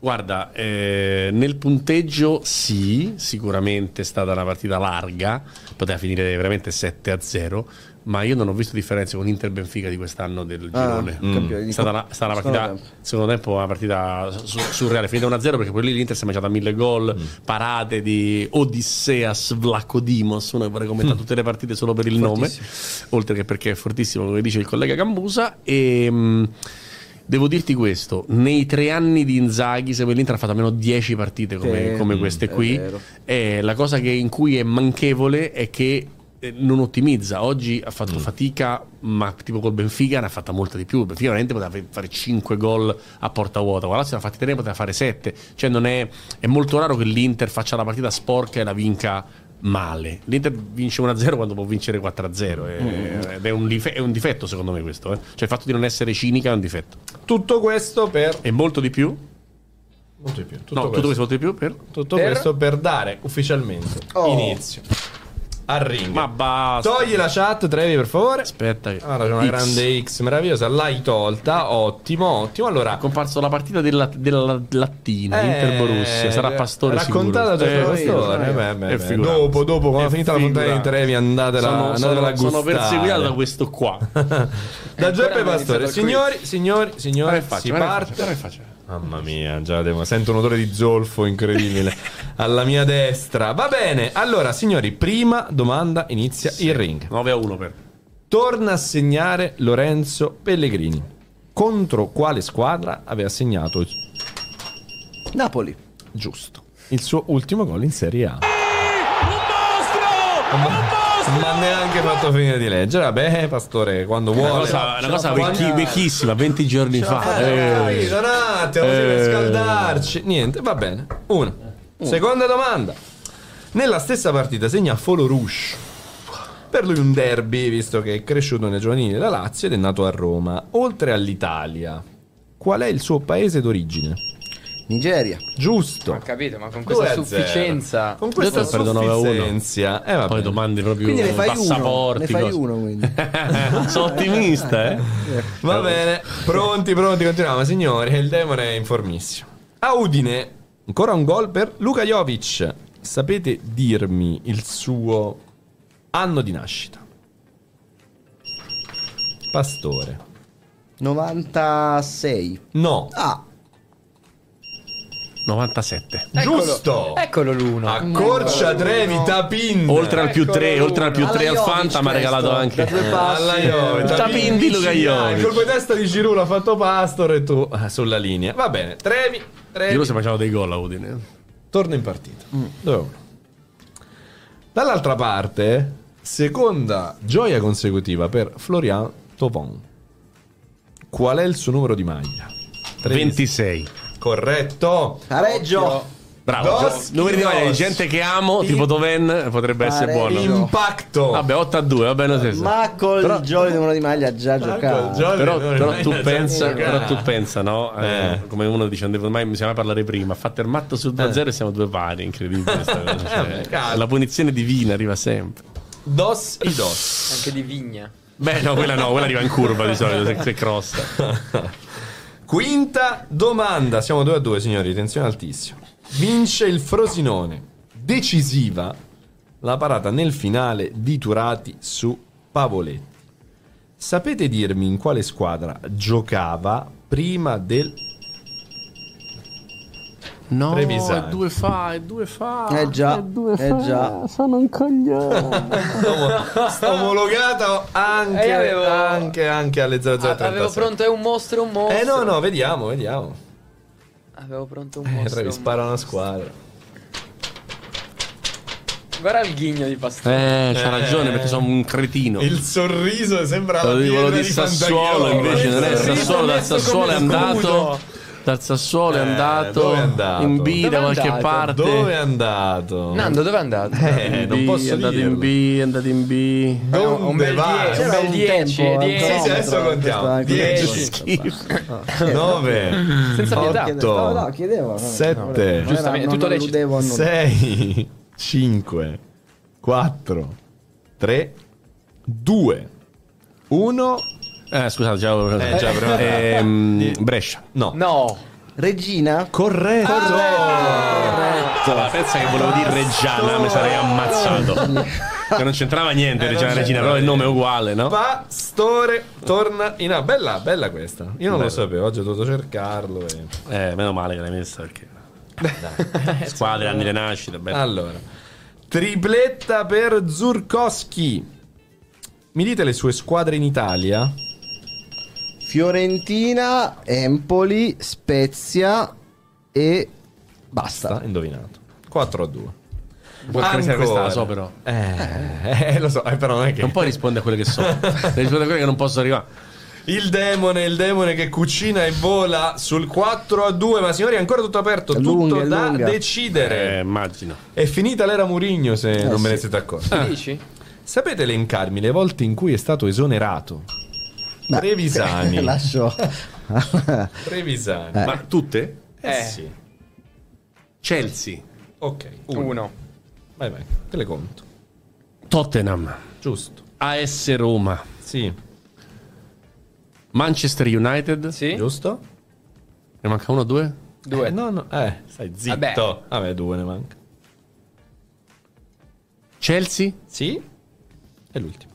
Guarda, eh, nel punteggio sì, sicuramente è stata una partita larga, poteva finire veramente sette a zero, ma io non ho visto differenze con Inter Benfica di quest'anno del girone. Ah, mm. È stata una, è stata una partita, tempo. secondo tempo, una partita su, surreale, finita uno a zero perché poi lì l'Inter si è mangiata mille gol, mm. parate di Odisseas Vlachodimos, uno che vorrei commentare mm. tutte le partite solo per il fortissimo. nome, oltre che perché è fortissimo, come dice il collega Gambusa, e... Mh, devo dirti questo, nei tre anni di Inzaghi se l'Inter ha fatto almeno dieci partite come, sì, come queste qui, e la cosa che in cui è manchevole è che non ottimizza. Oggi ha fatto mm. fatica, ma tipo col Benfica ne ha fatta molta di più. Benfica veramente poteva fare cinque gol a porta vuota, la Lazio ne ha fatti tre, poteva fare sette, cioè non è, è molto raro che l'Inter faccia la partita sporca e la vinca male. L'Inter vince uno a zero quando può vincere quattro a zero e, mm. ed è un, dif- è un difetto secondo me questo, eh? Cioè il fatto di non essere cinica è un difetto. Tutto questo per... E molto di più Molto di più. Tutto, no, questo. tutto questo molto di più per tutto per... questo per dare ufficialmente oh. inizio al ring. Ma basta. Togli la chat, Trevi, per favore. Aspetta che... Allora c'è una X. grande X meravigliosa. L'hai tolta. Ottimo, ottimo. Allora è comparso la partita della, della Lattina eh, Inter-Borussia. Sarà Pastore raccontata sicuro. Raccontata eh, eh, beh, beh, beh. Dopo, dopo quando è finita figura. la puntata di Trevi, andatela, sono, andatela sono, a gustare. Sono perseguitato da questo qua da Giuseppe Pastore. Signori, signori, signori, si parte. Mamma mia, già devo... sento un odore di zolfo incredibile alla mia destra. Va bene, allora signori, prima domanda inizia sì. il ring. nove a uno per... Torna a segnare Lorenzo Pellegrini. Contro quale squadra aveva segnato? Napoli. Giusto. Il suo ultimo gol in Serie A. Un mostro! Ma neanche fatto finire di leggere. Vabbè, Pastore, quando vuole. Una cosa, una cosa vecchi, vecchissima, venti giorni Ciao. fa. Eh, eh. Donate, così eh. per scaldarci. Niente, va bene. Una. Una. Seconda domanda. Nella stessa partita segna Folorush. Per lui un derby, visto che è cresciuto nel giovanile da Lazio ed è nato a Roma. Oltre all'Italia, qual è il suo paese d'origine? Nigeria. Giusto. Ho capito, ma con questa sufficienza. Con questa Io sufficienza eh, poi domande proprio quindi ne fai passaporti. Uno, ne fai uno quindi. Sono ottimista eh. Va bene. Pronti, pronti, continuiamo signori. Il demone è informissimo. A Udine ancora un gol per Luka Jovic. Sapete dirmi il suo anno di nascita? Pastore. novantasei. No. Ah, novantasette. Eccolo, giusto. Eccolo l'uno. Accorcia Trevi da Pinto. Oltre al più tre, oltre al più tre al Fanta mi ha regalato anche alla Jovic. Tapindi Luka Jovic. Colpo di testa di Giroud l'ha fatto Pastore e tu ah, sulla linea. Va bene, Trevi, Trevi. Giroud se faceva dei gol a Udine. Torna in partita. Mm. Dove? Dall'altra parte, seconda gioia consecutiva per Florian Thauvin. Qual è il suo numero di maglia? Trevi. ventisei. Corretto. Pareggio. Bravo. Numeri di maglia di gente che amo, il... tipo Doven potrebbe Pareggio. essere buono. Impacto. Vabbè, otto a due, va bene lo stesso. Ma col però... Jolly numero di maglia già giocato. Però, però tu pensa, però tu pensa, no? Eh. Eh, come uno dice, non devo mai mi si mai parlare prima, ha fatto il matto sul due a zero eh. e siamo due pari, incredibile questa cosa. Cioè, la punizione divina arriva sempre. Dos e dos. Anche di Vigna. Beh, no, quella no, quella arriva in curva di solito, se, se crossa. Quinta domanda, siamo due a due signori, tensione altissima. Vince il Frosinone, decisiva la parata nel finale di Turati su Pavoletti. Sapete dirmi in quale squadra giocava prima del... No, Trevisani. È due fa, è due fa. Eh già, è due fa, è già. Sono un coglione. Sto omologato anche, eh, avevo... anche, anche alle zero zero trentasette. Avevo pronto, è un mostro, un mostro. Eh no, no, vediamo, vediamo. Avevo pronto un mostro. Eh, spara un mostro. Una squadra. Guarda il ghigno di Pastore. Eh, c'ha eh, ragione, perché sono un cretino. Il sorriso sembrava quello di Sassuolo, invece non è Sassuolo, dal Sassuolo è andato... Dal Sassuolo eh, è andato, andato in B da qualche andato? parte. Dove è andato? Nando, dove è andato? Eh, eh, non B, posso è andato dirlo. in B, è andato in B. Dove va? C'era un dieci. Adesso contiamo. dieci, nove, otto, sette, sei, cinque, quattro, tre, due, uno. Eh, scusate, già, eh, già però, ehm, Brescia. No. No. Regina? Corretto. Corretto. Allora, pensa che volevo dire Reggiana, mi sarei ammazzato. Che non c'entrava niente, eh, Reggiana Regina, però il nome è uguale, no? Pastore torna in A. Bella, bella questa. Io non Bello. lo sapevo, oggi ho dovuto cercarlo. E... Eh, meno male che l'hai messa perché. Dai. Squadre, anni di nascita. Bello. Allora, tripletta per Zurkowski. Mi dite le sue squadre in Italia? Fiorentina, Empoli, Spezia e basta. Basta, indovinato. quattro a due. Ancora. Questa la so però. Eh, eh lo so, eh, però non è che... Non puoi rispondere a quelle che so. Rispondo a quelle che non posso arrivare. Il demone, il demone che cucina e vola sul quattro a due. Ma signori, è ancora tutto aperto, è tutto lunga, da lunga. decidere. Eh, immagino. È finita l'era Mourinho, se eh, non me sì. ne siete accorti. Eh. Dici? Sapete elencarmi le volte in cui è stato esonerato? Ma, Trevisani. Lascio. Trevisani. Eh. Ma tutte? Eh, eh sì. Chelsea. Ok, uno. uno. Vai, vai, te le conto. Tottenham. Giusto. A S Roma. Sì. Manchester United. Sì. Giusto. Ne manca uno o due? Due. Eh, no, no, eh, stai zitto. Vabbè. Vabbè, due ne manca. Chelsea. Sì. E l'ultimo.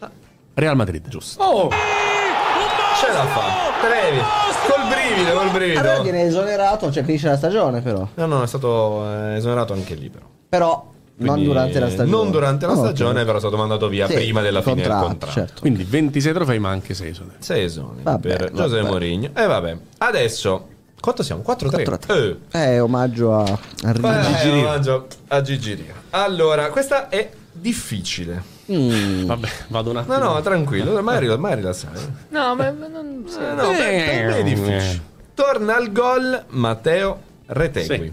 Ah. Real Madrid. Giusto. Oh! Ce la fa Trevi, col brivido, col brivido. Allora viene esonerato, cioè finisce la stagione però. No, no, è stato esonerato anche lì però. Però quindi, non durante la stagione. Non durante la oh, stagione, okay. Però è stato mandato via sì, prima della fine del contratto. Certo. Quindi ventisei trofei ma anche sei esoneri. sei esoneri vabbè, per José Mourinho. E eh, vabbè, adesso quanto siamo? quattro a tre. Eh. eh, omaggio a, a Gigi Riva. Omaggio a Gigi Riva. Allora, questa è difficile. Mm. Vabbè, vado un attimo. No, no, tranquillo, ormai rilassare. No, ma non so. Eh, no, eh, per me è difficile. Torna al gol Matteo Retegui. Sì.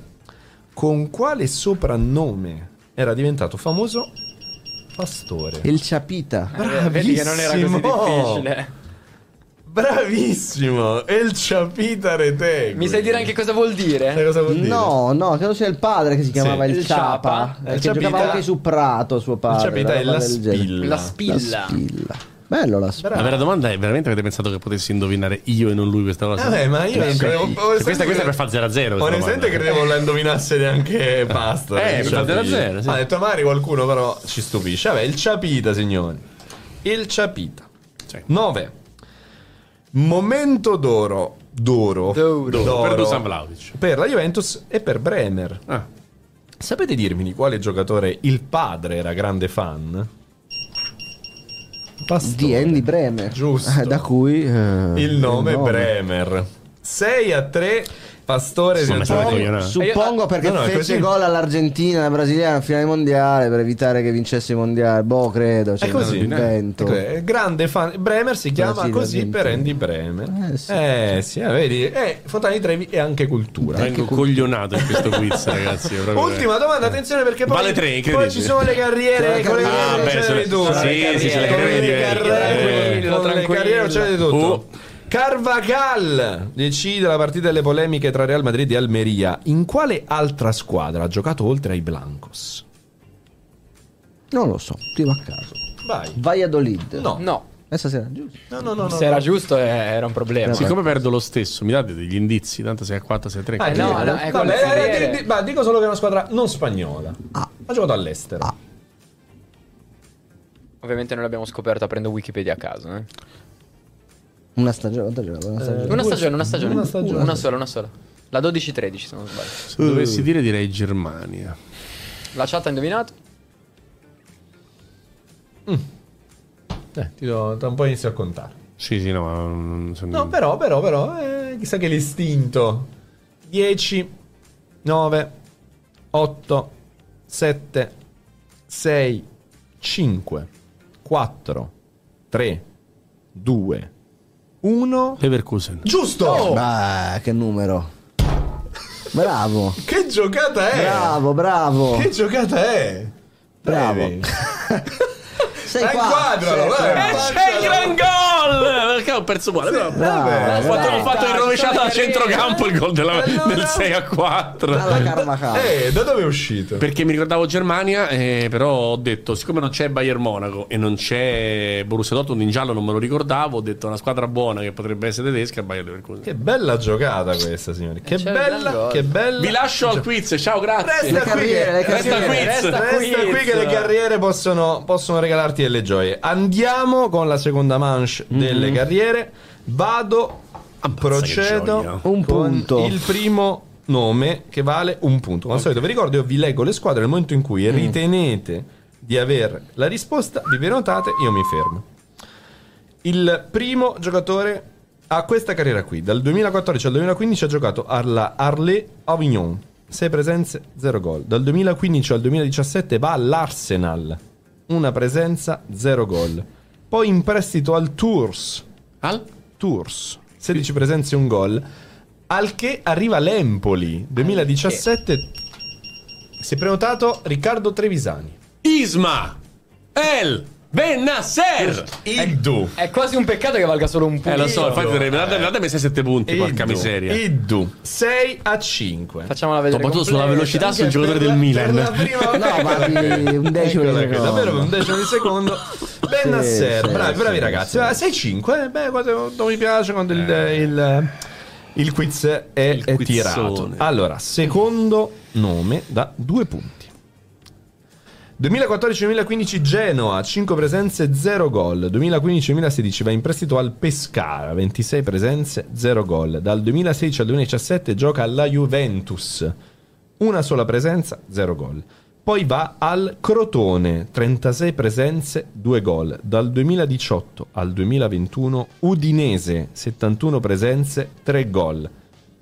Con quale soprannome era diventato famoso Pastore? Il Ciapita. Bravissimo. Vedi che non era così difficile. Bravissimo, El Ciapita Retegui. Mi sai dire anche cosa vuol dire? Sai cosa vuol dire? No, no, credo sia il padre che si chiamava sì. Il Ciapa. Il Ciapita, giocava anche su Prato suo padre. Il Ciapita è la spilla. la spilla La spilla Bello la spilla. La vera domanda è, veramente avete pensato che potessi indovinare io e non lui questa volta? Vabbè, ma io non credevo. Questa, questa è per far zero a zero. Onestamente credevo la indovinasse neanche Pasta. Eh, per far zero a zero sì. Ha detto magari qualcuno però ci stupisce. Vabbè, il Ciapita, signori. Il Ciapita nove. Momento d'oro d'oro, d'oro. d'oro. Per Dusan Vlaovic, per la Juventus e per Bremer. Ah. Sapete dirmi di quale giocatore il padre era grande fan? Pastore. Di Andy Bremer. Giusto. Da cui uh, il nome il Bremer. sei a tre Pastore. Suppongo, suppongo perché no, no, fece gol all'Argentina, alla brasiliana, finale mondiale, per evitare che vincesse il mondiale. Boh, credo. Cioè, è così, invento. È grande fan. Bremer si chiama Brasile, così Argentina. Per Andy Bremer. Eh sì, eh, sì eh, vedi. Eh, Fontana di Trevi è anche cultura. Vengo anche coglionato in questo quiz, ragazzi. Ultima domanda, attenzione perché poi, vale tre, poi ci sono le carriere. Con le carriere non c'è di tutto. Sì, sì, le carriere. Con le carriere non c'è di tutto. Carvajal decide la partita delle polemiche tra Real Madrid e Almeria. In quale altra squadra ha giocato oltre ai Blancos? Non lo so, prima a caso. Vai. Valladolid. No, no. Questa sera giusto. No, no, no. Se no, era no. giusto era un problema. Siccome perdo lo stesso, mi date degli indizi, tanto sei a quattro, sei a tre. Ah, no, no, no, è vabbè, di, di, ma dico solo che è una squadra non spagnola. Ah. Ha giocato all'estero. Ah. Ovviamente non l'abbiamo scoperta, prendo Wikipedia a caso, eh. Una stagione, una stagione, una stagione, una stagione, una, stagione. una sola, una sola. La dodici tredici se non sbaglio. Se dovessi dire direi Germania. La chat ha indovinato? Mm. Eh, ti do, tra un po' inizio a contare. Sì, sì, no, ma non sono... No, però, però, però, eh, chissà che l'istinto. dieci, nove, otto, sette, sei, cinque, quattro, tre, due uno. Leverkusen. Giusto. Oh. Bah, che numero. Bravo. Che giocata è. Bravo, bravo. Che giocata è. Bravo. Sei qua. Inquadralo, sei vai. E c'è il gran gol. Perché ho perso uguale. Sì, bravo, bravo, bravo. Ho fatto, ho fatto il rovesciato al centrocampo, il gol della, allora, del sei a quattro. Alla eh, da dove è uscito? Perché mi ricordavo Germania, eh, però ho detto, siccome non c'è Bayern Monaco e non c'è Borussia Dortmund in giallo, non me lo ricordavo, ho detto una squadra buona che potrebbe essere tedesca, Bayern Leverkusen. Che bella giocata questa, signori. Che bella, che bella. Vi lascio al quiz, ciao, grazie. Resta qui, resta qui che le carriere possono, possono regalarti delle gioie. Andiamo con la seconda manche mm. delle carriere. Vado, ammazza, procedo un con punto. Il primo nome che vale un punto. Come al okay. solito vi ricordo, io vi leggo le squadre nel momento in cui mm. ritenete di aver la risposta, vi prenotate, io mi fermo. Il primo giocatore a questa carriera qui, dal duemilaquattordici al duemilaquindici ha giocato alla Arlais Avignon, sei presenze, zero gol. Dal duemilaquindici al duemiladiciassette va all'Arsenal, una presenza, zero gol. Poi in prestito al Tours. Al? Tours, sedici presenze, un gol. Al che arriva l'Empoli duemiladiciassette. Si è prenotato Riccardo Trevisani. Isma El Bennacer Iddu. È, è quasi un peccato che valga solo un punto. Eh lo so, infatti dovrebbe andare messi a sette punti, Iddu. Porca miseria. Iddu sei a cinque. Facciamola vedere. Soprattutto sulla velocità sul giocatore del la, Milan. La prima... No, ma un decimo di secondo. Davvero un decimo di secondo. Bennacer, sì, bravi, sì, bravi sì, ragazzi. sei a cinque. Beh, quando mi piace quando il, eh. il il quiz è, il è tirato. Allora, secondo nome da due punti. duemilaquattordici duemilaquindici Genoa, cinque presenze, zero gol. duemilaquindici duemilasedici va in prestito al Pescara, ventisei presenze, zero gol. Dal duemilasedici al duemiladiciassette gioca alla Juventus, una sola presenza, zero gol. Poi va al Crotone, trentasei presenze, due gol. Dal duemiladiciotto al duemilaventuno Udinese, settantuno presenze, tre gol.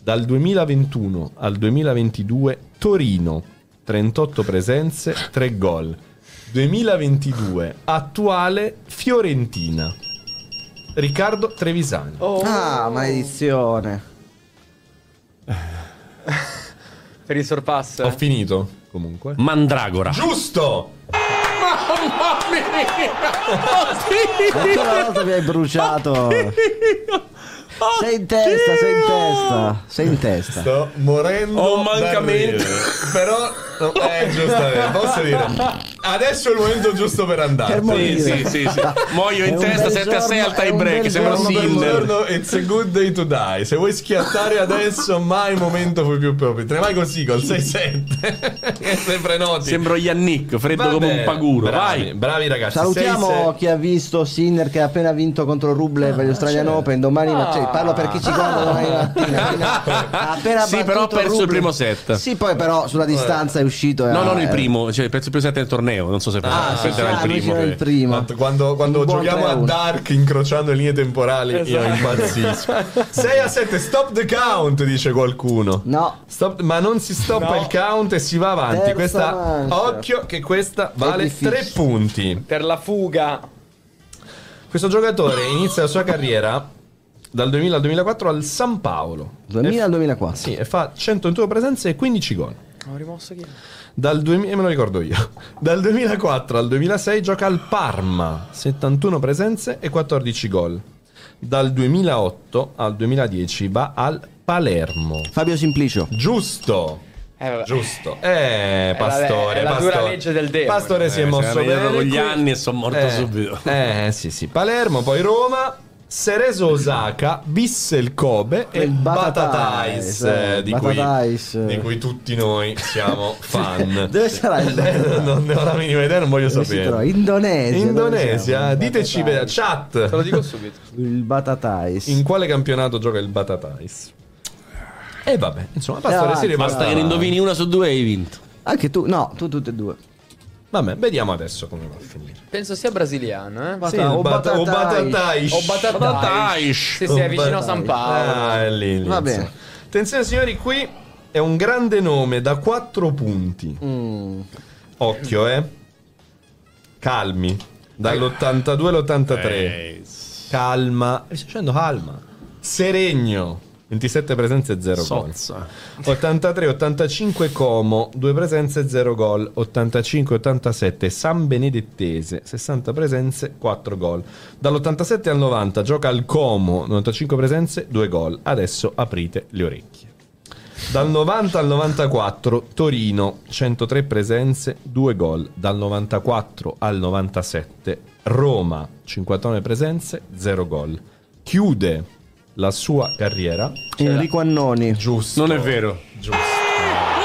Dal duemilaventuno al duemilaventidue Torino, trentotto presenze, tre gol. duemilaventidue attuale Fiorentina, Riccardo Trevisani. Oh. Ah, maledizione. Per il sorpasso. Ho finito comunque. Mandragora. Giusto. Mamma mia. Ancora una volta mi hai bruciato. Sei in testa, sei in testa, sei in testa. Sto morendo. Ho un mancamento. Però, no, eh, giustamente, posso dire. Adesso è il momento giusto per andare. Per sì, sì, sì, sì. Muoio in testa sette a sei al tie break. Sembra Sinner. It's a good day to die. Se vuoi schiattare adesso, mai momento fu più proprio. Tremai così col sei sette. È sempre noti. Sembro Yannick, freddo Vabbè, come un paguro. Bravi, vai, bravi ragazzi. Salutiamo sei sei chi ha visto Sinner che ha appena vinto contro Rublev per gli Australian Open. Domani ah. mattina. Parlo per chi ci guarda domani mattina. Appena sì, però ha perso Rublev. Il primo set. Sì, poi però sulla distanza è uscito. No, eh, non il primo, cioè perso il primo set del torneo. Non so se ah, sì, era sì, il primo, il primo. Quando, quando giochiamo a Dark incrociando le linee temporali, esatto. Io impazzisco. sei a sette, stop the count, dice qualcuno. No, stop, ma non si stoppa no. il count e si va avanti. Terza questa mancia. Occhio che questa vale tre punti. Per la fuga. Questo giocatore inizia la sua carriera dal duemila al duemilaquattro al San Paolo. duemila al duemilaquattro. Sì, e fa centontuno presenze e quindici gol. Ho rimosso chi? Dal duemila, me lo ricordo io. Dal duemilaquattro al duemilasei gioca al Parma, settantuno presenze e quattordici gol. Dal duemilaotto al duemiladieci va al Palermo. Fabio Simplicio. Giusto. Eh, Giusto, eh, Pastore. È la Pastore. Dura legge del demone. Pastore eh, si è mosso bene con gli anni e sono morto eh, subito. Eh, sì, sì. Palermo, poi Roma. Cerezo Osaka, Bissel Kobe e Batatais, eh, di, Batatais. Cui, di cui tutti noi siamo fan. Dove sarà? Non ne ho la minima idea, non voglio dove sapere. Indonesia. Indonesia, diteci per chat. Te lo dico subito. Il Batatais. In quale campionato gioca il Batatais? E eh, vabbè, insomma, Pastore, si basta che ne indovini una su due e hai vinto. Anche tu, no, tu tutte e due. Vabbè, vediamo adesso come va a finire. Penso sia brasiliano, eh? Bata, sì, o Batatais. O Batatais. Sì, sì, è vicino a San Paolo. Ah, lì, lì. Va bene. Attenzione signori, qui è un grande nome da quattro punti. Mm. Occhio, eh. Calmi. Dall'ottantadue all'ottantatré. Eh. Calma. Mi sta facendo calma. Seregno. ventisette presenze e zero gol. ottantatré ottantacinque Como, due presenze e zero gol. ottantacinque ottantasette San Benedettese, sessanta presenze, quattro gol. Dall'ottantasette al novanta gioca al Como, novantacinque presenze, due gol. Adesso aprite le orecchie. Dal novanta al novantaquattro Torino, centotré presenze, due gol. Dal novantaquattro al novantasette Roma, cinquantanove presenze, zero gol. Chiude la sua carriera Enrico Annoni. Giusto. Non è vero. Giusto. Un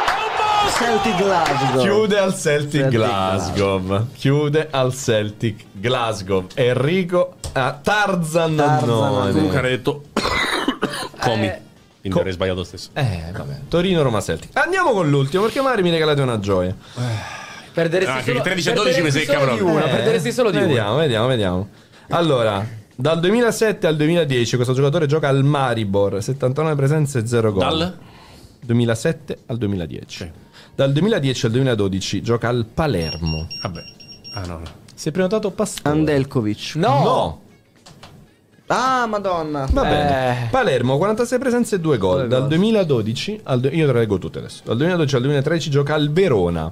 mostro! Un mostro! Celtic Glasgow. Chiude al Celtic, Celtic Glasgow. Glasgow. Chiude al Celtic Glasgow. Enrico ah, Tarzan Annoni. Lucaretto. Comi. Eh. Quindi avrei sbagliato stesso. Eh, vabbè. Torino Roma Celtic. Andiamo con l'ultimo perché magari mi regalate una gioia. Perderesti ah, solo tredici a dodici mi secca proprio. Una, eh. Perderesti solo di vediamo, una. Vediamo, vediamo, vediamo. Allora, dal duemilasette al duemiladieci questo giocatore gioca al Maribor, settantanove presenze e zero gol. Dal duemilasette al duemiladieci. Okay. Dal duemiladieci al duemiladodici gioca al Palermo. Vabbè. Ah no. Si è prenotato Pastore. Andelkovic. No. No. Ah, Madonna. Va bene. Eh. Palermo, quarantasei presenze e due gol. Dal duemiladodici al du- io te le leggo tutte adesso. Dal duemiladodici al duemilatredici gioca al Verona.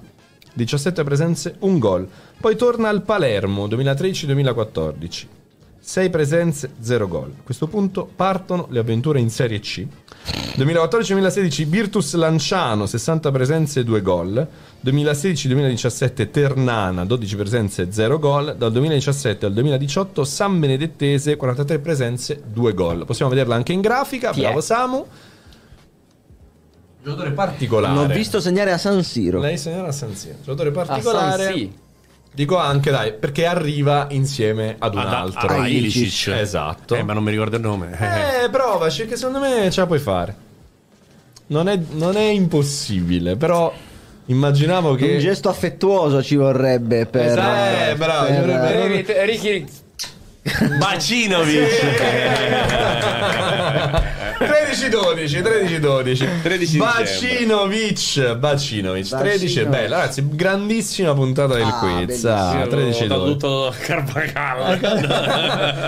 diciassette presenze, un gol. Poi torna al Palermo, duemilatredici duemilaquattordici. sei presenze, zero gol. A questo punto partono le avventure in Serie C. duemilaquattordici duemilasedici Virtus Lanciano, sessanta presenze, due gol. duemilasedici duemiladiciassette Ternana, dodici presenze, zero gol. Dal duemiladiciassette al duemiladiciotto San Benedettese, quarantatré presenze, due gol. Possiamo vederla anche in grafica. Chi Bravo è? Samu. Giocatore particolare. L'ho visto segnare a San Siro. Lei segnala a San Siro. Giocatore particolare. San Siro. Dico anche, dai, perché arriva insieme ad un ad, altro. A Ilicic. Esatto. Eh, ma non mi ricordo il nome. Eh, provaci, che secondo me ce la puoi fare. Non è, non è impossibile, però immaginavo che... Un gesto affettuoso ci vorrebbe per... Esatto, eh, bravo. Per... Vorrebbe... Eh, Ricky... Bacinovic. tredici dodici Bacinovic. Bacinovic tredici è bella, ragazzi, grandissima puntata del ah, quiz. Ah, tredici dodici ho dovuto Carbacalla.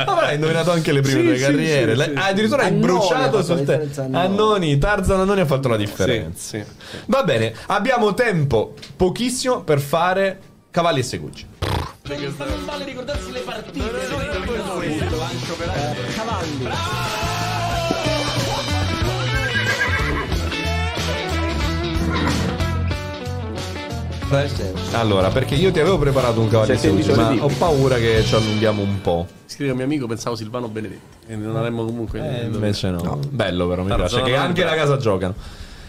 Ma hai indovinato anche le prime sì, due sì, carriere sì, sì, ah, addirittura hai bruciato sul te Annoni. Tarzan Annoni ha fatto la differenza, sì, sì. Va bene, abbiamo tempo pochissimo per fare Cavalli e Segucci. Non sta male ricordarsi le partite. Cavalli, allora, perché io ti avevo preparato un cavallo, cioè, ma ho paura che ci allunghiamo un po'. Scrive a mio amico, pensavo Silvano Benedetti e non avremmo comunque eh, invece no. no Bello però, mi allora, piace che anche la casa giocano.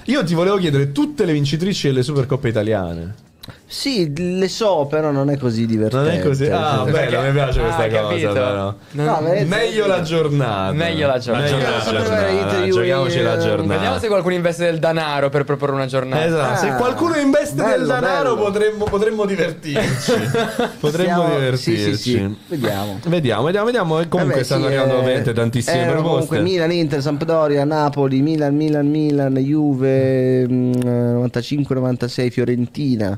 Io ti volevo chiedere tutte le vincitrici delle Supercoppe italiane. Sì, le so, però non è così divertente. Non è così. Ah, sì, bello, mi piace questa ah, cosa. Però. No, no, meglio, meglio la giornata. Meglio la giornata. Meglio la giornata. Giochiamoci la giornata. Vediamo se qualcuno investe del danaro per proporre una giornata. Esatto. Ah, se qualcuno investe bello, del danaro, potremmo, potremmo divertirci. potremmo Siamo... divertirci. Sì, sì, sì. Vediamo. Vediamo, vediamo, vediamo. E comunque eh beh, stanno sì, arrivando ovviamente eh, tantissime eh, proposte. Comunque Milan, Inter, Sampdoria, Napoli, Milan, Milan, Milan, Juve, novantacinque novantasei, Fiorentina.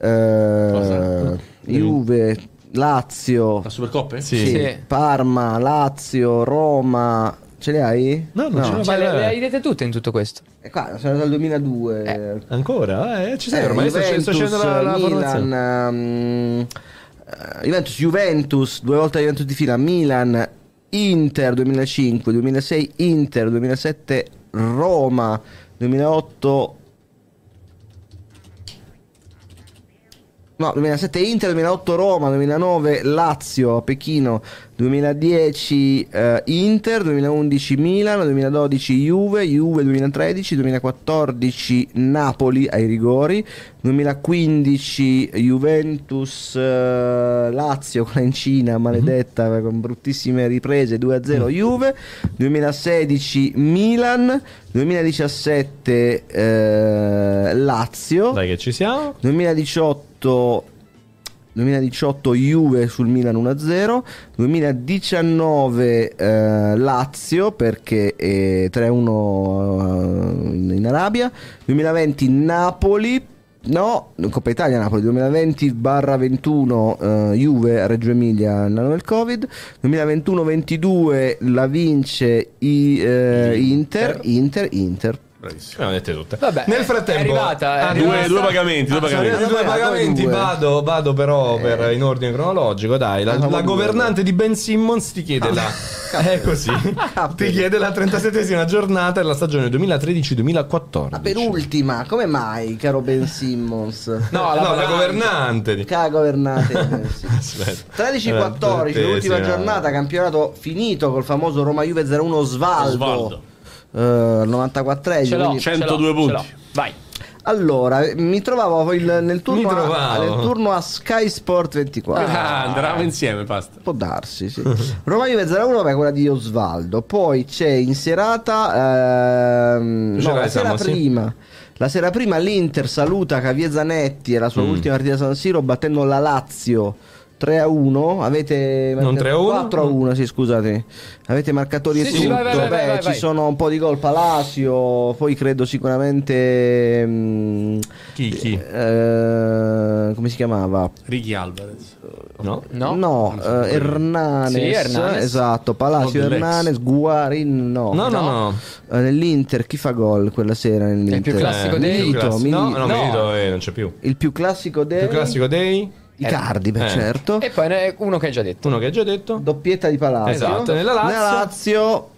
Uh, Juve, Lazio, la Supercoppe? Sì. Sì. Parma, Lazio, Roma. Ce le hai? No, non no. ce le, cioè, le, le hai dette tutte in tutto questo. E qua sono dal duemiladue. Eh. Ancora? Eh, ci sei eh, ormai. Juventus, sto scendendo la, la Milan, um, uh, Juventus, Juventus, due volte Juventus di fila. Milan, Inter duemilacinque, duemilasei, Inter duemilasette, Roma duemilaotto. No, duemilasette Inter, duemilaotto Roma, duemilanove Lazio, Pechino, duemiladieci eh, Inter, duemilaundici Milan, duemiladodici Juve, Juve duemilatredici, duemilaquattordici Napoli ai rigori, duemilaquindici Juventus, eh, Lazio quella in Cina, maledetta, mm-hmm. con bruttissime riprese, due a zero mm-hmm. Juve, duemilasedici Milan, duemiladiciassette eh, Lazio. Dai che ci siamo. duemiladiciotto duemiladiciotto Juve sul Milan uno a zero, duemiladiciannove eh, Lazio perché è tre a uno eh, in Arabia, duemilaventi Napoli, no, Coppa Italia Napoli, duemilaventi ventuno eh, Juve Reggio Emilia nell'anno del Covid, duemilaventuno ventidue la vince i, eh, Inter, Inter, Inter. Bravissimo. Eh, tutte. Vabbè, nel frattempo è arrivata, è due, arrivata. Due pagamenti, due pagamenti, due pagamenti. Vado, vado però eh. per, in ordine cronologico. Dai, la, la governante di Ben Simmons ti chiede ah. la Capito. È così Capito. Ti chiede la trentasettesima giornata della stagione duemilatredici duemilaquattordici. La penultima, come mai, caro Ben Simmons? No, la, no, la governante cara governante tredici quattordici, l'ultima giornata, campionato finito col famoso Roma Juve zero uno Osvaldo, Osvaldo. Uh, novantaquattresimo, centodue punti. Vai. Allora, mi trovavo il, nel, turno mi trovavo. A, nel turno a Sky Sport ventiquattro. Ah, andavamo insieme, basta. Può darsi, sì. Roma Juve zero uno, vabbè, quella di Osvaldo. Poi c'è in serata ehm, no, la sera prima. La sera prima l'Inter saluta Javier Zanetti e la sua mm. ultima partita a San Siro battendo la Lazio tre a uno, avete non quattro a uno, sì, scusate. Avete marcatori sì, e tutto. Sì, vai, vai, Beh, vai, vai, ci vai. sono un po' di gol Palacio, poi credo sicuramente mh, chi, chi? Eh, come si chiamava? Ricky Alvarez. No, no, no, no eh, Hernanes, sì, Hernanes. Esatto, Palacio, Hernanes, Guarin, no. No, no, no. no. Nell'Inter chi fa gol quella sera nell'Inter? Il più classico eh, dei Milito, Milito, no, no, no. Milito eh, non c'è più. Il più classico dei Il più classico dei Icardi, eh. certo. E poi uno che hai già detto. Uno che hai già detto. Doppietta di Palazzo. Esatto. Nella Lazio. Nella Lazio.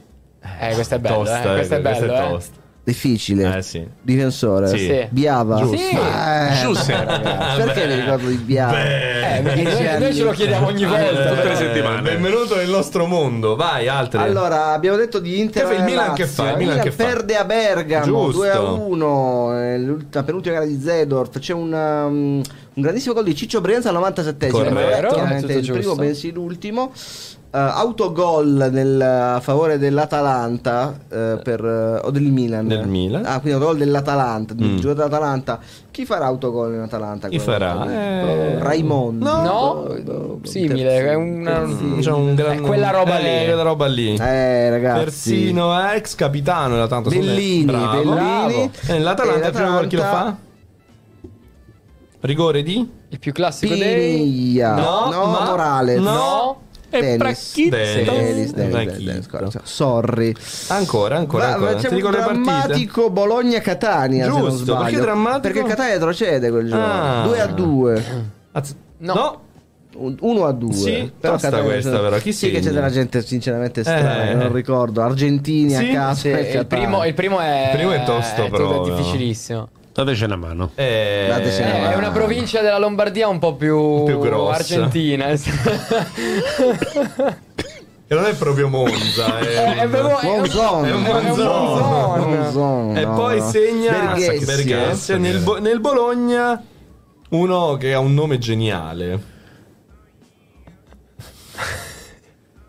Eh, questa è bella. Tosta, eh. Questa è bella. Eh. Difficile. Eh, sì. Difensore. Sì. Sì. Biava. Giusto. Sì. Eh, Giusto. Perché mi ricordo di Biava? Eh, perché noi, noi ce lo chiediamo ogni volta. Tutte le settimane. Benvenuto nel nostro mondo. Vai, altre. Allora, abbiamo detto di Inter. Che il Milan che fa? Il Milan, Milan che fa? Perde a Bergamo. due a uno. La penultima gara di Zedorf. C'è una... Um, un grandissimo gol di Ciccio Brianza al novantasettesimo. Corretto, il primo giusto. Bensì l'ultimo. Uh, autogol nel, a favore dell'Atalanta uh, per, uh, o del Milan. Del Milan. Ah, quindi autogol dell'Atalanta, mm. giocatore dell'Atalanta. Chi farà autogol in Atalanta? Chi farà? Eh... Raimondo. No, no. no. simile, è una... cioè un gran... eh, quella roba eh, lì, quella roba lì. Eh, ragazzi. Persino ex capitano della tanto Bellini, Bellini. Bravo. Eh, l'Atalanta il primo gol chi lo fa? Rigore di? Il più classico dei No, no ma... Morales. No, no. E Prachitto. Sorry. Ancora, ancora, ancora. C'è un drammatico Bologna-Catania. Giusto, perché drammatico? Perché Catania retrocede quel giorno. due a due. No. uno a due. Sì, però questa però chi sì che c'è della gente sinceramente strana, eh, non ricordo. Argentini sì. a casa. Il primo, il primo è Il primo è tosto però. È difficilissimo. Dateci una mano. Eh, Dateci una eh, mano. È una provincia della Lombardia un po' più, più grossa. Argentina. E non è proprio Monza. È, è, proprio, è, Monzon, è un Monzon. Monzon, e no, poi no. segna Berghese, Berghese, eh, nel, Bo- nel Bologna uno che ha un nome geniale.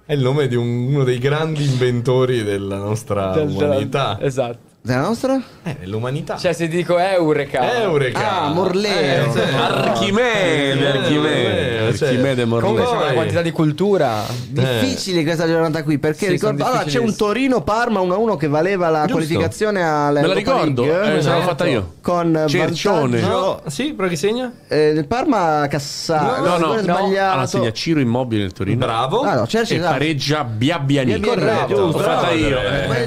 È il nome di un, uno dei grandi inventori della nostra del, umanità. Esatto. Della nostra? Eh, l'umanità. Cioè se dico Eureka Eureka Ah, Morleo eh, cioè, Archimede Archimede Archimede Morleo Comunque c'è una quantità di cultura difficile questa giornata qui. Perché sì, ricordo Allora c'è un Torino-Parma uno a uno che valeva la Giusto. qualificazione alla. Me la ricordo League, eh, se l'ho fatta io. Con Cercione no. Sì, però chi segna? Eh, il Parma Cassano No, no, no, no. Sbagliato. Allora segna Ciro Immobile nel Torino. Bravo ah, no, Cerci, E no. pareggia Biabiani. Corretto. L'ho fatta io.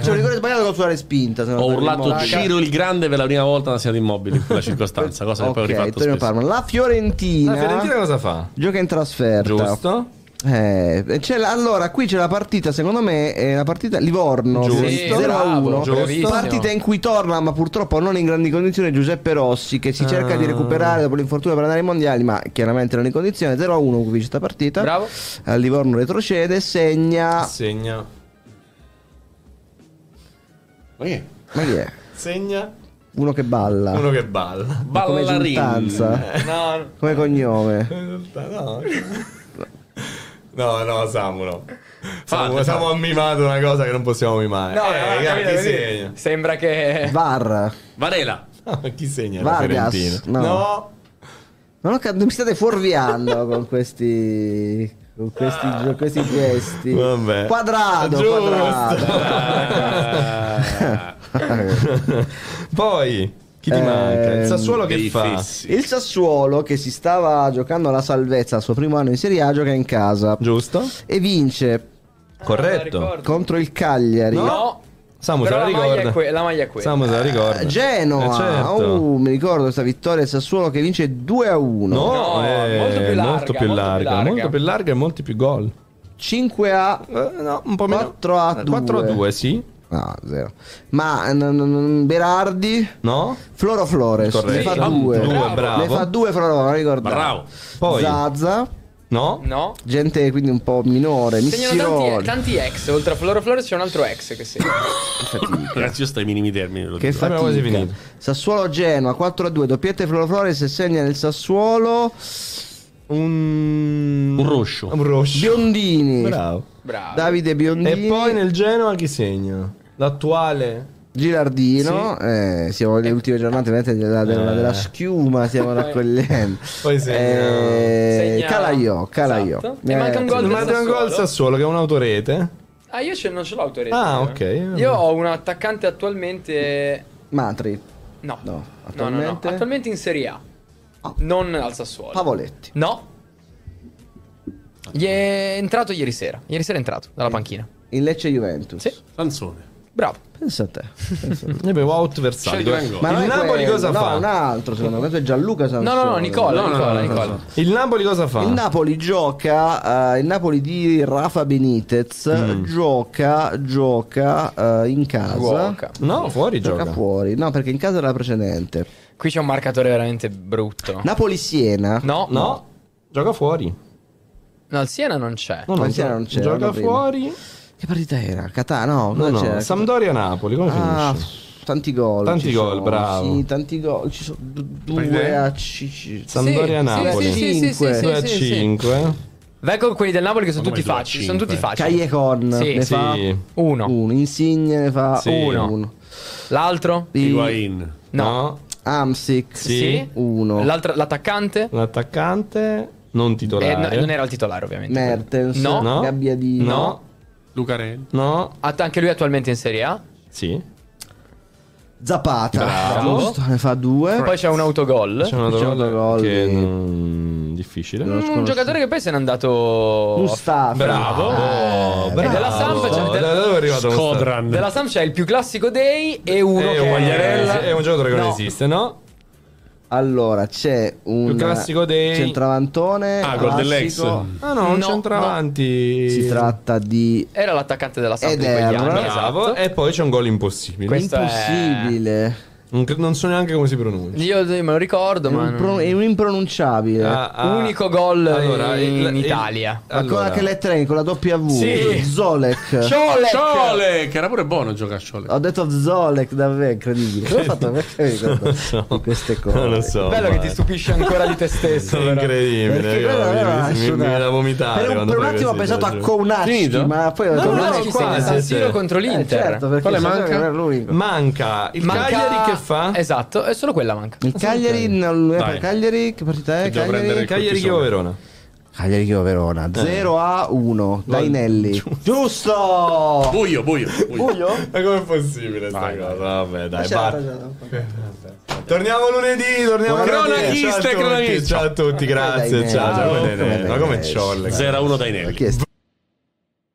C'è un rigore sbagliato con sua respinta. Ho urlato Ciro il Grande per la prima volta da Siano Immobili in quella circostanza, cosa che okay, poi ho rifatto spesso. Parma. La Fiorentina. La Fiorentina cosa fa? Gioca in trasferta. Giusto. Eh, c'è la, allora qui c'è la partita, secondo me è la partita Livorno zero a uno, partita in cui torna ma purtroppo non in grandi condizioni Giuseppe Rossi che si ah. cerca di recuperare dopo l'infortunio per andare ai mondiali ma chiaramente non in condizione. Zero a uno vince questa partita. Bravo. Eh, Livorno retrocede, segna segna okay. Ma chi è? Segna uno che balla. Uno che balla. Ballarin. No. Come cognome? No. No, no, Samu no. Samu, Fate, Samu ha mimato una cosa che non possiamo mimare. No, eh, no, capito, chi segna? Sembra che Var. Varela. No, chi segna? Vargas. No. no. Non ho cap- mi state fuorviando con questi con questi, ah. questi gesti. Vabbè. Quadrado, Giusto. quadrado. Ah. Poi chi ti eh, manca? Il Sassuolo che fa? Fissi. Il Sassuolo che si stava giocando la salvezza al suo primo anno in Serie A gioca in casa. Giusto. E vince. Corretto. Ah, contro il Cagliari. No. Samu se la ricorda. Que- la maglia è quella. Samu se la ricorda. Uh, Genoa. Eh, certo. Oh, mi ricordo questa vittoria Sassuolo che vince due a uno. No, no eh, molto più larga, molto più larga, molto più larga, molto più larga e molti più gol. cinque a eh, no, un po' meno. quattro a due, sì. No, zero. Ma n- n- Berardi? No. Floro Flores. Corretto. Ne fa due. Due bravo. Ne fa due Floro, non ricordavo. Bravo. Poi Zaza? No. No. Gente quindi un po' minore, Missione. Tanti, tanti ex, oltre a Floro Flores c'è un altro ex che segue. Ragazzi, io sto ai minimi termini, lo che dico. Fatica. Quasi finito. Sassuolo Genoa quattro a due, doppietta Floro Flores e segna nel Sassuolo un un roscio. Un roscio. Biondini. Bravo. Bravo. Davide Biondini. E poi nel Genoa chi segna? L'attuale Gilardino, sì. eh, siamo alle eh. ultime giornate della, della, della schiuma, stiamo raccogliendo. Poi segna... eh, Calaiò, Calaiò. Esatto. Eh, manca un gol, manca un gol Sassuolo che è un'autorete. Ah, io ce non ce l'ho autorete. Ah, ok. Io ho un attaccante attualmente. Matri. No. No, attualmente, no, no, no. Attualmente in Serie A. Oh. Non al Sassuolo. Pavoletti. No. Gli è entrato ieri sera. Ieri sera è entrato dalla panchina. In Lecce Juventus. Sì. Sansone. Bravo, pensa a te. Ne avevo out Versailles. Ma il Napoli cosa no, fa? No, un altro secondo me è Gianluca Sansone. No, no, no, Nicola, no, Nicola, no, no, Nicola. No, no. Il Napoli cosa fa? Il Napoli gioca, uh, il Napoli di Rafa Benitez mm. gioca, gioca uh, in casa. Gioca. No, fuori gioca. Gioca fuori. No, perché in casa era la precedente. Qui c'è un marcatore veramente brutto. Napoli-Siena? No, no, no. Gioca fuori. No, il Siena non c'è. No, no, il Siena non c'è. Gioca fuori. Che partita era? Catà, no, no, no. Sampdoria-Napoli, come ah, finisce? Tanti gol. Tanti gol, bravo. Sì, tanti gol. Ci sono due a cinque. Sampdoria-Napoli due a cinque. Vengo quelli del Napoli che sono tutti facili. Sono tutti facili. Callecon sì, ne sì. fa uno. uno. Insigne ne fa sì. uno. uno. L'altro? Higuain. No. no. Amsic. Sì. uno. L'attaccante? L'attaccante non titolare. Eh, no, non era il titolare, ovviamente. Mertens. No. no. Gabbiadini. No. Lucarelli. No. Att- anche lui attualmente in Serie A. Sì. Zapata. Bravo. Giusto, ne fa due. Poi c'è un autogol. C'è un autogol, c'è un autogol che non... difficile. Non un giocatore che poi se n'è andato. Mustafa. Bravo. Oh, bravo. Della Samp c'è del... da dove è arrivato Scodran. Della Samp c'è il più classico dei e uno e che Magliarella. È un giocatore che no. non esiste, no? Allora c'è un classico dei centravantone. Ah, gol dell'ex. Ah no, un no, centravanti. No. Si tratta di era l'attaccante della Samp di quegli anni, esatto. E poi c'è un gol impossibile. Questo impossibile. È... non so neanche come si pronuncia. Io me lo ricordo, è ma un pro... è un impronunciabile. Ah, ah. Unico gol allora, in, in Italia. Ma allora. Con anche le tre con la W. Sì. Zolek. Zolek. Zolek. Era pure buono giocare a Zolek. Ho detto Zolek, davvero incredibile. Come ho fatto perché so. Di queste cose? Non lo so. È bello ma... che ti stupisci ancora di te stesso. È incredibile. Io, era mi, mi, mi era vomitare. Per un, per un attimo ho pensato a Konacci, ma poi ho detto Konacci sei in San Siro contro l'Inter. Quale manca? Manca il Cagliari che fa? Esatto, è solo quella manca. Il Cagliari, non è Cagliari, che partita è? Cagliari, Cagliari Chievo Verona. Cagliari Chievo Verona zero a uno. Dainelli. Giusto! Buio, buio, buio. Ma com'è possibile sta cosa? Vabbè, dai, torniamo lunedì, torniamo lunedì. Ciao a tutti, grazie, ciao. Ma come ciolle? zero a uno Dainelli.